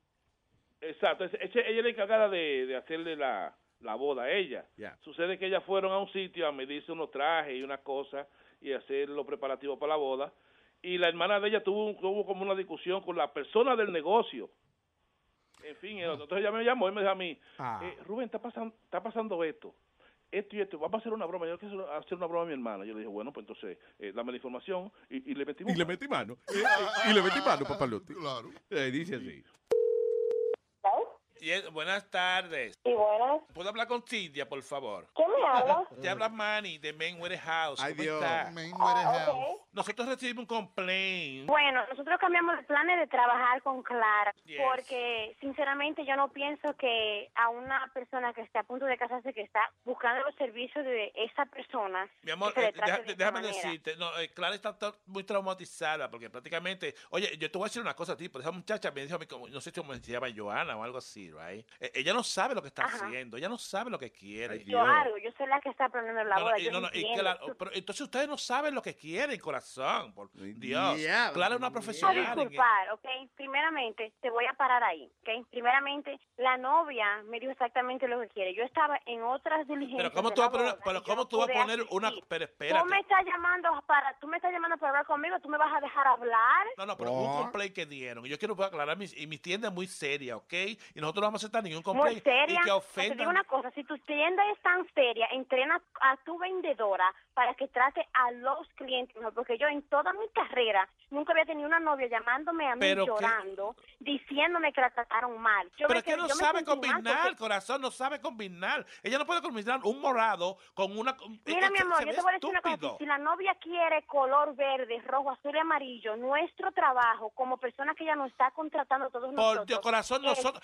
Exacto, ella es la encargada de hacerle la boda a ella. Yeah. Sucede que ellas fueron a un sitio a medirse unos trajes y unas cosas y hacer los preparativos para la boda. Y la hermana de ella tuvo como una discusión con la persona del negocio. En fin, entonces ella me llamó y me dijo a mí, Rubén, está pasando esto y esto, vamos a hacer una broma. Yo quiero hacer una broma a mi hermana. Yo le dije, bueno, pues entonces, dame la información y le metí mano. Y le metí mano, papalote. Claro. Dice así. Buenas tardes. ¿Y buenas? ¿Puedo hablar con Cintia, por favor? ¿Quién me habla? Te habla Manny de Mainware House. Ay, Dios. Mainware House. Okay. Nosotros recibimos un complaint. Bueno, nosotros cambiamos los planes de trabajar con Clara. Yes. Porque, sinceramente, yo no pienso que a una persona que está a punto de casarse, que está buscando los servicios de esa persona... Mi amor, déjame decirte, Clara está muy traumatizada porque prácticamente... Oye, yo te voy a decir una cosa a ti, pero esa muchacha me dijo a mí, no sé si me llama Joana o algo así. Right. Ella no sabe lo que está haciendo, ella no sabe lo que quiere. Ay, yo soy la que está aprendiendo la boda. Pero entonces ustedes no saben lo que quieren, corazón, por Dios. Yeah, Clara es una profesional. No, disculpar, ok. Primeramente, te voy a parar ahí, ok. Primeramente, la novia me dijo exactamente lo que quiere. Yo estaba en otras diligencias. Pero ¿cómo tú vas a poner una? Pero espérate. Tú me estás llamando para hablar conmigo, tú me vas a dejar hablar. No, pero hubo un complaint que dieron. Yo quiero aclarar mis tiendas muy serias, ok. Y nosotros no vamos a aceptar ningún complaint y que ofenda. Te digo una cosa, si tu tienda es tan seria, entrena a tu vendedora para que trate a los clientes, porque yo en toda mi carrera nunca había tenido una novia llamándome a mí llorando, diciéndome que la trataron mal. Pero es que no sabe combinar, corazón, no sabe combinar. Ella no puede combinar un morado con una... Mira, mi amor, yo te voy a decir una cosa. Si la novia quiere color verde, rojo, azul y amarillo, nuestro trabajo como personas que ella nos está contratando todos nosotros... Por Dios, corazón, nosotros...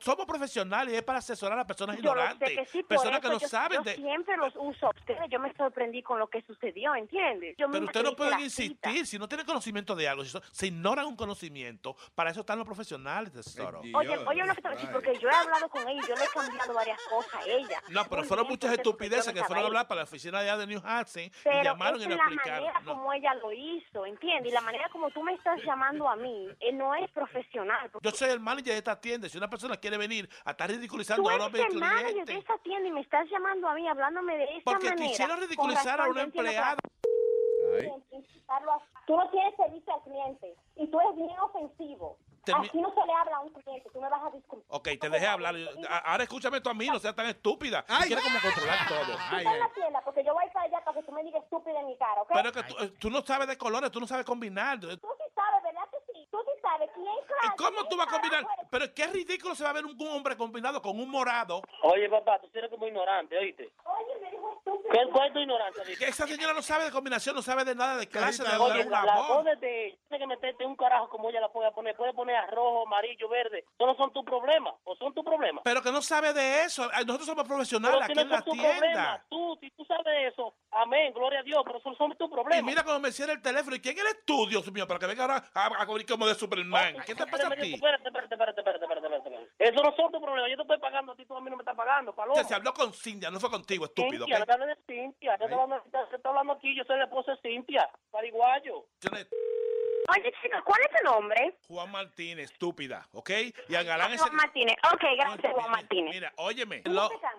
somos profesionales y es para asesorar a personas ignorantes, personas que no saben. Yo siempre los uso a ustedes. Yo me sorprendí con lo que sucedió, ¿entiendes? Pero ustedes no pueden insistir. Si no tienen conocimiento de algo, si ignoran un conocimiento, para eso están los profesionales, tesoro. Oye, no, porque yo he hablado con ella y yo le he cambiado varias cosas a ella. No, pero fueron muchas estupideces que fueron a hablar para la oficina allá de New Hampshire y llamaron y le explicaron. La manera como ella lo hizo, ¿entiendes? Y la manera como tú me estás llamando a mí, no es profesional. Yo soy el manager de esta tienda. Si una persona quiere venir a estar ridiculizando a los clientes. Tú eres de esa tienda y me estás llamando a mí, hablándome de esa manera. Porque quisiera ridiculizar a una empleada. Tú no tienes servicio al cliente y tú eres bien ofensivo. Aquí no se le habla a un cliente, tú me vas a disculpar. Ok, te dejé hablar. Ahora escúchame tú a mí, no seas tan estúpida. Quieres como controlar todo. Ay, en la tienda, porque yo voy para allá para que tú me digas estúpida en mi cara, ¿ok? Pero que tú no sabes de colores, tú no sabes combinar. Tú sí sabes, ¿verdad que sí? Tú sí sabes quién es. ¿Cómo tú vas a combinar? Pero qué ridículo se va a ver un hombre combinado con un morado. Oye, papá, tú eres como ignorante, ¿oíste? Oye, me dijo estúpido. ¿Cuál es tu ignorancia? Esa señora no sabe de combinación, no sabe de nada de clase, de labor. Tienes que meterte un carajo como ella la puede poner. Puede poner a rojo, amarillo, verde. Eso no son tus problemas, o son tus problemas. Pero que no sabe de eso. Nosotros somos profesionales aquí en la tienda. Si tú sabes de eso, amén, gloria a Dios, pero eso son tus problemas. Y mira cómo me cierra el teléfono. ¿Y quién es el estudio, Dios mío? Para que venga ahora a cubrir como de Superman. ¿Qué te pasa a ti? Espérate. Eso no son tus problemas. Yo te estoy pagando a ti, tú a mí no me estás pagando, Paloma. O sea, se habló con Cintia, no fue contigo, estúpido. Cintia, ¿okay? No hablando de Cintia. Yo estoy hablando aquí, yo soy la esposa de Cintia, pariguayo. Oye, chicos, ¿cuál es tu nombre? Juan Martínez, estúpida, ¿ok? Y al galán es... Juan Martínez, ok, gracias, Juan Martínez. Mira, óyeme,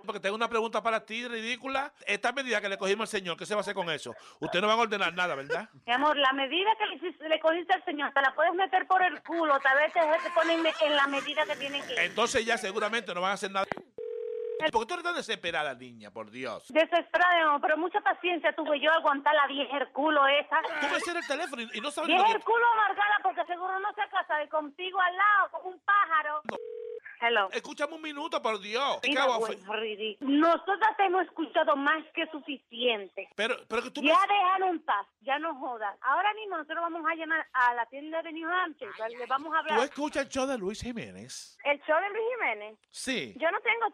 porque tengo una pregunta para ti, ridícula. Esta medida que le cogimos al señor, ¿qué se va a hacer con eso? Usted no va a ordenar nada, ¿verdad? Mi amor, la medida que le cogiste al señor, te la puedes meter por el culo, tal vez te ponen en la medida que tienen que ir. Entonces ya seguramente no van a hacer nada. ¿Por qué tú eres tan desesperada, niña? Por Dios. Desesperada, no, pero mucha paciencia tuve yo aguantar la vieja el culo esa. Tú me cierras el teléfono y no sabes... Vieja el culo amargada porque seguro no se ha casado contigo al lado, como un pájaro. No. Hello. Escúchame un minuto, por Dios. Nosotras te hemos escuchado más que suficiente. Pero que tú... Ya déjanos en paz, ya no jodas. Ahora mismo nosotros vamos a llamar a la tienda de New Hampshire. Le vamos a hablar. ¿Tú escuchas el show de Luis Jiménez? ¿El show de Luis Jiménez? Sí. Yo no tengo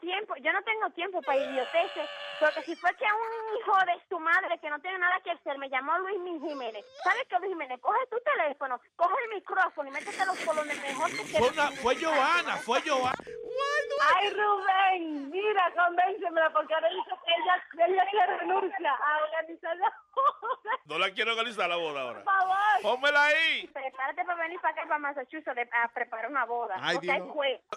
tiempo para idioteces. Porque si fue que a un hijo de su madre que no tiene nada que hacer, me llamó Luis Jiménez. ¿Sabes qué, Luis Jiménez? Coge tu teléfono, coge el micrófono y métete los colones mejor que quieras. Fue Giovanna. Ay, Rubén, mira, convéncemela, porque ahora dice que ella se renuncia a organizar la boda. No la quiero organizar la boda ahora. Por favor. Pónmela ahí. Prepárate para venir para acá, para Massachusetts, a preparar una boda. Ay, okay, Dios.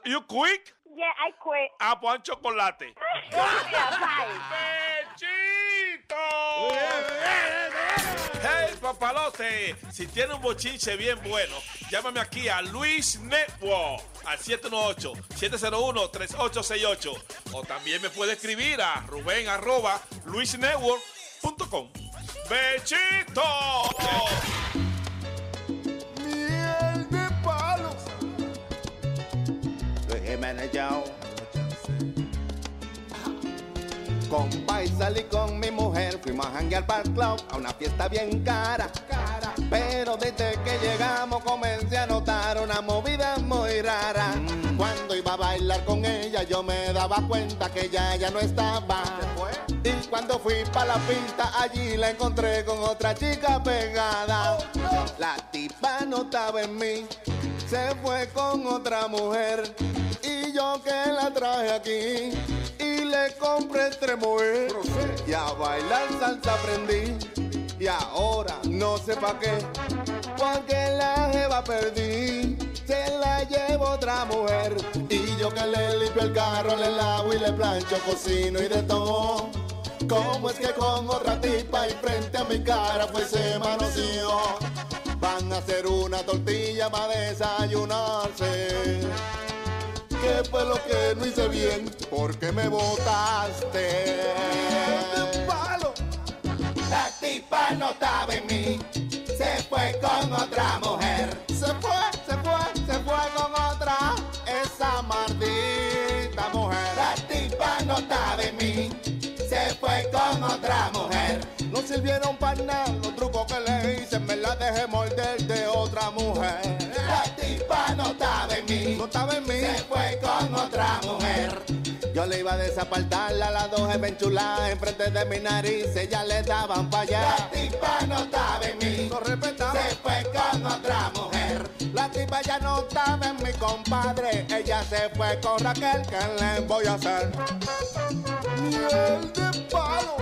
You quick? Yeah, I quit. Ah, pon chocolate. Gracias, bye. ¡Pechito! ¡Hey, papalote! Si tiene un bochinche bien bueno, llámame aquí a Luis Network al 718-701-3868. O también me puede escribir a ruben@luisnetwork.com. ¡Bechito! ¡Miel de palos! Luis Jiménez Yao. Con Pai salí con mi mujer, fuimos a janguear para el club, a una fiesta bien cara. Pero desde que llegamos comencé a notar una movida muy rara. Cuando iba a bailar con ella yo me daba cuenta que ella ya no estaba. Y cuando fui para la pista allí la encontré con otra chica pegada. La tipa no estaba en mí, se fue con otra mujer. Y yo que la traje aquí le compré tres mujeres y a bailar salsa aprendí. Y ahora no sé pa' qué, porque la jeva perdí, se la llevo otra mujer. Y yo que le limpio el carro, le lavo y le plancho, cocino y de todo. ¿Cómo es que con otra tipa y frente a mi cara pues se manoseó? Van a hacer una tortilla para desayunarse. ¿Qué fue lo que no hice bien? ¿Por qué me botaste? La tipa no estaba en mí, se fue con otra mujer. Se fue con otra, esa maldita mujer. La tipa no estaba en mí, se fue con otra mujer. No sirvieron para nada los trucos que le hice, me la dejé morder de otra mujer. No estaba en mí, se fue con otra mujer. Yo le iba a desapartarla, las dos enchuladas enfrente de mi nariz, ella le daban para allá. La tipa no estaba en mí, no respetaba, se fue con otra mujer. La tipa ya no estaba en mi, compadre, ella se fue con Raquel, ¿qué le voy a hacer? Miel de palo.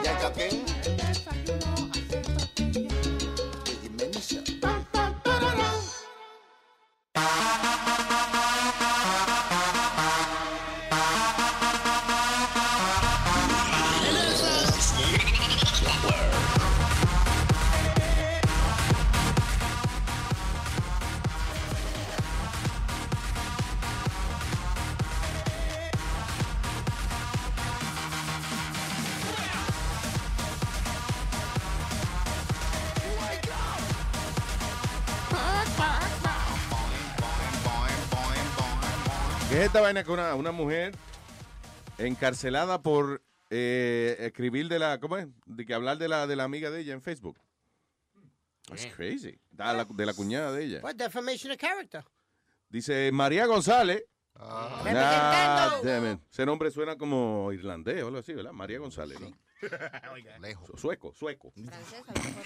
Ella es Joaquín. Es esta vaina que una mujer encarcelada por escribir de la, ¿cómo es? De que hablar de la amiga de ella en Facebook. That's crazy. De la cuñada de ella. What defamation of character? Dice María González. Representando. Ese nombre suena como irlandés o algo así, ¿verdad? María González, ¿no? Oiga. Lejos. Sueco. Francés, a lo mejor.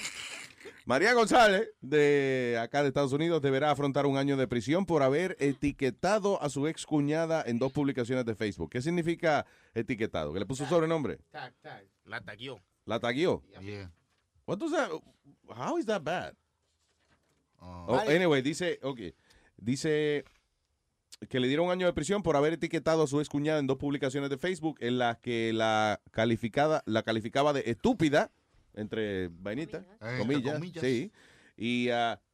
María González, de acá de Estados Unidos, deberá afrontar un año de prisión por haber etiquetado a su ex cuñada en 2 publicaciones de Facebook. ¿Qué significa etiquetado? ¿Que le puso sobrenombre? Tag. La taguió. ¿La taguió? Yeah. What does that? How is that bad? Anyway, dice que le dieron un año de prisión por haber etiquetado a su excuñada en 2 publicaciones de Facebook en las que la calificaba de estúpida, entre vainitas, comillas. Sí, y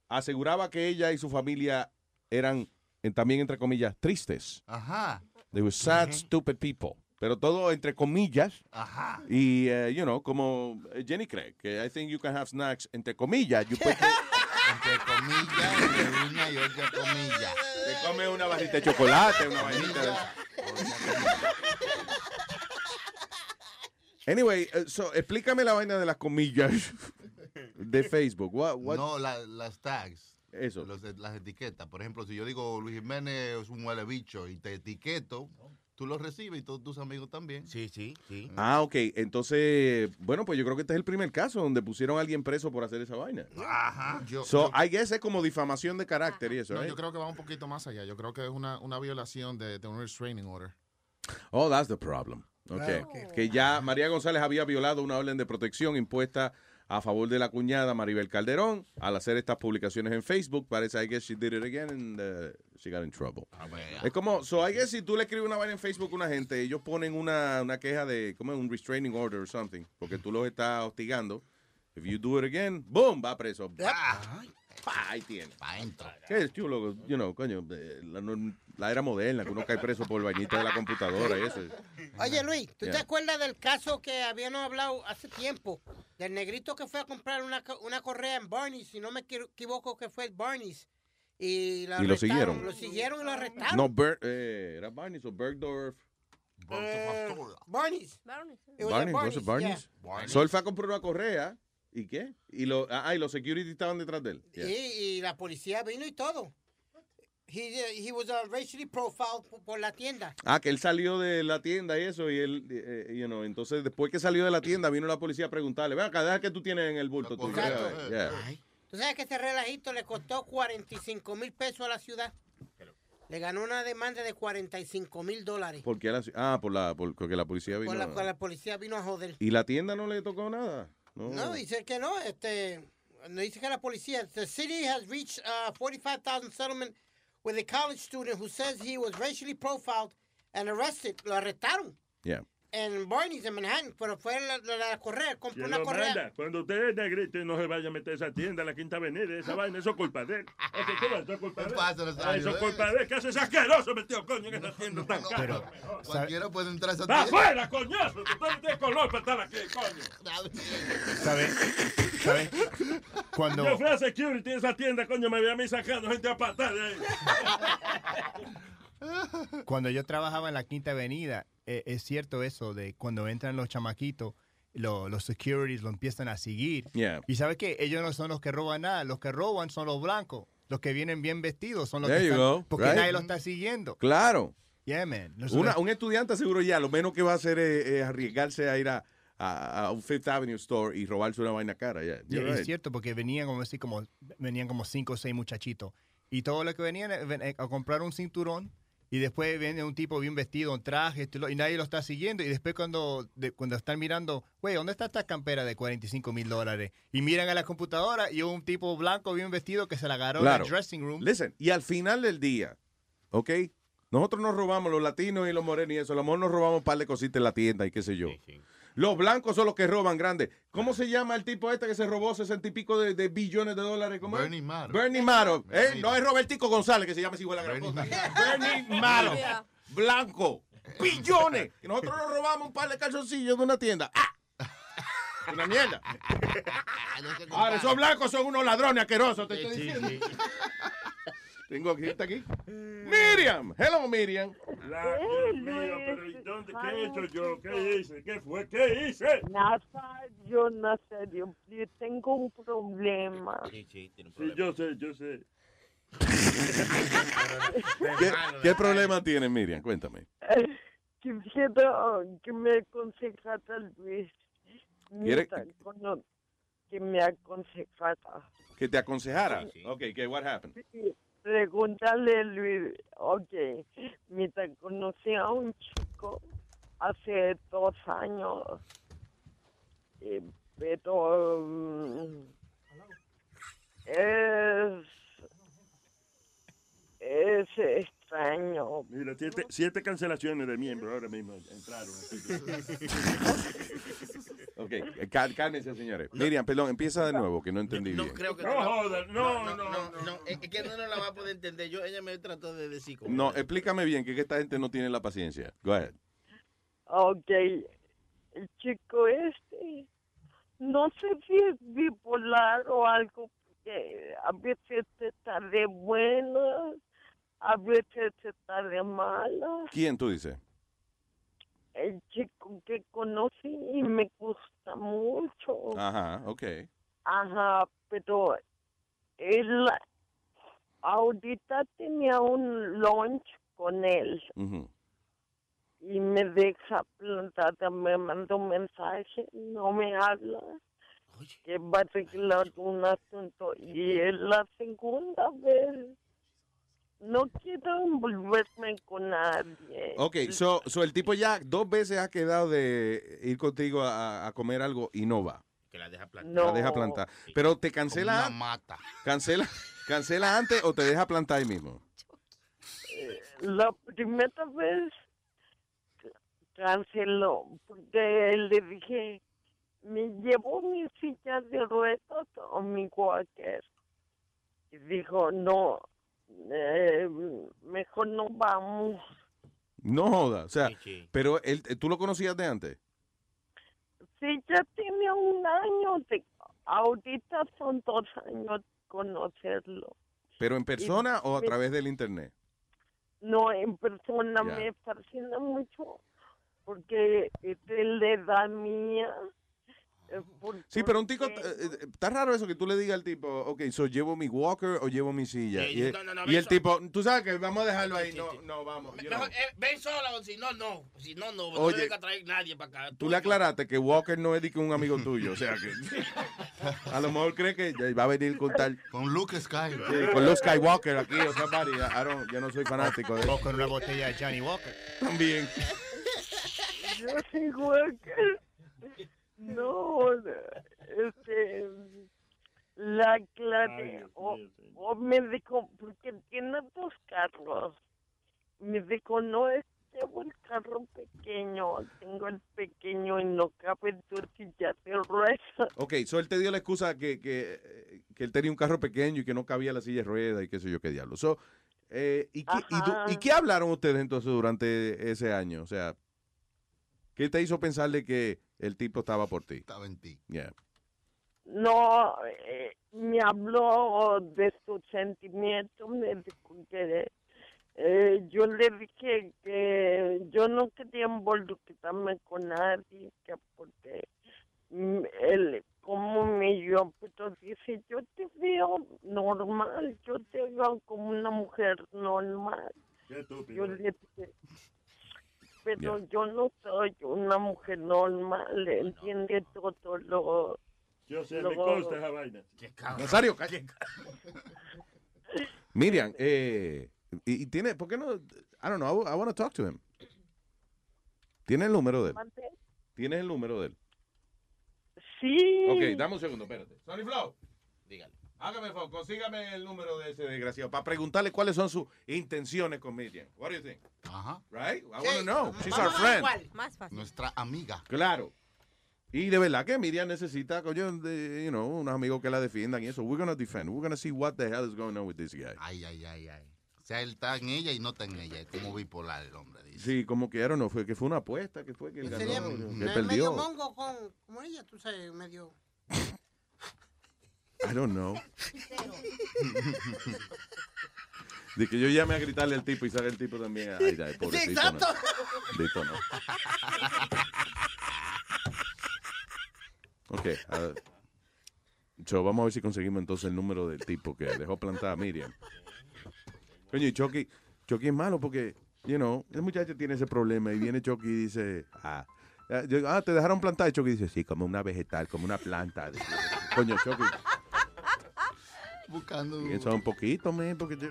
aseguraba que ella y su familia eran, también entre comillas, tristes. Ajá. They were sad, stupid people. Pero todo entre comillas. Ajá. Y, you know, como Jenny Craig, que I think you can have snacks entre comillas. You put entre comillas, entre una y otra comilla. Te comes una barrita de chocolate, una vainita de... Anyway, so, explícame la vaina de las comillas de Facebook. What? No, las tags. Eso. Las etiquetas. Por ejemplo, si yo digo Luis Jiménez es un huele bicho y te etiqueto... Tú los recibes y todos tus amigos también. Sí. Ah, ok. Entonces, bueno, pues yo creo que este es el primer caso donde pusieron a alguien preso por hacer esa vaina. Ajá. Yo, I guess es como difamación de carácter y eso, no, ¿eh? Yo creo que va un poquito más allá. Yo creo que es una violación de un restraining order. Oh, that's the problem. Okay. Oh. Que ya María González había violado una orden de protección impuesta a favor de la cuñada Maribel Calderón al hacer estas publicaciones en Facebook. Parece, I guess she did it again and she got in trouble. Es como, so I guess si tú le escribes una vaina en Facebook a una gente, ellos ponen una queja de, como un restraining order or something, porque tú los estás hostigando. If you do it again, boom, va preso. Ahí tiene. Qué es chulo, you know, coño, la era moderna, que uno cae preso por el bañito de la computadora y eso. Oye, Luis, ¿tú te acuerdas del caso que habíamos hablado hace tiempo? Del negrito que fue a comprar una correa en Barney's, si no me equivoco que fue el Barney's. Y lo siguieron. Lo siguieron y lo arrestaron. No, ¿era Barney's o Bergdorf? Barney's. Barney's. Sol fue a comprar una correa. ¿Y qué? Y los security estaban detrás de él. Yeah. Y la policía vino y todo. He was racially profiled por la tienda. Ah, que él salió de la tienda y eso. Y él, you know, entonces después que salió de la tienda, vino la policía a preguntarle, ven acá, deja que tú tienes en el bulto. Tú sabes que este relajito le costó $45,000 a la ciudad. Le ganó una demanda de $45,000. ¿Por qué? Porque la policía vino. Porque la policía vino a joder. ¿Y la tienda no le tocó nada? No, dice que no, dice que la policía, the city has reached a $45,000 settlement with a college student who says he was racially profiled and arrested. Lo arrestaron. Yeah. En Barney's, en Manhattan, pero fue la correa, compró una correa. Manda. Cuando usted es negrito y no se vaya a meter a esa tienda, a la Quinta Avenida, esa vaina, eso es culpa de él. Eso es culpa de él. Eso es culpa de él, que hace ese asqueroso metido coño en esa tienda tan cara. Cualquiera puede entrar a esa tienda. ¡Afuera, coñazo! Usted no tiene color para estar aquí, coño. ¿Sabes? Cuando yo fui a security en esa tienda, coño, me veía a mí sacando gente a patada de ahí. Cuando yo trabajaba en la Quinta Avenida, es cierto eso de cuando entran los chamaquitos, los securities lo empiezan a seguir. Yeah. Y ¿sabes qué? Ellos no son los que roban nada. Los que roban son los blancos. Los que vienen bien vestidos son los que están... Porque nadie lo está siguiendo. Claro. Yeah, man. Un estudiante seguro ya lo menos que va a hacer es arriesgarse a ir a un Fifth Avenue store y robarse una vaina cara. Yeah. Es cierto, porque venían como 5 o 6 muchachitos. Y todo lo que venían a comprar un cinturón. Y después viene un tipo bien vestido, un traje, y nadie lo está siguiendo. Y después cuando están mirando, güey, ¿dónde está esta campera de $45,000? Y miran a la computadora y un tipo blanco bien vestido que se la agarró en el dressing room. Listen, y al final del día, ¿ok? Nosotros nos robamos los latinos y los morenos y eso. A lo mejor nos robamos un par de cositas en la tienda y qué sé yo. Sí. Los blancos son los que roban grandes. ¿Cómo se llama el tipo este que se robó 60 y pico de billones de dólares? ¿Cómo? Bernie Madoff. Bernie Madoff. No es Robertico González que se llama si huele a gran cosa. Bernie Madoff. Blanco. Billones. Nosotros nos robamos un par de calzoncillos de una tienda. Una mierda. Ahora, esos blancos son unos ladrones asquerosos, te estoy diciendo. Sí. Tengo aquí, está aquí. Miriam. Hello, Miriam. Dios mío, pero ¿y dónde? ¿Qué he hecho yo? ¿Qué hice? ¿Qué fue? ¿Qué hice? Nada, yo no sé, Dios mío. Tengo un problema. Sí, tiene un problema. Sí, yo sé. ¿Qué problema tienes, Miriam? Cuéntame. Quisiera que me aconsejara, Luis. Que me aconsejara. ¿Que te aconsejara? Sí. Ok, ¿qué happened? Sí. Preguntarle, Luis, ok, me conocí a un chico hace 2 años, pero es extraño. Mira, 7 cancelaciones de miembro ahora mismo entraron. Ok, cálmense, señores. Miriam, perdón, empieza de nuevo, que no entendí bien. Creo que no, es que no la va a poder entender. Ella me trató de decir. No, explícame bien, que esta gente no tiene la paciencia. Go ahead. Ok, el chico este, no sé si es bipolar o algo, porque a veces está de buenas, a veces está de malas. ¿Quién tú dices? El chico que conocí y me gusta mucho. Ajá, ok. Ajá, pero él ahorita tenía un lunch con él. Uh-huh. Y me deja plantada, me manda un mensaje, no me habla, que va a arreglar un asunto. Y es la segunda vez. No quiero envolverme con nadie. Ok, so el tipo ya 2 veces ha quedado de ir contigo a comer algo y no va. Que la deja plantada. No. La deja plantada. Pero te cancela. Una mata. Cancela antes o te deja plantar ahí mismo. La primera vez canceló, porque le dije, me llevo mis sillas de ruedas o mi walker. Y dijo, no, mejor no vamos. No joda, o sea, sí. Pero él, ¿tú lo conocías de antes? Sí, ya tenía 1 año, ahorita son 2 años conocerlo. ¿Pero en persona o a través del internet? No, en persona, yeah. Me fascina mucho. Porque le da mía. Sí, pero un tico, está raro eso que tú le digas al tipo, ok, so llevo mi walker o llevo mi silla. Sí, y el tipo, tú sabes que vamos a dejarlo ahí, sí. No, vamos. Mejor, ven sola, o si no. Oye, no le dejas traer nadie para acá. Tú le aclaraste que walker no es de que un amigo tuyo, o sea que a lo mejor cree que va a venir con tal. Con Luke Skywalker. Sí, con Luke Skywalker aquí, o sea, Mari, yo no soy fanático de eso. Con una botella de Johnny Walker. También. Yo soy Walker. No, la aclaré. O me dijo, porque tiene 2 carros. Me dijo, no, llevo el carro pequeño. Tengo el pequeño y no cabe tu silla de ruedas. Ok, so él te dio la excusa que él tenía un carro pequeño y que no cabía la silla de ruedas y qué sé yo qué diablo. So, ¿y qué hablaron ustedes entonces durante ese año? O sea, ¿qué te hizo pensar de que el tipo estaba por ti? Estaba en ti. Yeah. No, me habló de sus sentimientos, me dijo que yo le dije que yo no quería involucrarme con nadie, que porque él, como me vio, pero dice, yo te veo normal, yo te veo como una mujer normal. Qué estúpido. Yo le dije, pero yo no soy una mujer normal, entiende todo lo... Yo sé, me consta esa vaina. Nazario, calle. Miriam, y tiene, ¿por qué no? I don't know, I want to talk to him. ¿Tiene el número de él? ¿Tienes el número de él? Sí. Ok, dame un segundo, espérate. Sonny Flow, dígale. Hágame, Flow, consígame el número de ese desgraciado para preguntarle cuáles son sus intenciones con Miriam. What do you think? Ajá. Right? I want to know. She's our friend. Más fácil. Nuestra amiga. Claro. Y de verdad que Miriam necesita, unos amigos que la defiendan y eso. We're going to defend. We're going to see what the hell is going on with this guy. Ay. O sea, él está en ella y no está en ella. Es como bipolar el hombre, dice. Sí, como que, no fue que fue una apuesta, que fue que él ganó, que perdió. Medio mongo como ella, tú sabes, medio... I don't know. De que yo llame a gritarle al tipo y salga el tipo también. Ay, pobrecito. Exacto. No. Ok. Vamos a ver si conseguimos entonces el número del tipo que dejó plantada a Miriam. Coño, y Chucky es malo porque, you know, el muchacho tiene ese problema y viene Chucky y dice, te dejaron plantar. Y Chucky dice, sí, como una vegetal, como una planta. Coño, Chucky. Buscando. Piensa un poquito, man, porque yo...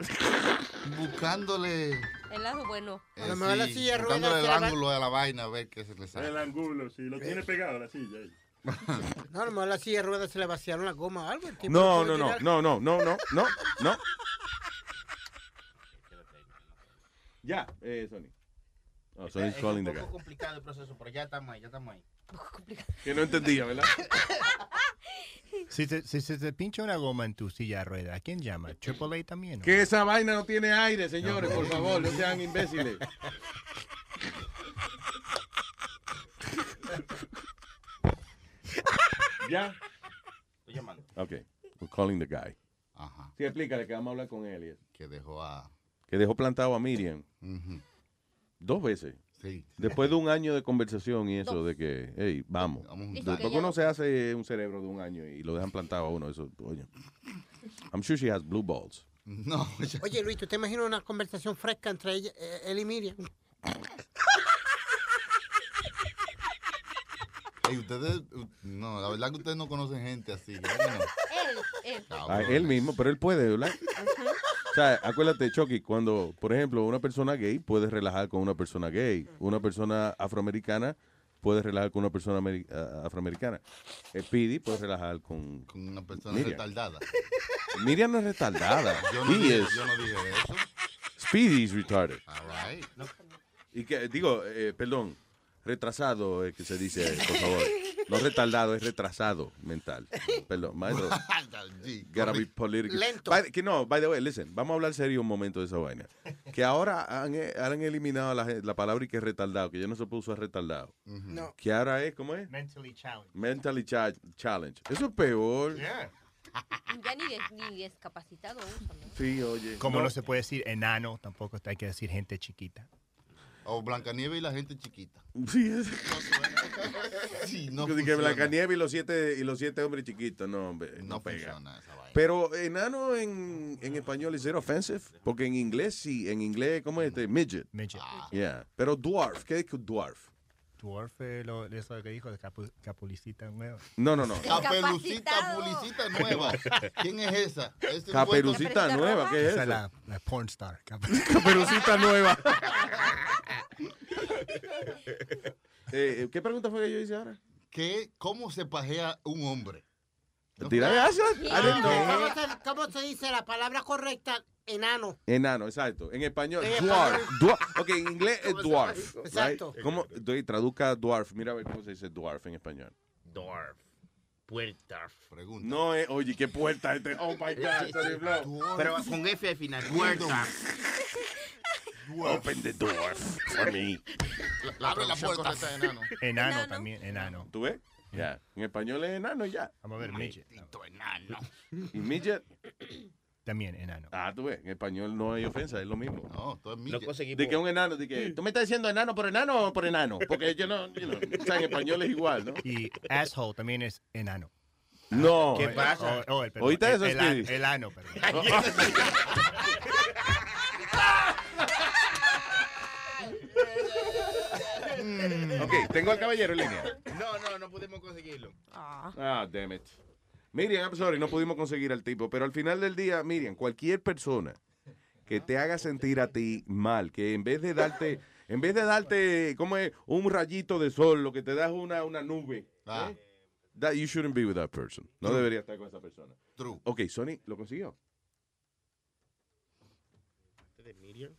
Buscándole. El lado bueno. A lo mejor la silla rueda. Buscándole el ángulo de la vaina a ver qué se le sale. El ángulo, sí, lo tiene pegado la silla ahí. No, a lo mejor la silla rueda se le vaciaron la goma o algo. No. Ya, Sony. No, Sony's calling the guy. Es un poco complicado el proceso, pero ya estamos ahí. Un poco complicado. Que no entendía, ¿verdad? Si se pincha una goma en tu silla de ruedas, ¿a quién llama? AAA también. ¿No? Que esa vaina no tiene aire, señores, por favor, no sean imbéciles. ¿Ya? Estoy llamando. Ok, we're calling the guy. Ajá. Sí, explícale que vamos a hablar con él. Que dejó plantado a Miriam. Uh-huh. 2 veces. Sí. Después de un año de conversación y eso, de que, hey, vamos. ¿Por qué no se hace un cerebro de un año y lo dejan plantado a uno? Eso, oye. I'm sure she has blue balls. No. Oye, Luis, ¿tú te imaginas una conversación fresca entre ella, él y Miriam? Hey, ustedes, no, la verdad que ustedes no conocen gente así. Él. Él mismo, pero él puede, ¿verdad? Uh-huh. O sea, acuérdate, Chucky, cuando, por ejemplo, una persona gay puede relajar con una persona gay. Una persona afroamericana puede relajar con una persona afroamericana. Speedy puede relajar con una persona Miriam. Retardada. Miriam no es retardada. Yo no dije eso. Speedy is retarded. All right. Y que, digo, perdón, retrasado es que se dice, por favor. No retardado, es retrasado mental. Perdón, maestro. Gotta be political. Lento. By the way, listen, vamos a hablar serio un momento de esa vaina. Que ahora han eliminado la palabra y que es retardado, que yo no se puso a retardado. Uh-huh. No. Que ahora es, ¿cómo es? Mentally challenge. Eso es peor. Yeah. Ya ni discapacitado usa, ¿no? Sí, oye. Como no se puede decir enano, tampoco hay que decir gente chiquita. O Blancanieves y la gente chiquita. Sí, es. Sí, no funciona. Blancanieves y los siete hombres chiquitos, no, hombre, no pega. Funciona esa vaina. Pero enano en español es cero offensive, porque en inglés sí, ¿cómo es este? Midget. Ah. Yeah. Pero dwarf, ¿qué es dwarf? Dwarf es eso que dijo, de capulicita nueva. No. Caperucita nueva. ¿Quién es esa? Caperucita nueva, ¿qué es esa? La porn star. Caperucita nueva. ¿Qué pregunta fue que yo hice ahora? ¿Cómo se pajea un hombre? ¿Tira gasas? ¿Cómo se dice la palabra correcta? Enano, exacto. En español, dwarf. Ok, en inglés es dwarf. Exacto. Right? ¿Cómo? Traduzca dwarf. Mira a ver cómo se dice dwarf en español. Dwarf. Puerta. Pregunta. No, oye, qué puerta. Oh, my God. Pero con F al final. Puerta. Open the door for me. Abre la puerta. Enano también, enano. ¿Tú ves? Ya. Yeah. En español es enano ya. Vamos a ver, midget. Enano. ¿Y midget? También enano. Ah, tú ves, en español no hay ofensa, es lo mismo. No, todo es midget. De que un enano, de que tú me estás diciendo enano por enano o por enano. Porque yo no, o sea, en español es igual, ¿no? Y asshole también es enano. No. ¿Qué pasa? ¿Oíste eso? El ano, perdón. Ok, tengo al caballero en línea. No pudimos conseguirlo. Damn it. Miriam, I'm sorry, no pudimos conseguir al tipo. Pero al final del día, Miriam, cualquier persona que te haga sentir a ti mal, que en vez de darte, ¿cómo es? Un rayito de sol, lo que te da es una nube. That you shouldn't be with that person. No debería estar con esa persona. True. Ok, Sony lo consiguió. ¿De Miriam?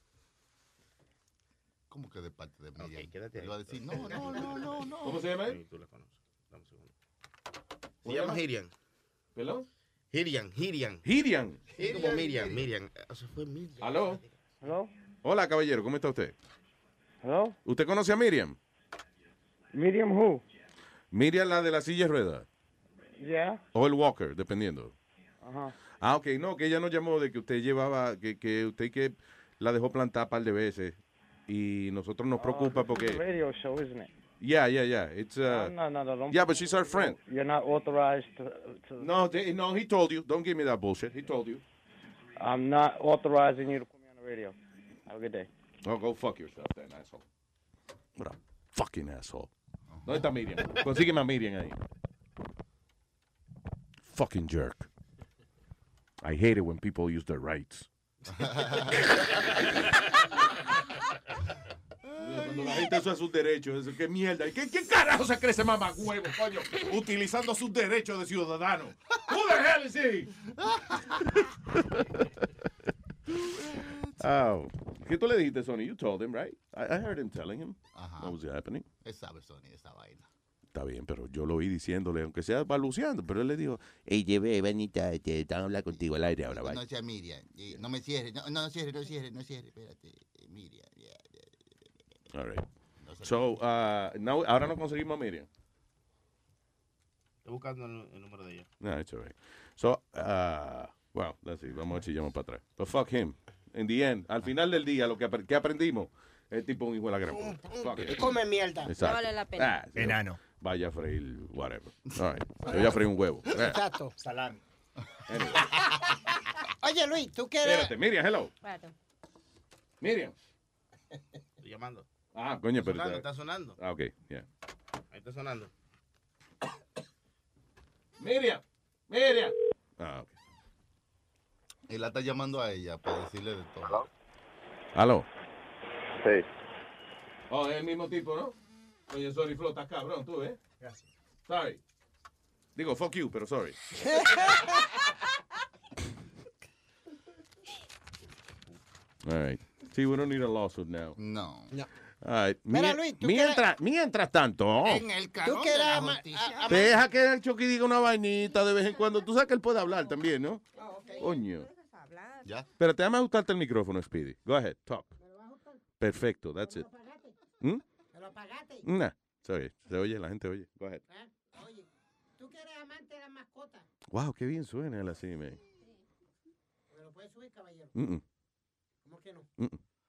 ¿Cómo que de parte de Miriam? Okay, quédate ahí. Iba a decir, no. ¿Cómo se llama él? Tú la conoces. Dame un segundo. Se llama Miriam. ¿Pelón? Miriam. Sí, como Miriam. Eso fue Miriam. ¿Aló? Hola, caballero, ¿cómo está usted? ¿Aló? ¿Usted conoce a Miriam? ¿Miriam who? Miriam, la de la silla de ruedas. Yeah. O el walker, dependiendo. Ajá. Ah, ok, no, que ella nos llamó de que usted llevaba, que usted que la dejó plantar un par de veces. Y nosotros nos preocupa porque... It's a radio show, isn't it? Yeah. It's No. Yeah, but she's our friend. You're not authorized to... No, he told you. Don't give me that bullshit. He told you. I'm not authorizing you to come on the radio. Have a good day. Oh, go fuck yourself, then, asshole. What a fucking asshole. ¿Dónde está Miriam? Consígueme a Miriam ahí. Fucking jerk. I hate it when people use their rights. Cuando la gente usa sus derechos, eso, qué mierda. ¿Qué carajo se crece mamagüevo, coño? Utilizando sus derechos de ciudadano. Who the hell is he? Oh. ¿Qué tú le dijiste, Sonny? You told him, right? I heard him telling him. Ajá. What was happening. Él sabe, Sonny, esa vaina. Está bien, pero yo lo oí diciéndole, aunque sea balbuceando, pero él le dijo, hey, lleve, Benita, te van a hablar contigo al aire ahora, vaya. No sea Miriam, no me cierres, no cierres, espérate, Miriam. All right. So, now, ahora no conseguimos a Miriam. Estoy buscando el número de ella. No, it's all right. So, wow, that's it. Vamos a chillamos para atrás. But fuck him. In the end, al final del día, lo que aprendimos, el tipo un hijo de la gran puta. Come mierda. Exacto. No vale la pena. Ah, enano. Vaya a freír, whatever. All right. Voy a freír un huevo. Exacto. Salami. Anyway. Oye, Luis, ¿tú qué eres? Espérate, Miriam, hello. Espérate. Miriam. Estoy llamando. Ah, coño, pero está sonando. Ah, ok, yeah. Ahí está sonando. Miriam, Miriam. Ah, ok. Él la está llamando a ella para decirle de todo. ¿Aló? Sí. Oh, es el mismo tipo, ¿no? Oye, sorry, Flo, estás cabrón, tú, ¿eh? Gracias. Sorry. Digo, fuck you, pero sorry. All right. See, we don't need a lawsuit now. No. No. All right. Mira, Luis, mientras tanto, en el tú que eras de deja que el Chucky diga una vainita de vez en cuando. Tú sabes que él puede hablar también, ¿no? Oh, okay. Coño. ¿Ya? Pero te vamos a ajustarte el micrófono, Speedy. Go ahead, talk. ¿Me lo vas a ajustar? Perfecto, that's it. ¿Me lo apagaste? Nah, se oye, la gente oye. Go ahead. Oye, tú que eres amante de las mascotas. Wow, qué bien suena él así, man. ¿Me lo puedes subir, caballero? ¿Cómo que no?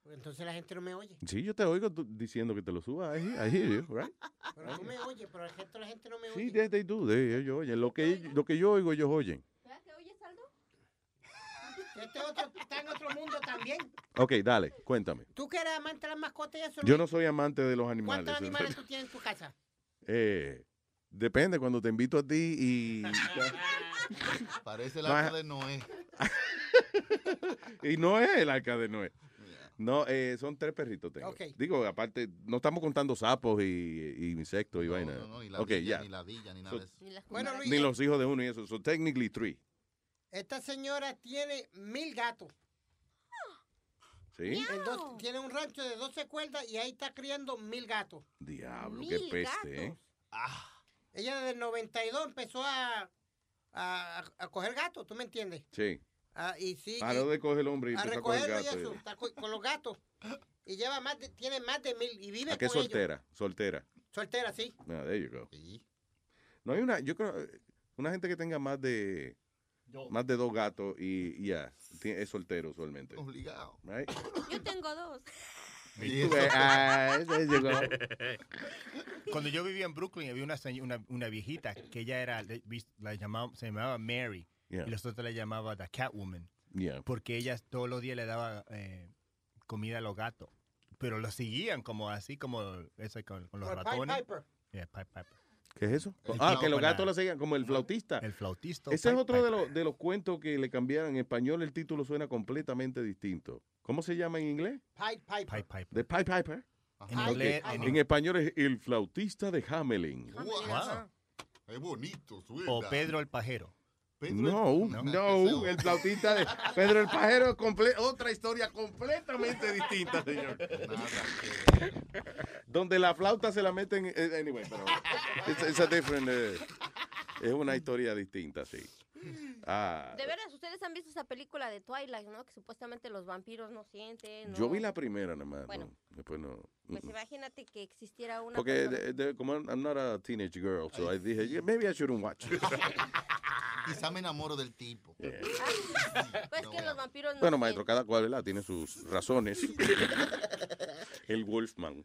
Entonces la gente no me oye. Sí, yo te oigo diciendo que te lo suba. I hear you, right? Pero tú me oyes, pero la gente no me oye. Sí, they do. Ellos oyen. Lo que yo oigo, ellos oyen. ¿Te oyes, Aldo? Está en otro mundo también. Ok, dale, cuéntame. ¿Tú que eres amante de las mascotas y eso? Yo no soy amante de los animales. ¿Cuántos animales tú tienes en tu casa? Depende, cuando te invito a ti y... Parece el arca de Noé. Y no es el arca de Noé. No, son 3 perritos tengo. Okay. Digo, aparte, no estamos contando sapos y insectos y vainas. No, ni la okay, villa, yeah. Ni la villa, ni nada de eso. Bueno, Luis, ni los hijos de uno y eso. So, technically 3. Esta señora tiene 1000 gatos. ¿Sí? Tiene un rancho de 12 cuerdas y ahí está criando 1000 gatos. Diablo, qué peste, ¿eh? Ah. Ella desde el 92 empezó a coger gatos, ¿tú me entiendes? Sí. Ah, y sigue a lo de coger el hombre y a recogerlo a coger gato, y eso, está con los gatos. Y lleva tiene más de 1000 y vive con ellos. ¿A qué soltera? Soltera. Soltera, sí. No, there you go. Sí. No hay yo creo, una gente que tenga más de 2 gatos y ya, es soltero usualmente. Obligado. Right? Yo tengo 2. Cuando yo vivía en Brooklyn, había una viejita que ella era, se llamaba Mary. Yeah. Y nosotros le llamaba The Catwoman. Yeah. Porque ella todos los días le daba comida a los gatos. Pero los seguían como así, como ese, con los ratones. Piper. Yeah, Piper. ¿Qué es eso? Que los gatos lo seguían, como el flautista. El flautista. Ese es otro de los cuentos que le cambiaron. En español el título suena completamente distinto. ¿Cómo se llama en inglés? Piper. The Pied Piper. En español es el flautista de Hamelin. Wow. Es bonito, suena. O Pedro el Pajero. No, el flautista de Pedro el Pajero, otra historia completamente distinta, señor. Donde la flauta se la meten, anyway, pero es una historia distinta, sí. Ah, de veras, ustedes han visto esa película de Twilight, ¿no? Que supuestamente los vampiros no sienten, ¿no? Yo vi la primera nada más, bueno, ¿no? Después no. Pues imagínate que existiera una... Porque como I'm not a teenage girl, so I dije, yeah, maybe I shouldn't watch it. Quizá me enamoro del tipo. Yeah. Pues no, que los vampiros no. Bueno, maestro, cada cual, ¿verdad? Tiene sus razones. El Wolfman.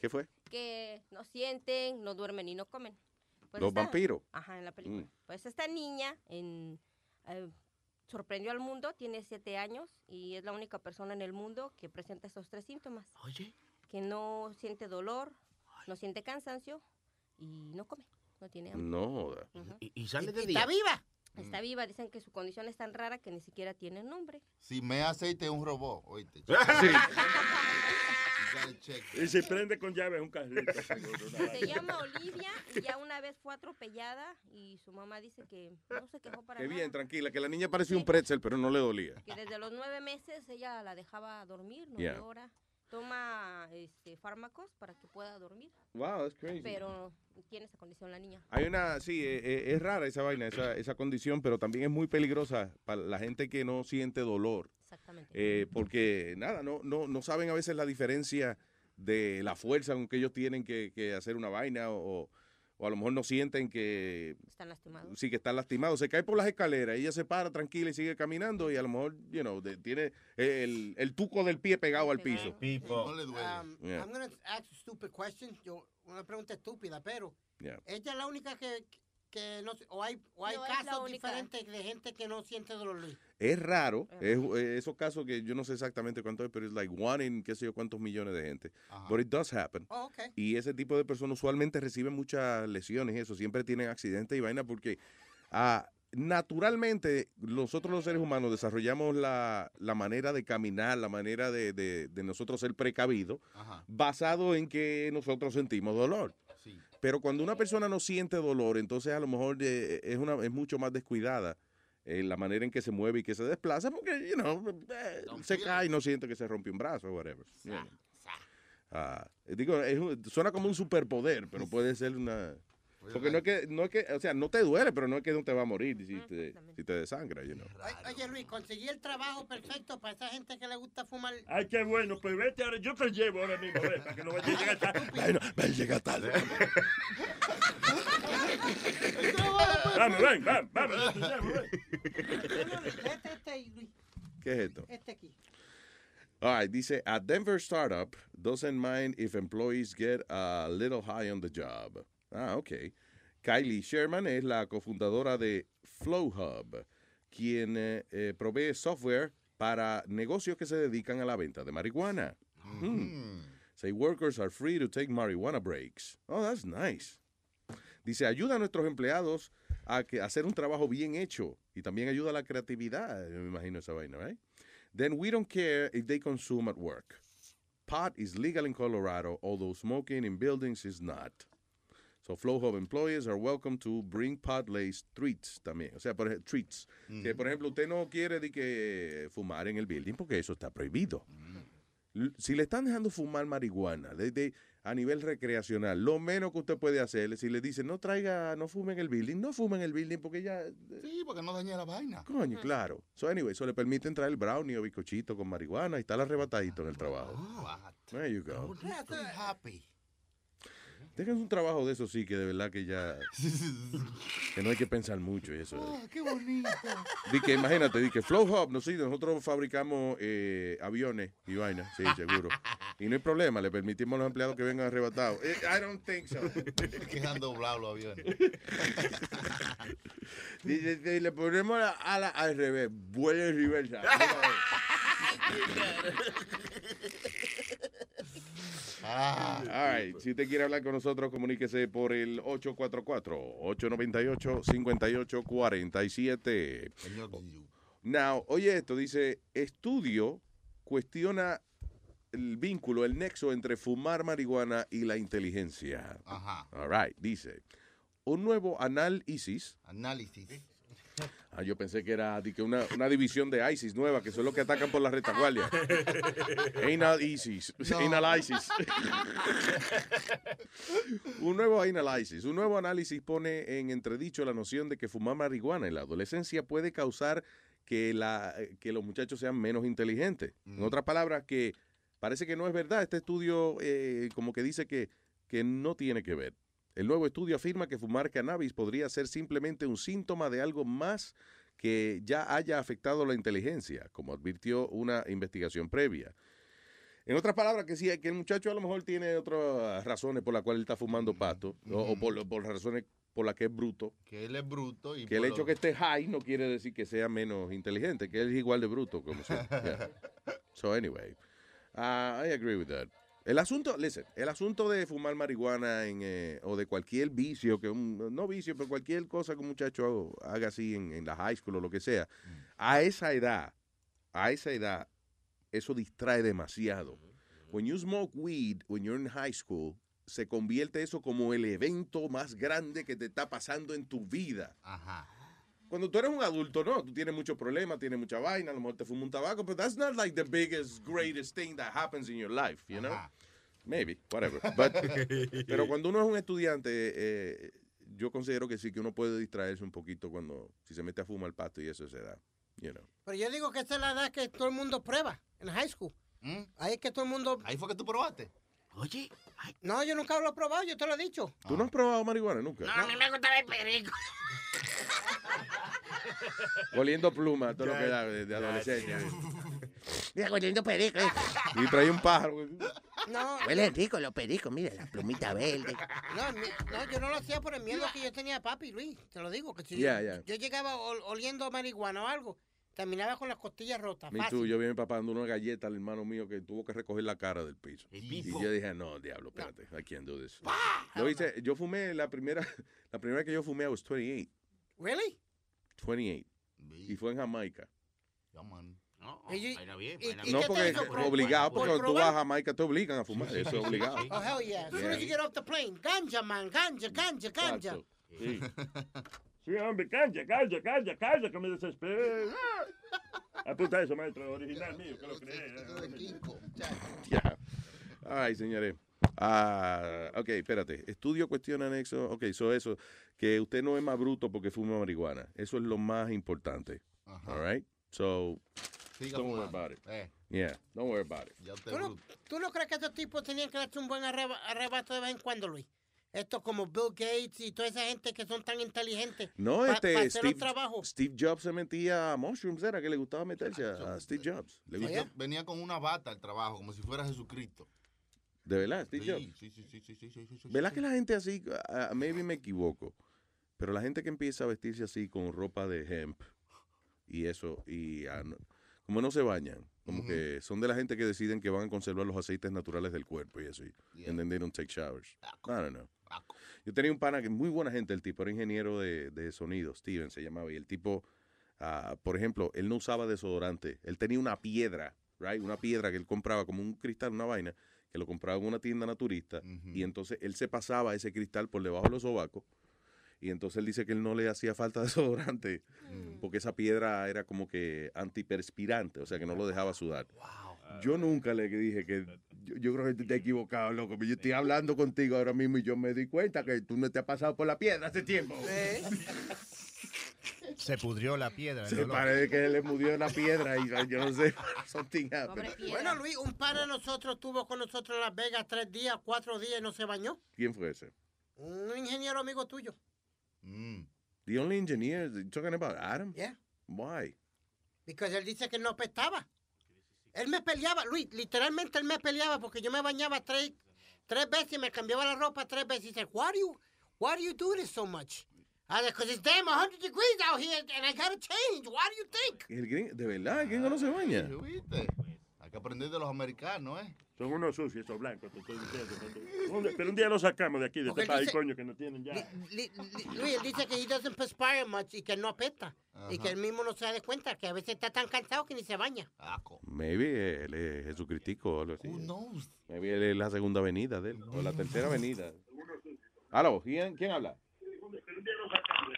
¿Qué fue? Que no sienten, no duermen y no comen. Pues los vampiros. Ajá, en la película. Pues esta niña en sorprendió al mundo, tiene 7 años y es la única persona en el mundo que presenta estos 3 síntomas. Oye. Que no siente dolor, no siente cansancio y no come, no tiene hambre. No. Uh-huh. Y sale de día. Está viva. Está viva, dicen que su condición es tan rara que ni siquiera tiene nombre. Si me aceite un robot, oíste. Sí. Y se prende con llave un carrito. Se llama Olivia y ya una vez fue atropellada y su mamá dice que no se quejó para nada. Qué bien, tranquila, que la niña parecía un pretzel, pero no le dolía. Que desde los 9 meses ella la dejaba dormir, 9 horas. Toma fármacos para que pueda dormir. Wow, that's crazy. Pero tiene esa condición la niña. Hay una, sí, es rara esa vaina, esa condición, pero también es muy peligrosa para la gente que no siente dolor. Exactamente. Porque nada, no saben a veces la diferencia de la fuerza con que ellos tienen que hacer una vaina o a lo mejor no sienten que... Están lastimados. Sí, que están lastimados. Se cae por las escaleras, ella se para tranquila y sigue caminando y a lo mejor, you know, tiene el tuco del pie pegado al piso. People. No le duele. I'm going to ask a stupid question. Una pregunta estúpida, pero... Yeah. Ella es la única que no... O hay no casos diferentes de gente que no siente dolor. Es raro. Esos casos que yo no sé exactamente cuánto es, pero es like one in qué sé yo cuántos millones de gente. Uh-huh. But it does happen. Oh, okay. Y ese tipo de personas usualmente reciben muchas lesiones, eso. Siempre tienen accidentes y vaina porque naturalmente nosotros los seres humanos desarrollamos la manera de caminar, la manera de nosotros ser precavidos, uh-huh, basado en que nosotros sentimos dolor. Sí. Pero cuando una persona no siente dolor, entonces a lo mejor es mucho más descuidada la manera en que se mueve y que se desplaza, porque, you know, se cae y no siente que se rompe un brazo o whatever. Yeah. Digo, suena como un superpoder, pero puede ser una... Porque no es que, o sea, no te duele, pero no es que no te va a morir si te desangra, you know. Oye, Luis, conseguí el trabajo perfecto para esa gente que le gusta fumar. Ay, qué bueno, pues vete ahora, yo te llevo ahora mismo, para que no vayas a llegar tarde. Bueno, ven, llega tarde. Vamos, ven, vamos, ven. ¿Qué es esto? Este aquí. All right, dice, a Denver startup doesn't mind if employees get a little high on the job. Ah, ok. Kylie Sherman es la cofundadora de FlowHub, quien provee software para negocios que se dedican a la venta de marihuana. Mm-hmm. Say workers are free to take marijuana breaks. Oh, that's nice. Dice, ayuda a nuestros empleados a hacer un trabajo bien hecho y también ayuda a la creatividad. Me imagino esa vaina, right? Then we don't care if they consume at work. Pot is legal in Colorado, although smoking in buildings is not. So, FlowHub employees are welcome to bring pot-laced treats también. O sea, treats. Mm-hmm. Que, por ejemplo, usted no quiere de que fumar en el building porque eso está prohibido. Mm-hmm. Si le están dejando fumar marihuana a nivel recreacional, lo menos que usted puede hacer es si le dicen no fume en el building, no fume en el building porque ya... Sí, porque no dañe la vaina. Coño, claro. So, anyway, le permiten traer el brownie o bizcochito con marihuana y está arrebatadito en el trabajo. There you go. Happy. Dejen un trabajo de eso, sí, que de verdad que ya... Que no hay que pensar mucho y eso. Oh, ¡qué bonito! Dice, imagínate, dice, FlowHub, nosotros fabricamos aviones y vainas, sí, seguro. Y no hay problema, le permitimos a los empleados que vengan arrebatados. I don't think so. Quedan doblados los aviones. Dice, le ponemos la ala al revés, vuelve en reversa. All right. Si usted quiere hablar con nosotros, comuníquese por el 844-898-5847. Now, oye esto, dice, estudio cuestiona el vínculo, el nexo entre fumar marihuana y la inteligencia. Ajá. All right, dice, un nuevo análisis. Análisis. Ah, yo pensé que era una división de ISIS nueva, que son los que atacan por la retaguardia. Anal ISIS. No. Analysis. Un nuevo análisis pone en entredicho la noción de que fumar marihuana en la adolescencia puede causar que los muchachos sean menos inteligentes. En otras palabras, que parece que no es verdad. Este estudio como que dice que no tiene que ver. El nuevo estudio afirma que fumar cannabis podría ser simplemente un síntoma de algo más que ya haya afectado la inteligencia, como advirtió una investigación previa. En otras palabras, que sí, que el muchacho a lo mejor tiene otras razones por las cuales él está fumando pasto, o por razones por la que es bruto. Que él es bruto. Y que el hecho que esté high no quiere decir que sea menos inteligente, que él es igual de bruto como sea. Yeah. So anyway, I agree with that. El asunto, listen, el asunto de fumar marihuana en, o de cualquier vicio, que no vicio, pero cualquier cosa que un muchacho haga así en la high school o lo que sea, a esa edad, eso distrae demasiado. When you smoke weed, when you're in high school, se convierte eso como el evento más grande que te está pasando en tu vida. Ajá. Cuando tú eres un adulto, no, tú tienes muchos problemas, tienes mucha vaina, a lo mejor te fumas un tabaco, but that's not like the biggest, greatest thing that happens in your life, you know? Ajá. Maybe, whatever. But, pero cuando uno es un estudiante, yo considero que sí, que uno puede distraerse un poquito cuando, si se mete a fumar el pasto y eso se da, you know. Pero yo digo que esa es la edad que todo el mundo prueba en high school. ¿Mm? Ahí es que todo el mundo... Ahí fue que tú probaste. Oye, ay. No, yo nunca lo he probado, yo te lo he dicho. ¿Tú no has probado marihuana nunca? No, a mí me gusta el perico. Oliendo pluma, todo lo que da de adolescencia. Mira, oliendo perico. Y trae un pájaro. No. Huele rico los pericos, mira, la plumita verde. No, yo no lo hacía por el miedo que yo tenía a papi, Luis. Te lo digo, que si yo llegaba oliendo marihuana o algo, terminaba con las costillas rotas. Fácil. Tú, yo vi a mi papá dando una galleta al hermano mío que tuvo que recoger la cara del piso. Y yo dije, no, diablo, espérate, I can't do this. Yo fumé la primera que yo fumé, I was 28. Really? 28. Y fue en Jamaica. Yeah, man. Baila bien, baila bien. No, porque es obligado, porque cuando tú vas a Jamaica te obligan a fumar. Eso es obligado. Oh, hell yeah. As soon as you get off the plane, ganja, man, ganja. Sí. Sí, hombre, calla, que me desesperé. Apunta eso, maestro, original mío, que lo creé. Ya. Ay, señores. Ok, espérate. Estudio cuestiona anexo. Ok, eso. Que usted no es más bruto porque fuma marihuana. Eso es lo más importante. Ajá. All right? So, don't worry about it. Yeah, don't worry about it. ¿Tú no crees que estos tipos tenían que darse un buen arrebato de vez en cuando, Luis? Esto como Bill Gates y toda esa gente que son tan inteligentes. No, Steve Jobs se metía a mushrooms, era que le gustaba meterse a Steve Jobs. Venía con una bata al trabajo, como si fuera Jesucristo. ¿De verdad, Steve Jobs? Sí. ¿Verdad que la gente así, maybe me equivoco, pero la gente que empieza a vestirse así con ropa de hemp y eso, y como no se bañan, como que son de la gente que deciden que van a conservar los aceites naturales del cuerpo y eso. And then they don't take showers. I don't know. Yo tenía un pana que muy buena gente, el tipo, era ingeniero de sonido, Steven se llamaba, y el tipo, por ejemplo, él no usaba desodorante, él tenía una piedra, right? Una piedra que él compraba como un cristal, una vaina, que lo compraba en una tienda naturista, y entonces él se pasaba ese cristal por debajo de los sobacos. Y entonces él dice que él no le hacía falta desodorante porque esa piedra era como que antiperspirante, o sea que no lo dejaba sudar. Wow. Yo nunca le dije que... Yo creo que tú te has equivocado, loco. Yo estoy hablando contigo ahora mismo y yo me di cuenta que tú no te has pasado por la piedra hace tiempo. ¿Eh? Se pudrió la piedra. Se parece que le mudrió la piedra y yo no sé. Bueno, Luis, un par de nosotros estuvo con nosotros en Las Vegas 3 días, 4 días y no se bañó. ¿Quién fue ese? Un ingeniero amigo tuyo. The only engineer you're talking about, Adam? Yeah. Why? Because él dice que no apestaba. Él me peleaba, Luis, literalmente él me peleaba porque yo me bañaba tres veces y me cambiaba la ropa 3 veces. Y dice, why do you do this so much? Because it's damn 100 degrees out here and I gotta change. Why do you think? De verdad, el gringo no se baña. Hay que aprender de los americanos, ¿eh? Son unos sucios, esos blancos, te estoy diciendo. Pero un día los sacamos de aquí, de este país, coño, que no tienen ya. Luis dice que he doesn't perspire much y que no apesta. Y que él mismo no se da cuenta, que a veces está tan cansado que ni se baña. Maybe él es Jesucristico o algo así. Who knows? Maybe él es la segunda avenida de él, o la tercera avenida. Aló, ¿quién habla?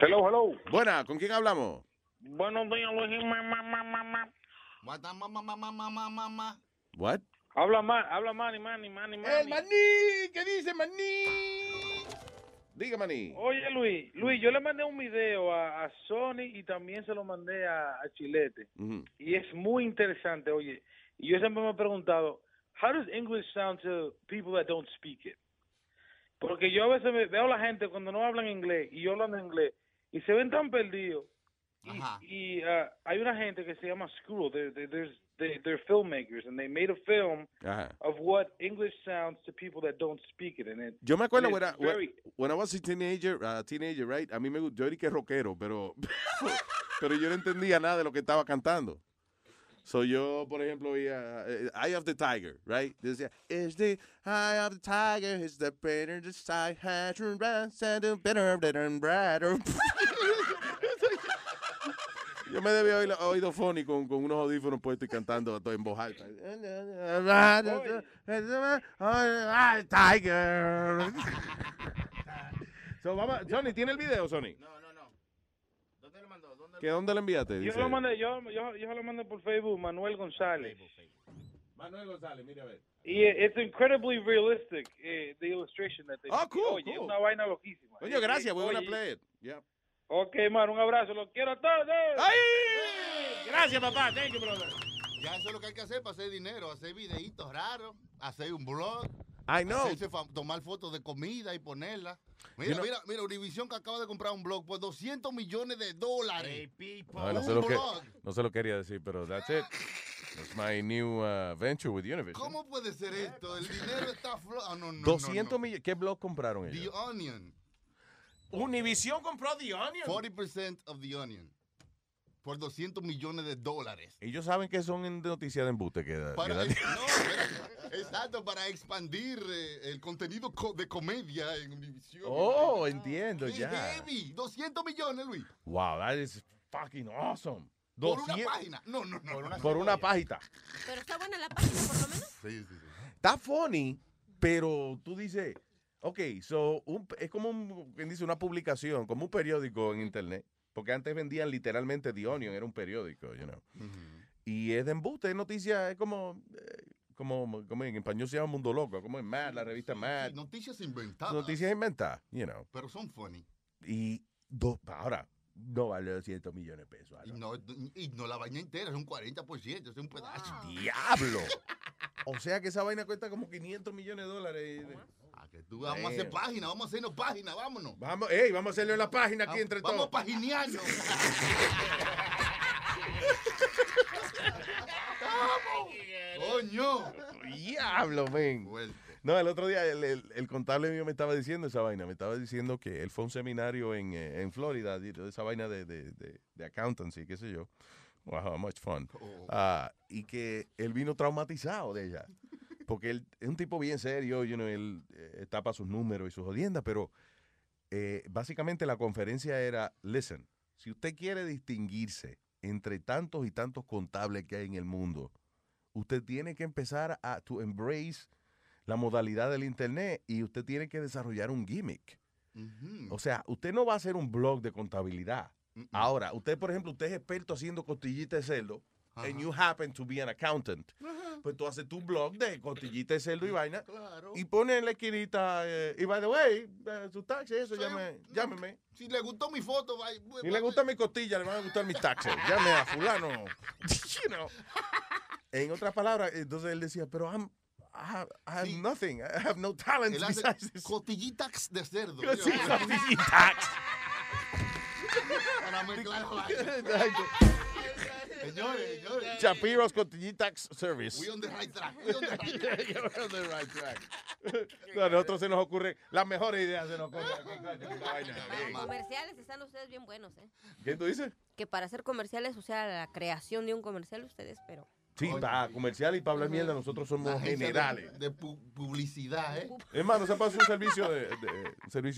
Hello. Buena, ¿con quién hablamos? Buenos días, Luis. What? Habla Manny. ¡El Maní! ¿Qué dice Maní? Diga, Maní. Oye, Luis, yo le mandé un video a Sony y también se lo mandé a Chilete. Y es muy interesante, oye. Y yo siempre me he preguntado, how does English sound to people that don't speak it? Porque yo a veces veo a la gente cuando no hablan inglés y yo hablo en inglés y se ven tan perdidos. Y hay una gente que se llama Skrull. They're filmmakers, and they made a film of what English sounds to people that don't speak it. And it yo me acuerdo when I was a teenager, right? A mí me gustó, yo era que rockero, pero yo no entendía nada de lo que estaba cantando. So yo, por ejemplo, oía Eye of the Tiger, right? Decía, it's the Eye of the Tiger, it's the better the side, has and the better than brighter. Yo me debía oír oído phony con unos audífonos puestos y cantando todo en voz alta. Tiger. So, vamos, Johnny, ¿tiene el video, Sony? No. ¿Dónde lo mandó? ¿Dónde lo enviaste? Yo lo mandé, yo lo mandé por Facebook, Manuel González. Manuel González, mira a ver. Y it's incredibly realistic, the illustration that they made. Oh, cool. Oye, cool. Es una vaina loquísima. Coño, gracias, voy a play it. Yeah. Ok, man, un abrazo, los quiero a todos. ¡Ay! Gracias, papá, thank you, brother. Ya eso es lo que hay que hacer para hacer dinero, hacer videitos raros, hacer un blog, I know. Tomar fotos de comida y ponerla. Mira, mira, Univision que acaba de comprar un blog por $200 millones. Hey, no sé lo que, no se lo quería decir, pero that's it. That's my new venture with Univision. ¿Cómo puede ser esto? El dinero está no, 200 millones. ¿Qué blog compraron ellos? The Onion. Univision compró The Onion. 40% of The Onion. Por $200 millones. Ellos saben que son en noticias de embuste que da. Exacto, para expandir el contenido de comedia en Univision. Oh, entiendo ya. Heavy, 200 millones, Luis. Wow, that is fucking awesome. Por una página. No. Por una página. Pero está buena la página, por lo menos. Sí. Está funny, pero tú dices... Ok, so, es como una publicación, como un periódico en internet, porque antes vendían literalmente The Onion, era un periódico, you know. Mm-hmm. Y es de embuste, es noticia, es como en español se llama Mundo Loco, como en Mad, la revista Mad. Sí, noticias inventadas. Noticias inventadas, you know. Pero son funny. Y ahora, no vale $200 millones de pesos. Y no la vaina entera, es un 40%, es un pedazo. Wow. ¡Diablo! O sea que esa vaina cuesta como $500 millones. Vamos a hacer página, vamos a hacernos página, vámonos. Vamos a hacerle la página aquí entre todos. Vamos a paginearnos. ¡Coño! ¡Diablo, men! No, el otro día el contable mío me estaba diciendo esa vaina. Me estaba diciendo que él fue a un seminario en Florida, esa vaina de accountancy, qué sé yo. Wow, much fun. Y que él vino traumatizado de ella. Porque él es un tipo bien serio, you know, él tapa sus números y sus jodiendas, pero básicamente la conferencia era, listen, si usted quiere distinguirse entre tantos y tantos contables que hay en el mundo, usted tiene que empezar a embrace la modalidad del internet y usted tiene que desarrollar un gimmick. Uh-huh. O sea, usted no va a hacer un blog de contabilidad. Uh-uh. Ahora, usted, por ejemplo, usted es experto haciendo costillitas de cerdo. Uh-huh. And you happen to be an accountant. Uh-huh. Pues tú haces tu blog de costillita de cerdo y vaina. Claro. Y pones en la esquinita, y by the way, sus taxes, eso, llámeme. Si le gustó mi foto, si le gusta mi costilla, le van a gustar mis taxes. Llame a fulano. You know. En otras palabras, entonces él decía, pero I have nothing. I have no talent besides this. Costillitas de cerdo. Costillitas. Para mezclar la vaina. Señores. Chapiro's Cotillita Tax Service. We on the right track. No, a nosotros se nos ocurre las mejores ideas se nos ocurren. Comerciales están ustedes bien buenos, ¿eh? ¿Qué tú dices? Que para hacer comerciales, o sea, la creación de un comercial ustedes, pero... Sí, para comercial y para hablar mierda, nosotros somos generales. De publicidad, ¿eh? Hermano, se pasó un servicio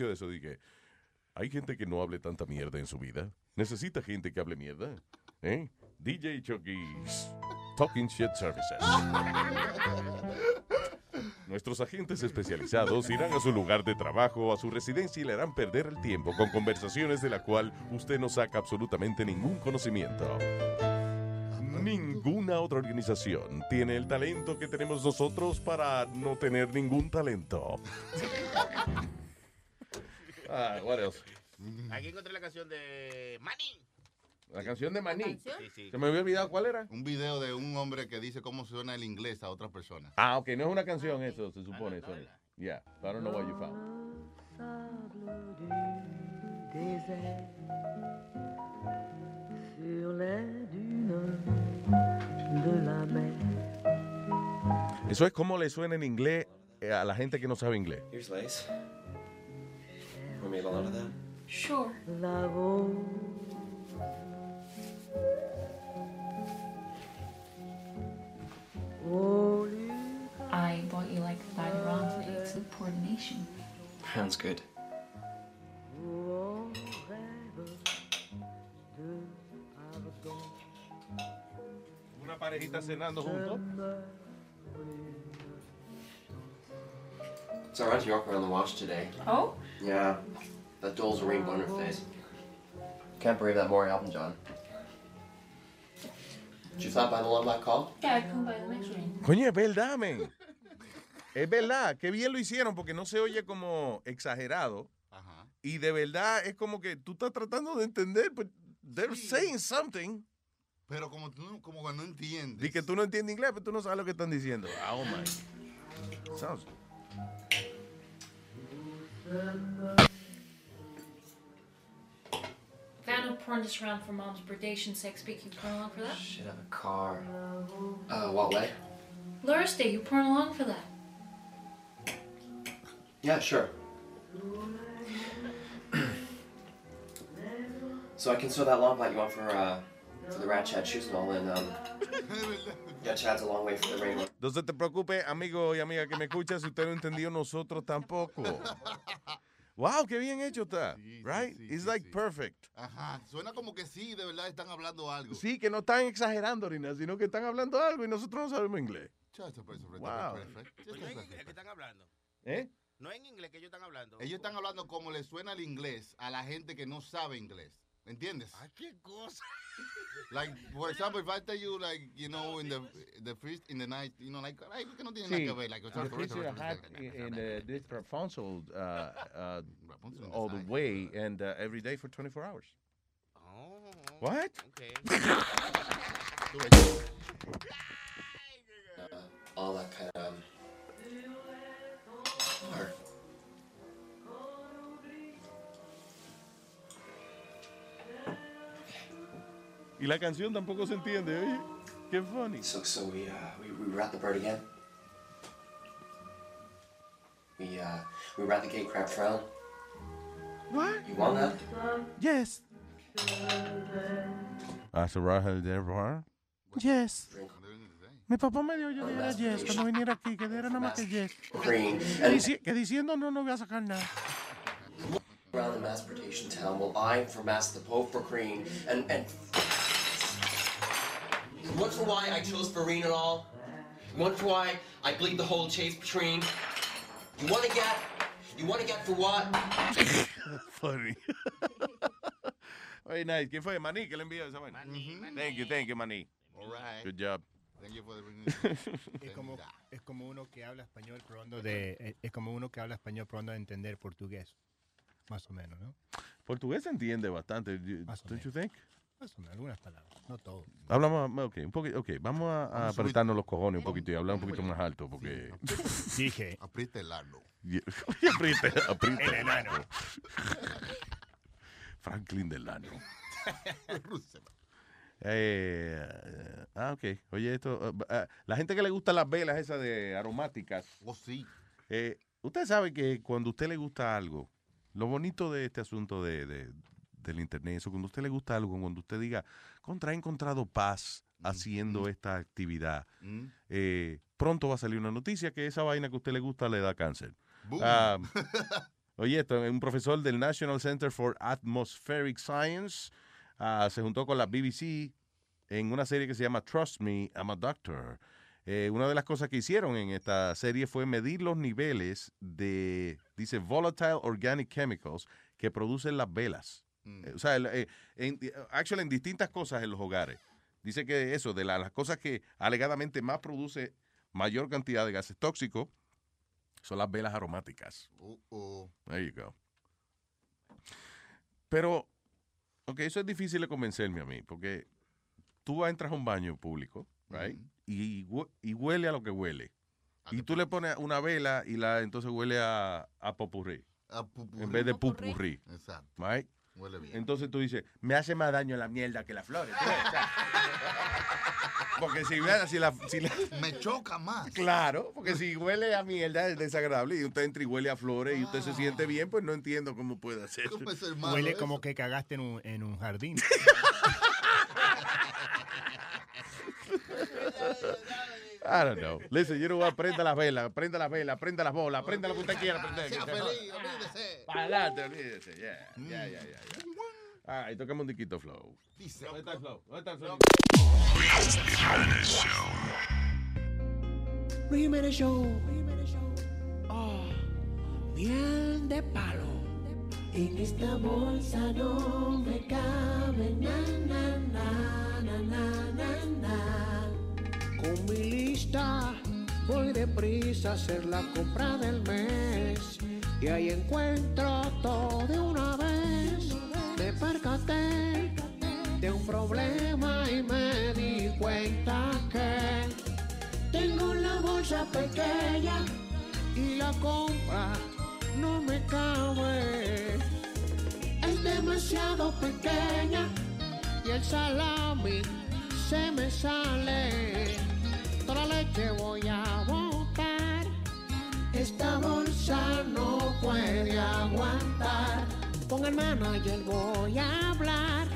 de eso, dije. Hay gente que no hable tanta mierda en su vida. Necesita gente que hable mierda. ¿Eh? DJ Chucky's Talking Shit Services. Nuestros agentes especializados irán a su lugar de trabajo, a su residencia y le harán perder el tiempo con conversaciones de la cual usted no saca absolutamente ningún conocimiento. Ninguna otra organización tiene el talento que tenemos nosotros para no tener ningún talento. What else? Aquí encontré la canción de Manny. La canción de Maní. ¿Canción? Sí. Se me había olvidado cuál era. Un video de un hombre que dice cómo suena el inglés a otras personas. Ah, ok. No es una canción eso, se supone. Eso. Yeah, I don't know what you found. Eso es como le suena en inglés a la gente que no sabe inglés. Here's Lace. Want me to make a lot of that? Sure. I bought you like $5 today. It's a coordination. Sounds good. Una parejita cenando juntos. It's alright to walk around the wash today. Oh? Yeah. That doll's a rainbow on her face. Can't believe that more Elton John. Did you stop by the one I called? Yeah, I come by the next one. Coño, es verdad, men. Es verdad, qué bien lo hicieron porque no se oye como exagerado. Ajá. Y de verdad es como que tú estás tratando de entender, pero they're saying something. Pero como tú como no entiendes. Y que tú no entiendes inglés, pero tú no sabes lo que están diciendo. Oh my. Sounds. Vanna pawned us around for Mom's bradation sex pick. You pawn along for that? Shit, I have a car. What way? Lur's Day, you pawn along for that? Yeah, sure. So I can sew that long black you want for the Rat Chad shoes and all, and yeah, Chad's a long way for the rainbow. Entonces te preocupes, amigo y amiga que me escuchas, si usted no entendió, nosotros tampoco. Wow, qué bien hecho está, sí, right? Sí, it's like perfect. Ajá, suena como que sí, de verdad están hablando algo. Sí, que no están exagerando, Rina, sino que están hablando algo y nosotros no sabemos inglés. Wow. Perfect. Pues no en inglés que están hablando. ¿Eh? No en inglés que ellos están hablando. Ellos están hablando como le suena el inglés a la gente que no sabe inglés. ¿Entiendes? Ay, qué cosa. Like, for example, if I tell you, like, you know, in the first, in the night, you know, like, ay, que no tiene nada que ver. Like, in this Rapunzel, all the way and every day for 24 hours. Oh. What? Okay. All that kind of art. Y la canción tampoco se entiende, oye. Qué funny. So we wrap the bird again. We wrap the gate crab trail. What? You want that? Yes. Ah, se raja el de bar. Yes. Mi papá me dijo yo dijera yes, cuando viniera aquí, que era nada más que yes. Que diciendo no voy a sacar nada. Around the masturbation town, well, I'm for mass the Pope for Crean, and one for why I chose Vereen and all, one for why I bleed the whole chase between. You wanna get for what? Funny. Very nice. ¿Quién fue? Maní, que le envió esa vaina. Thank you, Maní. All right. Good job. Thank you for the es como uno que habla español probando de entender portugués. Más o menos, ¿no? Portugués se entiende bastante, don't you think? Más o menos, algunas palabras, no todo. Hablamos, ok, un poquito, ok, vamos a apretarnos los cojones un poquito y hablar un poquito más alto, porque... Sí, dije... Apriete el ano. Apriete el enano. Franklin del ano. Ok, oye, esto... la gente que le gusta las velas esas de aromáticas... Oh, sí. Usted sabe que cuando a usted le gusta algo... Lo bonito de este asunto del internet, eso, cuando a usted le gusta algo, cuando usted diga, contra, he encontrado paz haciendo esta actividad, pronto va a salir una noticia que esa vaina que a usted le gusta le da cáncer. Oye, esto, un profesor del National Center for Atmospheric Science se juntó con la BBC en una serie que se llama Trust Me, I'm a Doctor. Una de las cosas que hicieron en esta serie fue medir los niveles de, dice, volatile organic chemicals que producen las velas. O sea, en distintas cosas en los hogares. Dice que eso, de las cosas que alegadamente más produce mayor cantidad de gases tóxicos, son las velas aromáticas. There you go. Pero, ok, eso es difícil de convencerme a mí, porque tú entras a un baño público, right? Y huele a lo que huele. Y tú le pones una vela y entonces huele a popurrí. En vez de pupurrí. Exacto. Right? Huele bien. Entonces tú dices, me hace más daño la mierda que las flores. Porque si me choca más. Claro, porque si huele a mierda es desagradable y usted entra y huele a flores y usted se siente bien, pues no entiendo cómo puede hacer. ¿Cómo es el malo huele eso? Como que cagaste en un jardín. I don't know. Listen, yo no voy a prenda las velas, prenda lo que usted quiera prender. Sea feliz, olvídese. Para adelante, olvídese. Yeah. All right, tocamos un diquito, Flow. ¿Dónde está el Flow? Luis Jiménez Show. Oh, miel de palo. En esta bolsa no me cabe na. Con mi lista voy deprisa a hacer la compra del mes y ahí encuentro todo de una vez. Me percaté de un problema y me di cuenta que tengo la bolsa pequeña y la compra no me cabe. Es demasiado pequeña y el salami se me sale. Toda la leche voy a botar. Esta bolsa no puede aguantar. Con el manager voy a hablar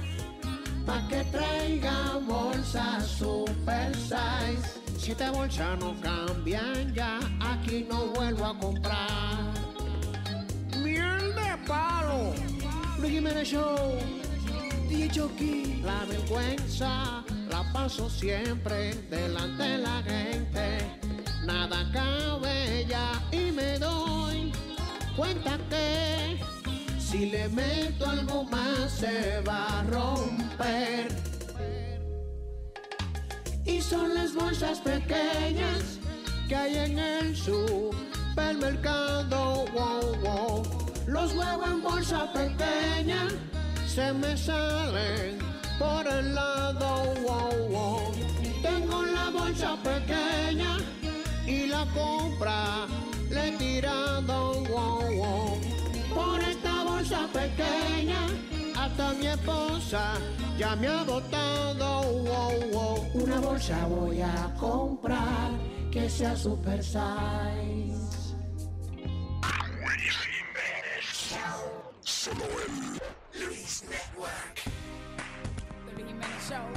pa' que traiga bolsa super size. Si esta bolsa no cambian ya, aquí no vuelvo a comprar. Miel de palo, Luis Jiménez Show, DJ Chucky. La vergüenza la paso siempre delante de la gente. Nada cabe ya y me doy cuenta que si le meto algo más se va a romper. Y son las bolsas pequeñas que hay en el supermercado. Wow, wow. Los huevos en bolsa pequeña se me salen por el lado, wow, wow. Tengo la bolsa pequeña y la compra le he tirado, wow, wow. Por esta bolsa pequeña hasta mi esposa ya me ha botado, wow, wow. Una bolsa voy a comprar que sea super size. Solo en Luis Network. Show.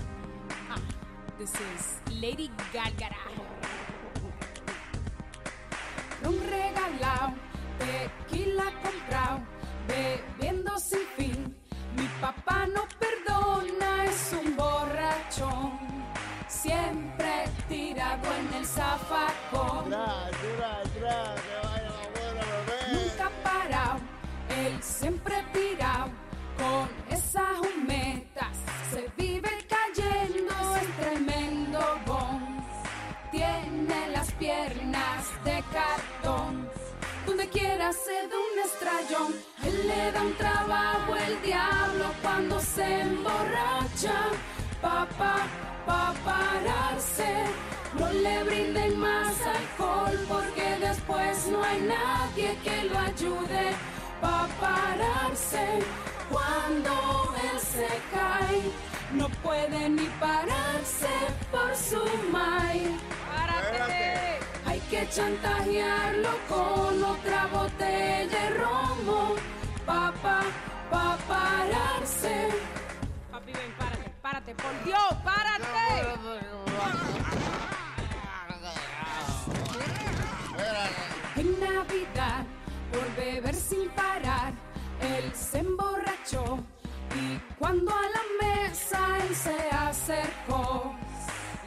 This is Lady Gaga. Un regalao, tequila comprado, bebiendo sin fin. Mi papá no perdona, es un borrachón. Siempre tirado en el zafacón. Nunca parado, él siempre pirado. Con esas humetas se vive cayendo, es tremendo bon. Tiene las piernas de cartón, donde quiera se da un estrellón. Él le da un trabajo el diablo cuando se emborracha. Pa' pararse, no le brinden más alcohol porque después no hay nadie que lo ayude. Pa' pararse. Cuando él se cae, no puede ni pararse por su may. ¡Párate! Hay que chantajearlo con otra botella de romo. Pa' pararse. Papi, ven, párate, por Dios, párate. En Navidad, por beber sin parar, él se emborrachó y cuando a la mesa él se acercó,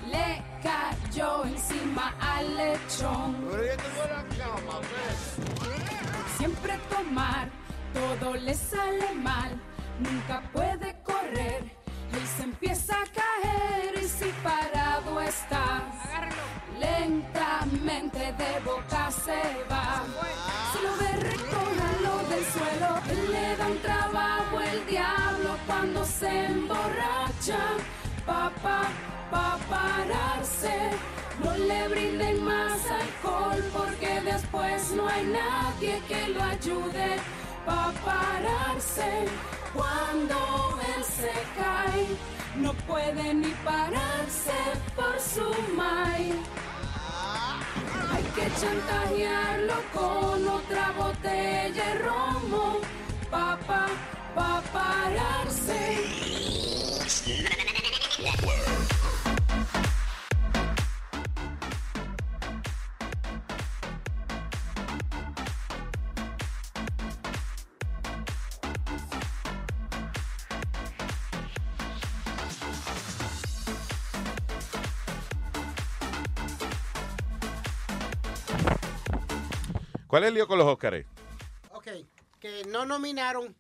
le cayó encima al lechón. Siempre tomar, todo le sale mal, nunca puede correr. Él se empieza a caer y si parado está, lentamente de boca se va. Si lo ve recójalo del suelo, él le da un trabajo el diablo cuando se emborracha. Pa' pararse, no le brinden más alcohol porque después no hay nadie que lo ayude. Pa' pararse. Cuando él se cae, no puede ni pararse por su mai. Hay que chantajearlo con otra botella de romo, pa' pararse. ¿Cuál es el lío con los Óscares? Ok, que no nominaron,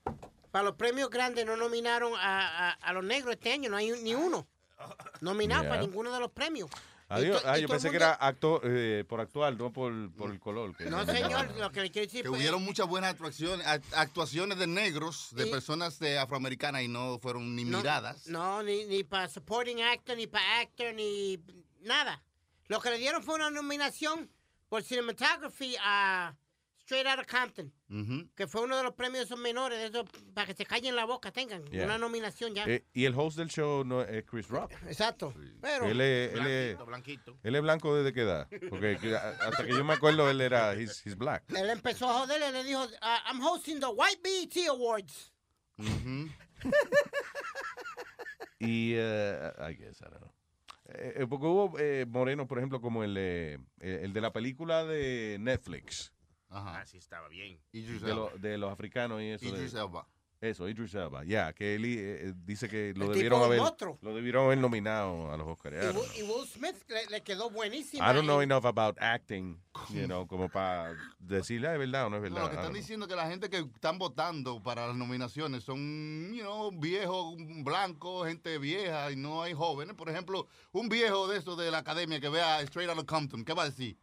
para los premios grandes no nominaron a los negros este año, no hay ni uno nominado para ninguno de los premios. Adiós. Yo pensé que era por actual, no por el color. Que no, señor, lo que le quiero decir... Que hubieron muchas buenas actuaciones de negros, de personas afroamericanas y no fueron ni miradas. No, ni para supporting actor, ni para actor, ni nada. Lo que le dieron fue una nominación por cinematography a... Straight Outta Compton, que fue uno de los premios menores, de esos, para que se callen la boca, tengan una nominación ya. Y el host del show no es Chris Rock. Exacto. Pero él es blanquito. Él es blanco desde qué edad, porque hasta que yo me acuerdo él era, he's black. Él empezó a joder, él le dijo, I'm hosting the White BET Awards. Y, I guess, I don't know. Porque hubo morenos, por ejemplo, como el de la película de Netflix. Ajá. Ah, sí, estaba bien. De los africanos y eso. Idris Elba. Eso, Idris Elba. Ya, que él dice que lo debieron haber nominado a los Oscars. Y Will Smith le quedó buenísimo. I don't know enough about acting, you know, como para decirle, ¿es verdad o no es verdad? No, lo que están diciendo que la gente que están votando para las nominaciones son, you know, viejos, blancos, gente vieja y no hay jóvenes. Por ejemplo, un viejo de esos de la academia que vea Straight Outta Compton, ¿qué va a decir?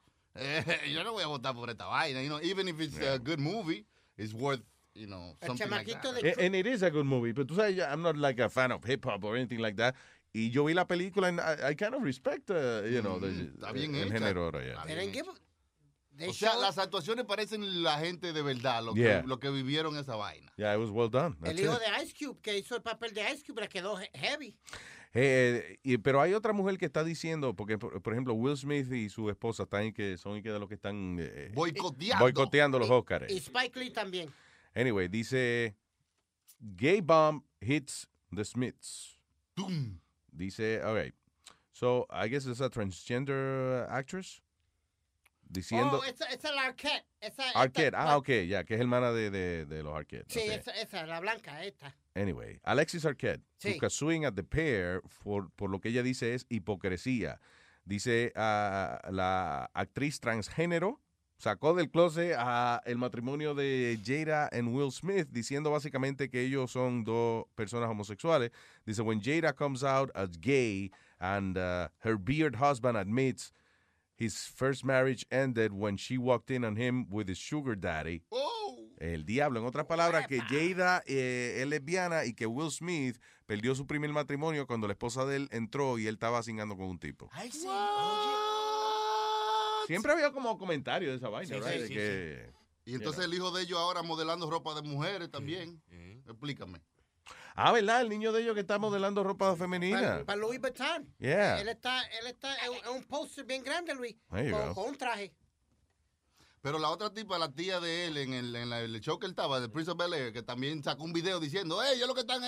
Yo no voy a votar por esta vaina, you know, even if it's a good movie, it's worth, you know, something like that. And it is a good movie, but tú sabes, I'm not like a fan of hip-hop or anything like that, y yo vi la película and I kind of respect, you know, el género ahora, o sea, las actuaciones parecen la gente de verdad, lo que vivieron esa vaina. Yeah, it was well done. El hijo de Ice Cube, que hizo el papel de Ice Cube, le quedó heavy. Pero hay otra mujer que está diciendo, porque por ejemplo Will Smith y su esposa son de los que están boicoteando los Óscares. Y Spike Lee también. Anyway, dice, gay bomb hits the Smiths. ¡Dum! Dice, alright, so I guess it's a transgender actress. Diciendo, oh, esa es la Arquette. Arquette, que es hermana de los Arquette. Sí, okay. esa, la blanca, esta. Anyway, Alexis Arquette, who is suing at the pair por lo que ella dice es hipocresía. Dice, la actriz transgénero sacó del closet el matrimonio de Jada and Will Smith, diciendo básicamente que ellos son dos personas homosexuales. Dice, when Jada comes out as gay and her beard husband admits his first marriage ended when she walked in on him with his sugar daddy. Oh. El diablo. En otras palabras, que Jada es lesbiana y que Will Smith perdió su primer matrimonio cuando la esposa de él entró y él estaba cingando con un tipo. Ay, sí. Siempre había como comentarios de esa vaina, ¿verdad? Y entonces el hijo de ellos ahora modelando ropa de mujeres también. Explícame. Ah, ¿verdad? El niño de ellos que está modelando ropa femenina. Para Louis Vuitton. Yeah. Él está en un póster bien grande, Luis, con un traje. Pero la otra tipa, la tía de él, en el show que él estaba, de Prince of Bel-Air, que también sacó un video diciendo, ellos lo que están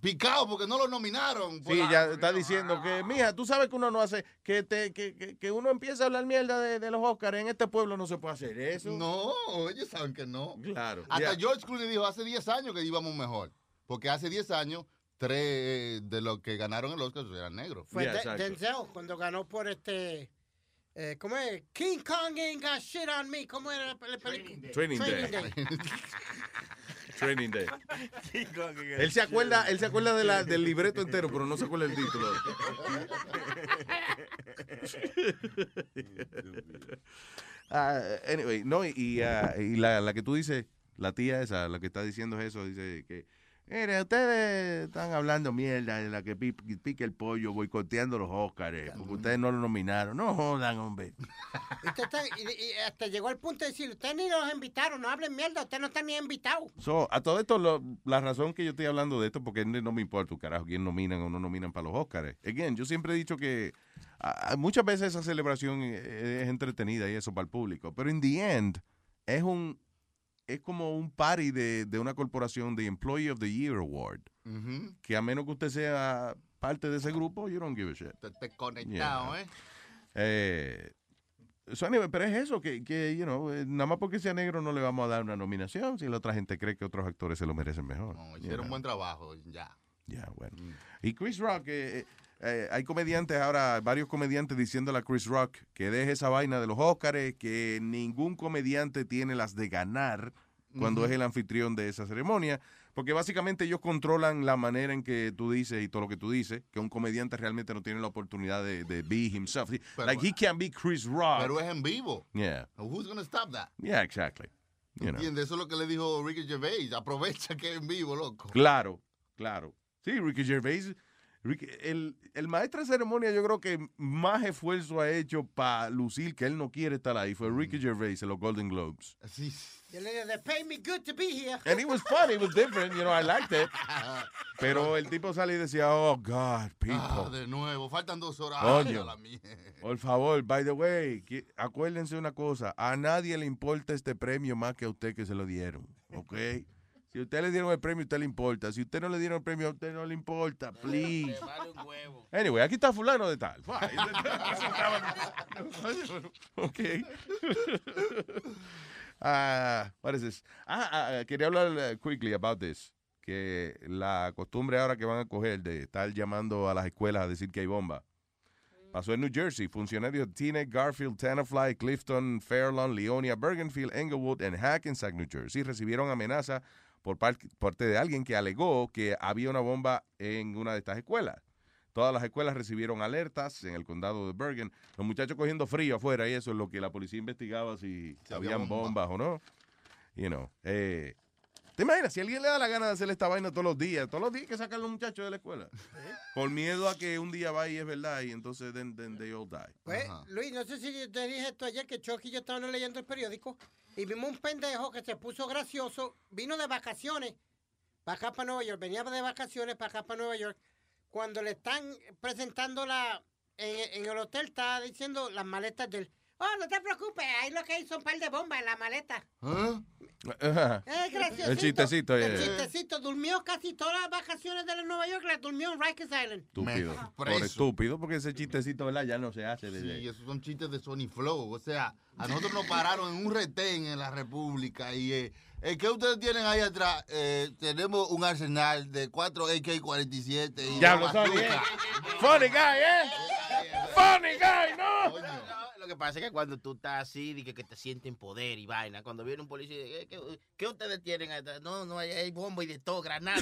picados porque no lo nominaron. Sí, ya está diciendo que, mija, tú sabes que uno no hace, que uno empieza a hablar mierda de los Óscares, en este pueblo no se puede hacer eso. No, ellos saben que no. Claro. Hasta George Clooney dijo hace 10 años que íbamos mejor, porque hace 10 años 3 de los que ganaron el Oscar eran negros. Fue Denzel, cuando ganó por ¿cómo es? King Kong ain't got shit on me. ¿Cómo era la película? Training Day. Training Day. Él se acuerda del libreto entero, pero no se acuerda el título. Anyway, no, y la que tú dices, la tía esa, la que está diciendo eso, dice que Mire, ustedes están hablando mierda de la que pique el pollo, boicoteando los Óscares, porque ustedes no lo nominaron. No jodan, hombre. Hasta llegó al punto de decir, ustedes ni los invitaron, no hablen mierda, ustedes no están ni invitados. So, a todo esto, la razón que yo estoy hablando de esto, porque no me importa un carajo quién nominan o no nominan para los Óscares. Again, yo siempre he dicho que muchas veces esa celebración es entretenida y eso para el público, pero in the end, es como un party de una corporación de Employee of the Year Award. Uh-huh. Que a menos que usted sea parte de ese grupo, you don't give a shit. Estás conectado, yeah. Pero es eso, que you know, nada más porque sea negro no le vamos a dar una nominación si la otra gente cree que otros actores se lo merecen mejor. No, hicieron un buen trabajo, ya. Ya, bueno. Y Chris Rock, hay comediantes ahora, varios comediantes diciéndole a Chris Rock que deje esa vaina de los Óscares, que ningún comediante tiene las de ganar cuando es el anfitrión de esa ceremonia, porque básicamente ellos controlan la manera en que tú dices y todo lo que tú dices, que un comediante realmente no tiene la oportunidad de be himself. Pero, like, he can be Chris Rock. Pero es en vivo. Yeah. Who's going to stop that? Yeah, exactly. You know. Eso es lo que le dijo Ricky Gervais. Aprovecha que es en vivo, loco. Claro, claro. Sí, Ricky Gervais... El maestro de ceremonia, yo creo que más esfuerzo ha hecho para lucir que él no quiere estar ahí fue Ricky Gervais en los Golden Globes. Sí. They pay me good to be here. And it was fun, it was different, you know, I liked it. Pero el tipo sale y decía, oh, God, people. Ah, de nuevo, faltan 2 horas. Coño, por favor, by the way, acuérdense una cosa, a nadie le importa este premio más que a usted que se lo dieron, ¿ok? Si usted le dieron el premio, a usted le importa. Si usted no le dieron el premio, a usted no le importa. Please. Le vale un huevo. Anyway, aquí está fulano de tal. Ok. What is this? Quería hablar quickly about this. Que la costumbre ahora que van a coger de estar llamando a las escuelas a decir que hay bomba. Pasó en New Jersey. Funcionarios de Teaneck, Garfield, Tenafly, Clifton, Fairlawn, Leonia, Bergenfield, Englewood and Hackensack, New Jersey, recibieron amenaza por parte de alguien que alegó que había una bomba en una de estas escuelas. Todas las escuelas recibieron alertas en el condado de Bergen. Los muchachos cogiendo frío afuera y eso es lo que la policía investigaba si habían bombas o no. You know, ¿te imaginas? Si alguien le da la gana de hacer esta vaina todos los días hay que sacan los muchachos de la escuela. Con miedo a que un día vaya y es verdad y entonces then they all die. Pues, Luis, no sé si te dije esto ayer que Chucky y yo estábamos leyendo el periódico y vimos un pendejo que se puso gracioso, vino de vacaciones para acá para Nueva York, cuando le están presentando en el hotel está diciendo las maletas del... Oh, no te preocupes, ahí lo que hay son un par de bombas en la maleta. ¿Ah? Es graciosito. El chistecito. El chistecito. Durmió casi todas las vacaciones de Nueva York, las durmió en Rikers Island. Estúpido. Por estúpido, porque ese chistecito, ¿verdad? Ya no se hace. Sí, esos son chistes de Sony Flow. O sea, a nosotros nos pararon en un retén en la República y... ¿qué ustedes tienen ahí atrás? Tenemos un arsenal de 4 AK-47. Ya lo saben. Funny guy, ¿eh? Funny guy, ¿no? Coño. Lo que pasa es que cuando tú estás así, que te sienten poder y vaina, cuando viene un policía, ¿qué ustedes tienen atrás? No, hay bomba y de todo, granada,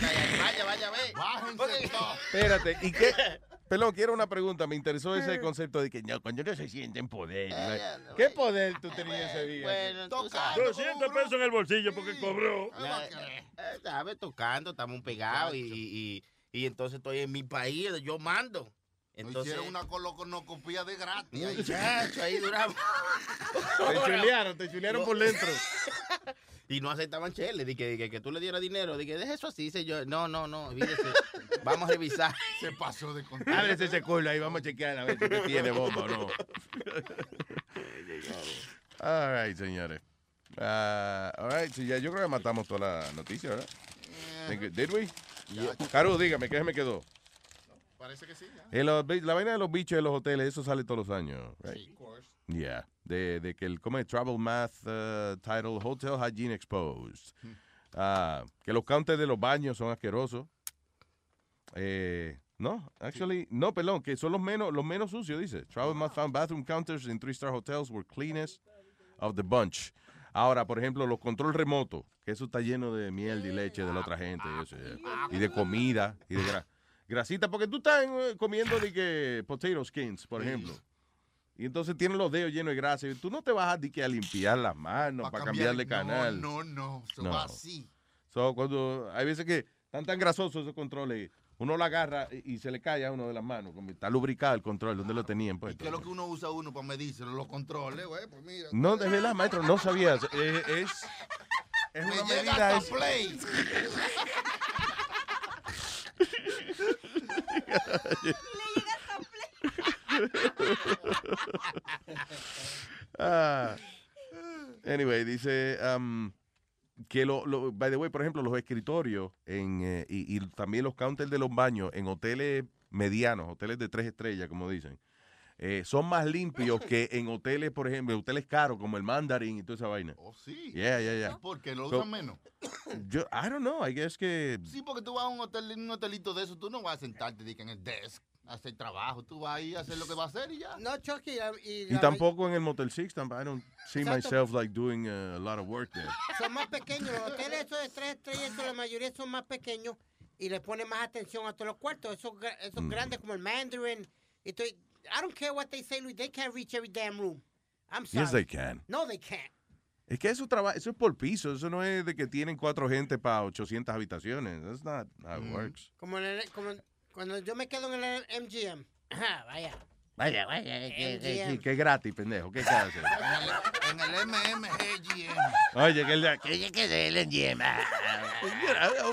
vaya, ve. Bájense. Espérate, ¿y qué? Pelón, quiero una pregunta, me interesó ese concepto de que no, cuando no se sienten poder. ¿Qué poder tú tenías ese día? Bueno, $200 en el bolsillo porque cobró. Sabes, tocando, estamos pegados y entonces estoy en mi país, yo mando. Entonces, hicieron una colocopía de gratis. Muchacho, ahí duramos. Te chulearon por dentro. Y no aceptaban cheles. Dije que tú le dieras dinero. Dije, deje eso así. Yo, no, fíjese. Vamos a revisar. Se pasó de control. Ábrese ese culo ahí, vamos a chequear a ver si tiene bomba o no. All right, señores. All right, so ya yo creo que matamos toda la noticia, ¿verdad? Did we? Caru, dígame, ¿qué se me quedó? Parece que sí, ya. La vaina de los bichos en los hoteles, eso sale todos los años, right? Sí, of course. Yeah, de que el Travel Math title Hotel Hygiene Exposed. Que los counters de los baños son asquerosos. Que son los menos sucios, dice. Travel Math found bathroom counters in 3-star hotels were cleanest of the bunch. Ahora, por ejemplo, los control remotos, que eso está lleno de miel y leche de la otra gente, y de comida, y de grasa. Grasita, porque tú estás comiendo potato skins, por ejemplo. Y entonces tienes los dedos llenos de grasa. Y tú no te vas a limpiar las manos para cambiarle canal. No. So, así. So, cuando hay veces que Están tan grasosos esos controles. Uno lo agarra y se le cae a uno de las manos. Está lubricado el control, donde lo tenían. Pues, ¿y qué es lo que uno usa uno para medirse? Los controles, güey, pues mira. No, de verdad, maestro, no sabía. Es una medida. Es... Play. Anyway, dice que by the way, por ejemplo, los escritorios y también los counters de los baños en hoteles medianos, hoteles de 3 estrellas, como dicen, son más limpios que en hoteles, por ejemplo, hoteles caros como el Mandarin y toda esa vaina. Oh, sí. Yeah. ¿Por qué lo usan menos? I don't know, I guess que... Sí, porque tú vas a un hotelito de eso, tú no vas a sentarte en el desk. Hacer trabajo, tú vas ahí a hacer lo que va a hacer y ya. No, Chucky. Y tampoco en el Motel 6, I don't see myself like doing a lot of work there. Son más pequeños, los hoteles esos de 3 estrellas, la mayoría son más pequeños y le ponen más atención a todos los cuartos. Esos grandes como el Mandarin. I don't care what they say, Luis, they can't reach every damn room. I'm sorry. Yes, they can. No, they can't. Es que eso es por piso, eso no es de que tienen 4 gente para 800 habitaciones. That's not how it works. Cuando yo me quedo en el MGM. Ajá, vaya. Que es gratis, pendejo. ¿Qué estás haciendo? En el MGM. Oye, que es el MGM.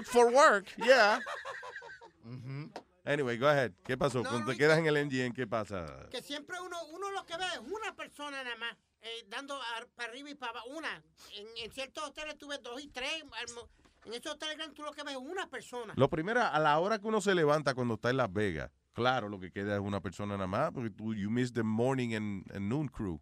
For work, yeah. Anyway, go ahead. ¿Qué pasó? Cuando te quedas en el MGM, ¿qué pasa? Que siempre uno lo que ve es una persona nada más, dando para arriba y para abajo. Una. En ciertos hoteles tú ves 2 y 3. En estos hoteles grandes tú lo que ves es una persona. Lo primero, a la hora que uno se levanta cuando está en Las Vegas, claro, lo que queda es una persona nada más, porque tú miss the morning and noon crew.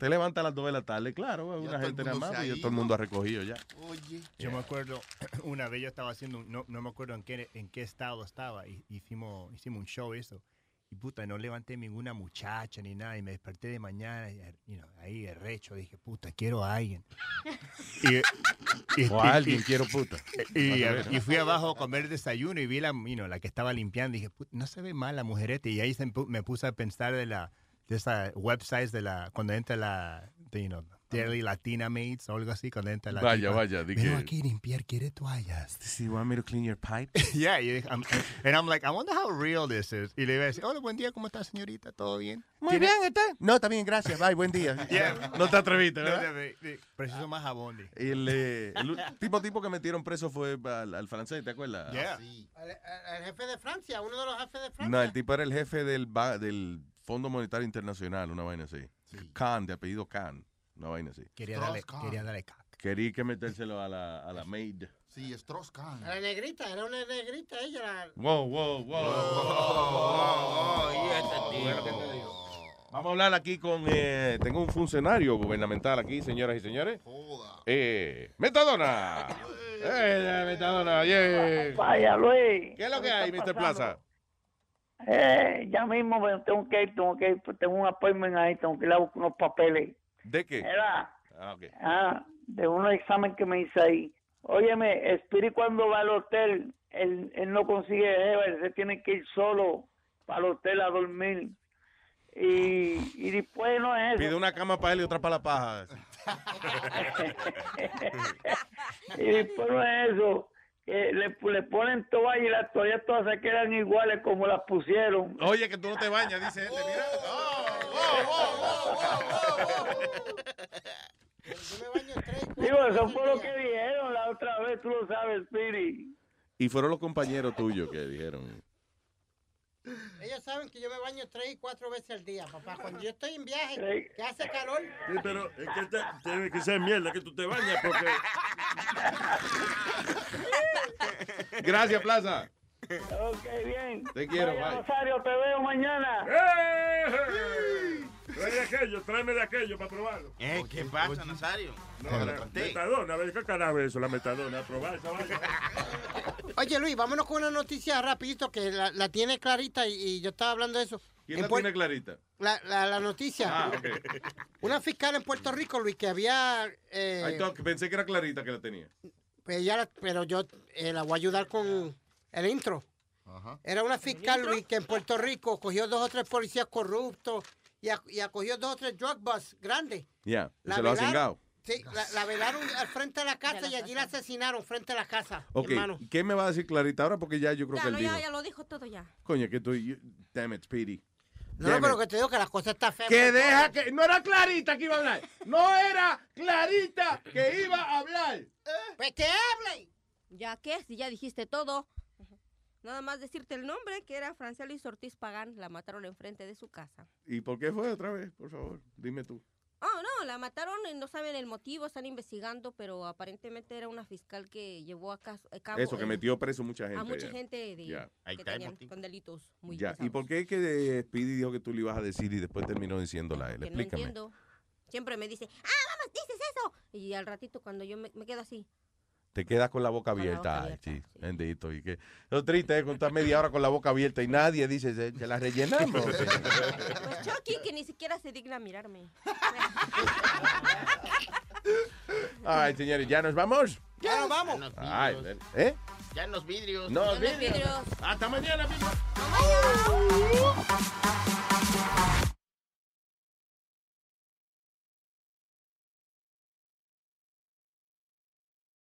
Te levanta a las 2 de la tarde, claro, es una gente nada más y todo el mundo ha recogido ya. Oye. Yo me acuerdo, una vez yo estaba haciendo, no me acuerdo en qué estado estaba, y hicimos un show eso. Y puta, no levanté ninguna muchacha ni nada. Y me desperté de mañana, ahí arrecho. Dije, puta, quiero a alguien. O a alguien quiero, puta. Y fui abajo a comer desayuno y vi la que estaba limpiando. Dije, puta, no se ve mal la mujerete. Y ahí me puse a pensar de esa website cuando entra Daily Latina Maids o algo así, cuando entra la... Vaya, dije... Pero aquí limpiar, quiere toallas. Does he want me to clean your pipe? Yeah, and I'm like, I wonder how real this is. Y le iba a decir, hola, buen día, ¿cómo está, señorita? ¿Todo bien? Muy bien, ¿está? No, está bien, gracias, bye, buen día. Yeah. No te atreviste, ¿verdad? Preciso más jabón. El tipo que metieron preso fue al francés, ¿te acuerdas? Yeah. Sí. Al jefe de Francia, uno de los jefes de Francia. No, el tipo era el jefe del Fondo Monetario Internacional, una vaina así. Sí. Khan, de apellido Khan. Una vaina así. Quería darle caca. Quería que metérselo a la maid. Sí, Strauss-Kahn. La negrita, era una negrita ella. Wow. Vamos a hablar aquí con... tengo un funcionario gubernamental aquí, señoras y señores. Joda. ¡Metadona! ¡Metadona! Yeah. Vaya, Luis. ¿Qué es lo que hay, Mr. Plaza? Ya mismo tengo que ir. Tengo un appointment ahí, tengo que ir a buscar unos papeles. ¿De qué? Era, okay. De un examen que me hice ahí. Óyeme, Spirit cuando va al hotel, él no consigue jeva, él se tiene que ir solo para el hotel a dormir. Y después no es eso. Pide una cama para él y otra para la paja. Y después no es eso. Le ponen toallas y las toallas todas se quedan iguales como las pusieron. Oye, que tú no te bañas, dice él. Mira. Digo, eso fue lo que dijeron la otra vez, tú lo sabes, Piri. Y fueron los compañeros tuyos que dijeron. Ellos saben que yo me baño 3 y 4 veces al día, papá. Cuando yo estoy en viaje, que hace calor. Sí, pero es que tiene que ser mierda que tú te bañas, porque... Gracias, Plaza. Ok, bien. Te quiero, bye. Rosario, te veo mañana. ¡Hey! Tráeme de aquello para probarlo. ¿Qué pasa, Nazario? Metadona, a ver qué carajo es eso, la metadona, a probar esa vaina. Oye, Luis, vámonos con una noticia rapidito que la tiene Clarita y yo estaba hablando de eso. ¿Quién la tiene Clarita? La noticia. Okay. Una fiscal en Puerto Rico, Luis, que había... pensé que era Clarita que la tenía. Pues pero yo la voy a ayudar con el intro. Ajá. Era una fiscal, Luis, que en Puerto Rico cogió 2 o 3 policías corruptos y acogió 2 o 3 drug bus grandes. Ya, yeah, se lo ha cingado. Sí, la velaron al frente de la casa y allí la asesinaron frente a la casa, okay, hermano. ¿Qué me va a decir Clarita ahora? Porque ya yo creo que él dijo. Ya lo dijo todo ya. Coño, que tú... Damn it, Speedy. No, pero que te digo que las cosas están feas. Que deja que... No era Clarita que iba a hablar. No era Clarita que iba a hablar. Pues que hable. Ya que, si ya dijiste todo. Nada más decirte el nombre, que era Francelis Ortiz Pagán. La mataron enfrente de su casa. ¿Y por qué fue otra vez? Por favor, dime tú. Oh, no, la mataron, no saben el motivo, están investigando, pero aparentemente era una fiscal que llevó a cabo... Eso, que metió preso mucha gente. A mucha gente de, que tenían con delitos muy pesados. ¿Y por qué es que Speedy dijo que tú le ibas a decir y después terminó diciéndola él? Explícame. No entiendo. Siempre me dice, vamos, dices eso. Y al ratito cuando yo me quedo así. Te quedas con la boca abierta. Sí. Bendito. Y que lo triste es contar media hora con la boca abierta y nadie dice, se la rellenamos. Pues Chucky, que ni siquiera se digna mirarme. Ay, señores, ¿ya nos vamos? Ya nos vamos. Ya en los vidrios. Nos vidrios. Hasta mañana, amigos.